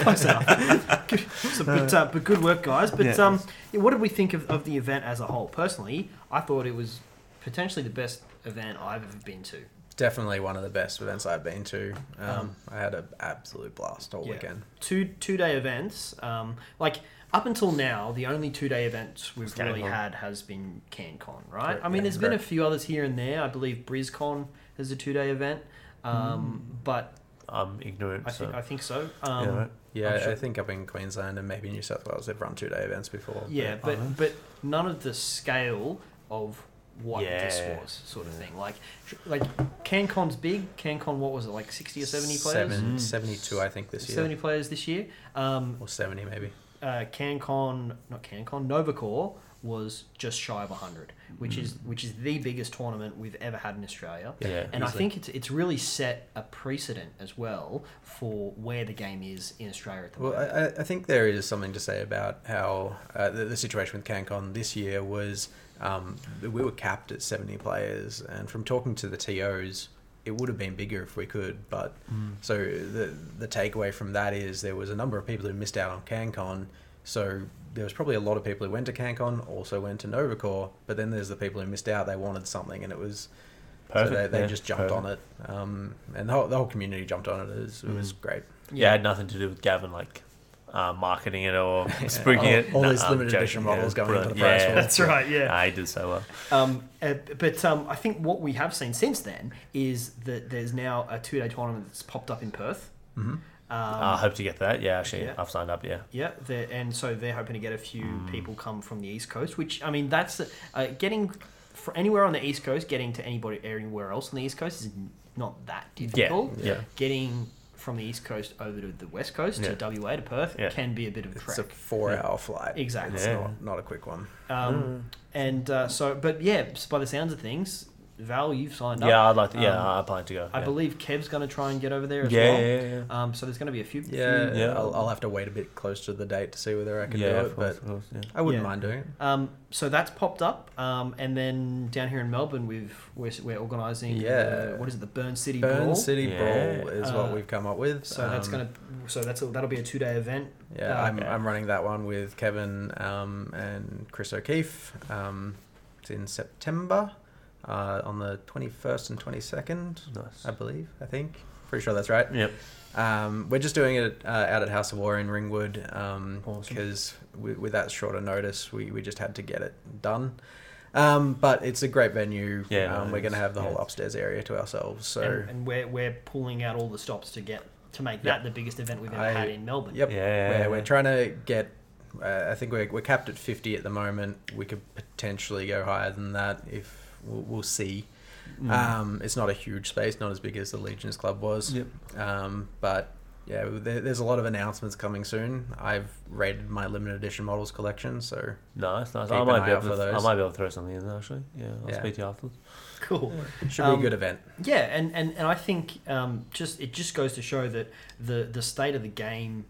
Close enough. So, but, uh, but good work, guys. But yeah, um, what did we think of, of the event as a whole? Personally, I thought it was potentially the best event I've ever been to. Definitely one of the best events I've been to. Um, um, I had an absolute blast all yeah. weekend. Two two-day events. Um, like, up until now, the only two-day event we've CanCon. really had has been CanCon, right? Correct. I mean, yeah, there's correct. been a few others here and there. I believe BrizCon is a two-day event. Um, mm. But I'm ignorant. I, so. think, I think so. Um, yeah, right. yeah sure. I think up in Queensland and maybe New South Wales, they've run two-day events before. Yeah, but but, but none of the scale of what yeah. this was, sort of thing. Like, like CanCon's big. CanCon, what was it, like sixty or seventy players? Seven, mm. seventy-two, I think, this year. seventy players this year. Um, or seventy, maybe. Uh, CanCon, not CanCon, Novacore was just shy of one hundred, which mm. is which is the biggest tournament we've ever had in Australia. Yeah, and easily. I think it's it's really set a precedent as well for where the game is in Australia at the well, moment. Well, I, I think there is something to say about how uh, the, the situation with CanCon this year was um, we were capped at seventy players, and from talking to the T Os, it would have been bigger if we could. But mm. so the the takeaway from that is there was a number of people who missed out on CanCon, so there was probably a lot of people who went to CanCon, also went to Novacore, but then there's the people who missed out. They wanted something, and it was perfect. So they, they yeah, just jumped perfect. on it, um, and the whole, the whole community jumped on it. It was, it was mm. great. Yeah, yeah, it had nothing to do with Gavin like uh, marketing it or yeah. spruiking it. All, all no, these limited joking, edition models yeah, going brilliant. into the price. Yeah, that's yeah. right. Yeah, I nah, did so well. Um, uh, but um, I think what we have seen since then is that there's now a two-day tournament that's popped up in Perth. Mm-hmm. Um, I hope to get that. Yeah, actually, yeah. I've signed up. Yeah, yeah, and so they're hoping to get a few mm. people come from the East Coast. Which I mean, that's the, uh, getting for anywhere on the East Coast, getting to anybody anywhere else on the East Coast is not that difficult. Yeah, yeah. Getting from the East Coast over to the West Coast yeah. to W A to Perth yeah. can be a bit of a trek. It's a four-hour yeah. flight. Exactly, it's yeah. not, not a quick one. Um, mm. And uh, so, but yeah, by the sounds of things, Val, you've signed up. Yeah, I'd like to. Yeah, um, I plan to go. Yeah. I believe Kev's going to try and get over there as yeah, well. Yeah, yeah, yeah. Um, so there's going to be a few. Yeah, few, yeah. I'll, I'll have to wait a bit close to the date to see whether I can yeah, do it, course, but course, yeah. I wouldn't yeah. mind doing it. Um, so that's popped up, um, and then down here in Melbourne, we've we're, we're organising. Yeah. Uh, what is it? The Burn City Burn Brawl. Burn City yeah. Brawl is uh, what we've come up with. So um, that's going to. So that's a, that'll be a two-day event. Yeah, uh, I'm okay. I'm running that one with Kevin um, and Chris O'Keefe. Um, it's in September. Uh, on the twenty-first and twenty-second, nice. I believe, I think. Pretty sure that's right. Yep. Um, we're just doing it uh, out at House of War in Ringwood because um, awesome. with, with that shorter notice, we, we just had to get it done. Um, but it's a great venue. Yeah, um, no, we're going to have the yeah. whole upstairs area to ourselves. So and, and we're we're pulling out all the stops to get to make that yep. the biggest event we've ever I, had in Melbourne. Yep. Yeah, we're, yeah. we're trying to get. Uh, I think we're we're capped at fifty at the moment. We could potentially go higher than that if. We'll see. Mm. Um, it's not a huge space, not as big as the Legion's Club was. Yep. Um, but yeah, there, there's a lot of announcements coming soon. I've raided my limited edition models collection, so nice, nice. I might be able to. Those. I might be able to throw something in there actually. Yeah, I'll yeah. speak to you afterwards. Cool. Yeah. Should um, be a good event. Yeah, and and and I think um, just it just goes to show that the the state of the game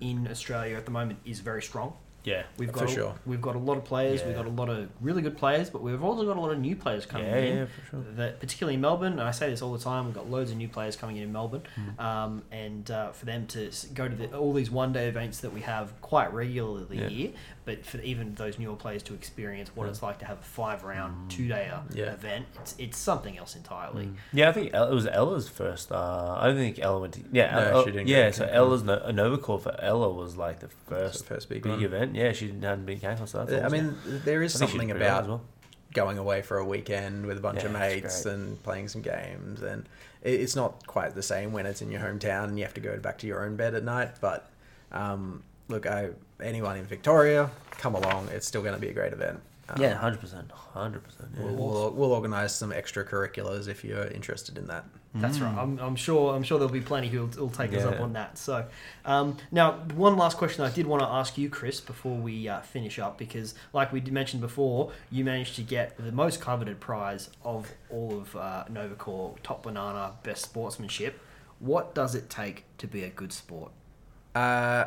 in Australia at the moment is very strong. Yeah, we've got for a, sure. We've got a lot of players. Yeah. We've got a lot of really good players, but we've also got a lot of new players coming yeah, in. Yeah, for sure. That particularly in Melbourne, and I say this all the time, we've got loads of new players coming in in Melbourne, mm. um, and uh, for them to go to the, all these one-day events that we have quite regularly yeah. here, but for even those newer players to experience what yeah. it's like to have a five-round, mm. two-day yeah. event, it's it's something else entirely. Mm. Yeah, I think it was Ella's first. Uh, I don't think Ella went. To, yeah, no, Ella, she didn't. Yeah, so Ella's no, Novacore for Ella was like the first, the first big, big event. Yeah, she didn't have been cancelled. So I mean, it. there is I something about well. going away for a weekend with a bunch yeah, of mates and playing some games, and it's not quite the same when it's in your hometown and you have to go back to your own bed at night. But um, look, I, anyone in Victoria, come along. It's still going to be a great event. Um, yeah, hundred percent, hundred percent. We'll we'll organise some extracurriculars if you're interested in that. That's mm. right. I'm, I'm sure. I'm sure there'll be plenty who'll, who'll take yeah. us up on that. So, um, now one last question I did want to ask you, Chris, before we uh, finish up, because like we mentioned before, you managed to get the most coveted prize of all of uh, Novacore, Top Banana, Best Sportsmanship. What does it take to be a good sport? Uh,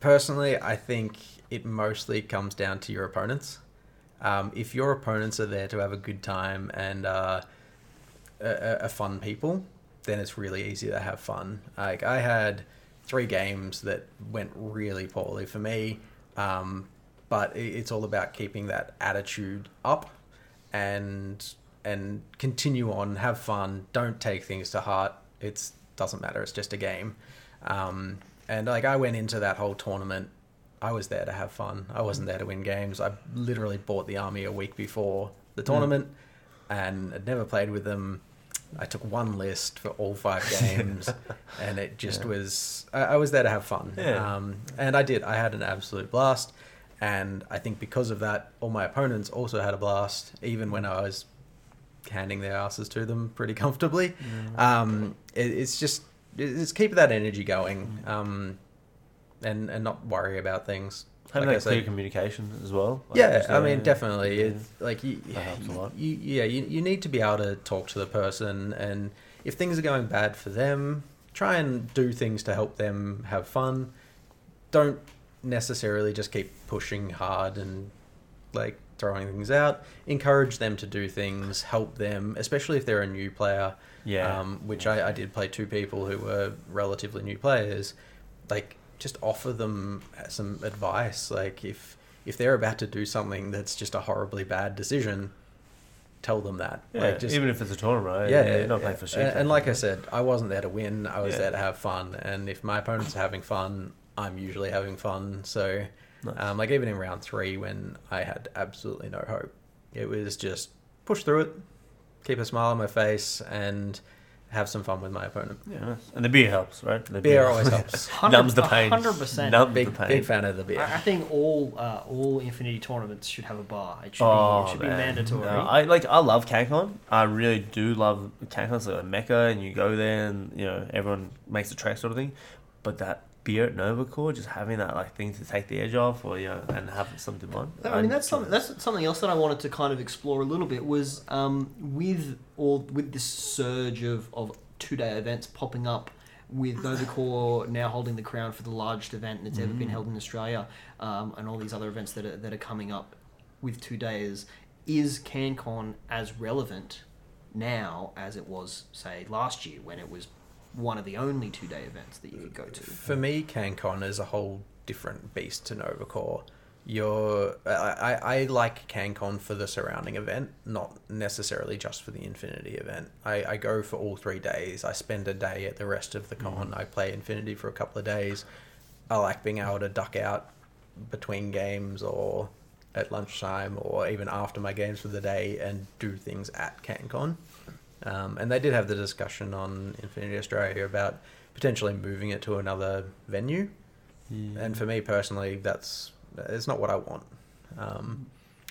personally, I think it mostly comes down to your opponents. Um, if your opponents are there to have a good time and uh, are, are fun people, then it's really easy to have fun. Like I had three games that went really poorly for me, um, but it's all about keeping that attitude up and and continue on, have fun, don't take things to heart. It doesn't matter, it's just a game. Um, and like I went into that whole tournament, I was there to have fun. I wasn't there to win games. I literally bought the army a week before the tournament, mm. and had never played with them. I took one list for all five games, and it just yeah. was, I, I was there to have fun. Yeah. Um, and I did, I had an absolute blast. And I think because of that, all my opponents also had a blast, even when I was handing their asses to them pretty comfortably. Mm. Um, it, it's just, it, it's keep that energy going, um, and, and not worry about things. Having like that clear communication as well. Like yeah, I mean, definitely. Yeah. It's like you, that helps a lot. You, yeah, you, you need to be able to talk to the person, and if things are going bad for them, try and do things to help them have fun. Don't necessarily just keep pushing hard and like throwing things out. Encourage them to do things, help them, especially if they're a new player. Yeah. Um, which I, I did play two people who were relatively new players. Like, just offer them some advice. Like, if if they're about to do something that's just a horribly bad decision, tell them that. Yeah, like just, even if it's a tournament, yeah, yeah, you're not yeah. playing for shit. And, and like I said, I wasn't there to win. I was yeah. there to have fun. And if my opponents are having fun, I'm usually having fun. So, nice. um, like even in round three, when I had absolutely no hope, it was just push through it, keep a smile on my face, and have some fun with my opponent. Yeah, and the beer helps, right? The beer, beer always helps. Numbs the pain. one hundred percent. Numbs big, the pain. Big fan of the beer. I think all uh, all Infinity tournaments should have a bar. It should, oh, be, it should be mandatory. No, I like. I love CanCon. I really do love CanCon. It's like a mecca, and you go there, and you know everyone makes a track, sort of thing. But that beer at NovaCore, just having that like thing to take the edge off, or you know, and have something on. I mean, that's something. That's something else that I wanted to kind of explore a little bit. Was um, with or with this surge of, of two day events popping up, with NovaCore now holding the crown for the largest event that's mm. ever been held in Australia, um, and all these other events that are that are coming up with two days. Is CanCon as relevant now as it was, say, last year when it was one of the only two-day events that you could go to? For me, CanCon is a whole different beast to NovaCore. You're, I, I like CanCon for the surrounding event, not necessarily just for the Infinity event. I, I go for all three days. I spend a day at the rest of the con. Mm. I play Infinity for a couple of days. I like being able to duck out between games or at lunchtime or even after my games for the day and do things at CanCon. Um, and they did have the discussion on Infinity Australia about potentially moving it to another venue. Yeah. And for me personally, that's it's not what I want. Um,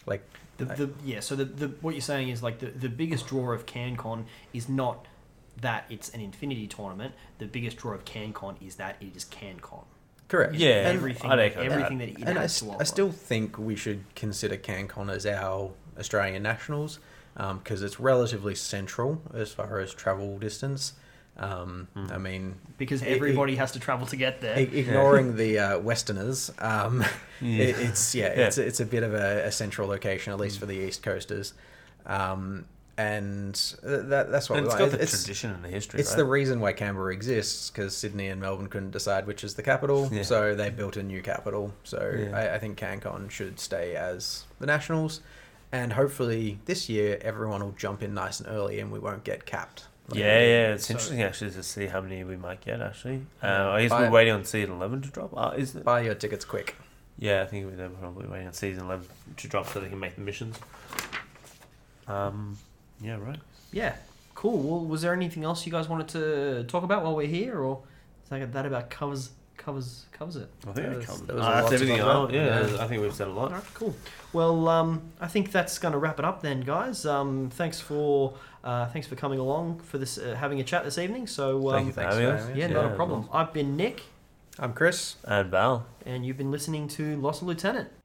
like the, the I, yeah, so the, the what you're saying is like the, the biggest draw of CanCon is not that it's an Infinity tournament. The biggest draw of CanCon is that it is CanCon. Correct. It's yeah, everything I'd echo everything that, that it and has I, to offer. I still think we should consider CanCon as our Australian nationals, because um, it's relatively central as far as travel distance. Um, mm. I mean... Because everybody it, it, has to travel to get there. Ignoring yeah. the uh, Westerners, um, yeah. It, it's yeah, yeah, it's it's a bit of a, a central location, at least mm. for the East Coasters. Um, and that that's what and we it's like. Got the it's, tradition and the history, It's right? the reason why Canberra exists, because Sydney and Melbourne couldn't decide which is the capital, yeah. so they built a new capital. So yeah. I, I think CanCon should stay as the Nationals. And hopefully this year, everyone will jump in nice and early and we won't get capped. Like, yeah, yeah. It's so interesting, actually, to see how many we might get, actually. Uh, I guess buy, we're waiting on Season eleven to drop. Uh, is it? Buy your tickets quick. Yeah, I think we're probably waiting on Season eleven to drop so they can make the missions. Um, yeah, right. Yeah, cool. Well, was there anything else you guys wanted to talk about while we're here? Or is that about covers... Covers covers it. I think that covers it. Uh, that's everything. Yeah, yeah, I think we've said a lot. All right, cool. Well, um, I think that's going to wrap it up then, guys. Um, thanks for uh, thanks for coming along for this, uh, having a chat this evening. So um, thank you, thanks for having us. Yeah, yeah, not a problem. I've been Nick. I'm Chris. And Val. And you've been listening to Lost Lieutenant.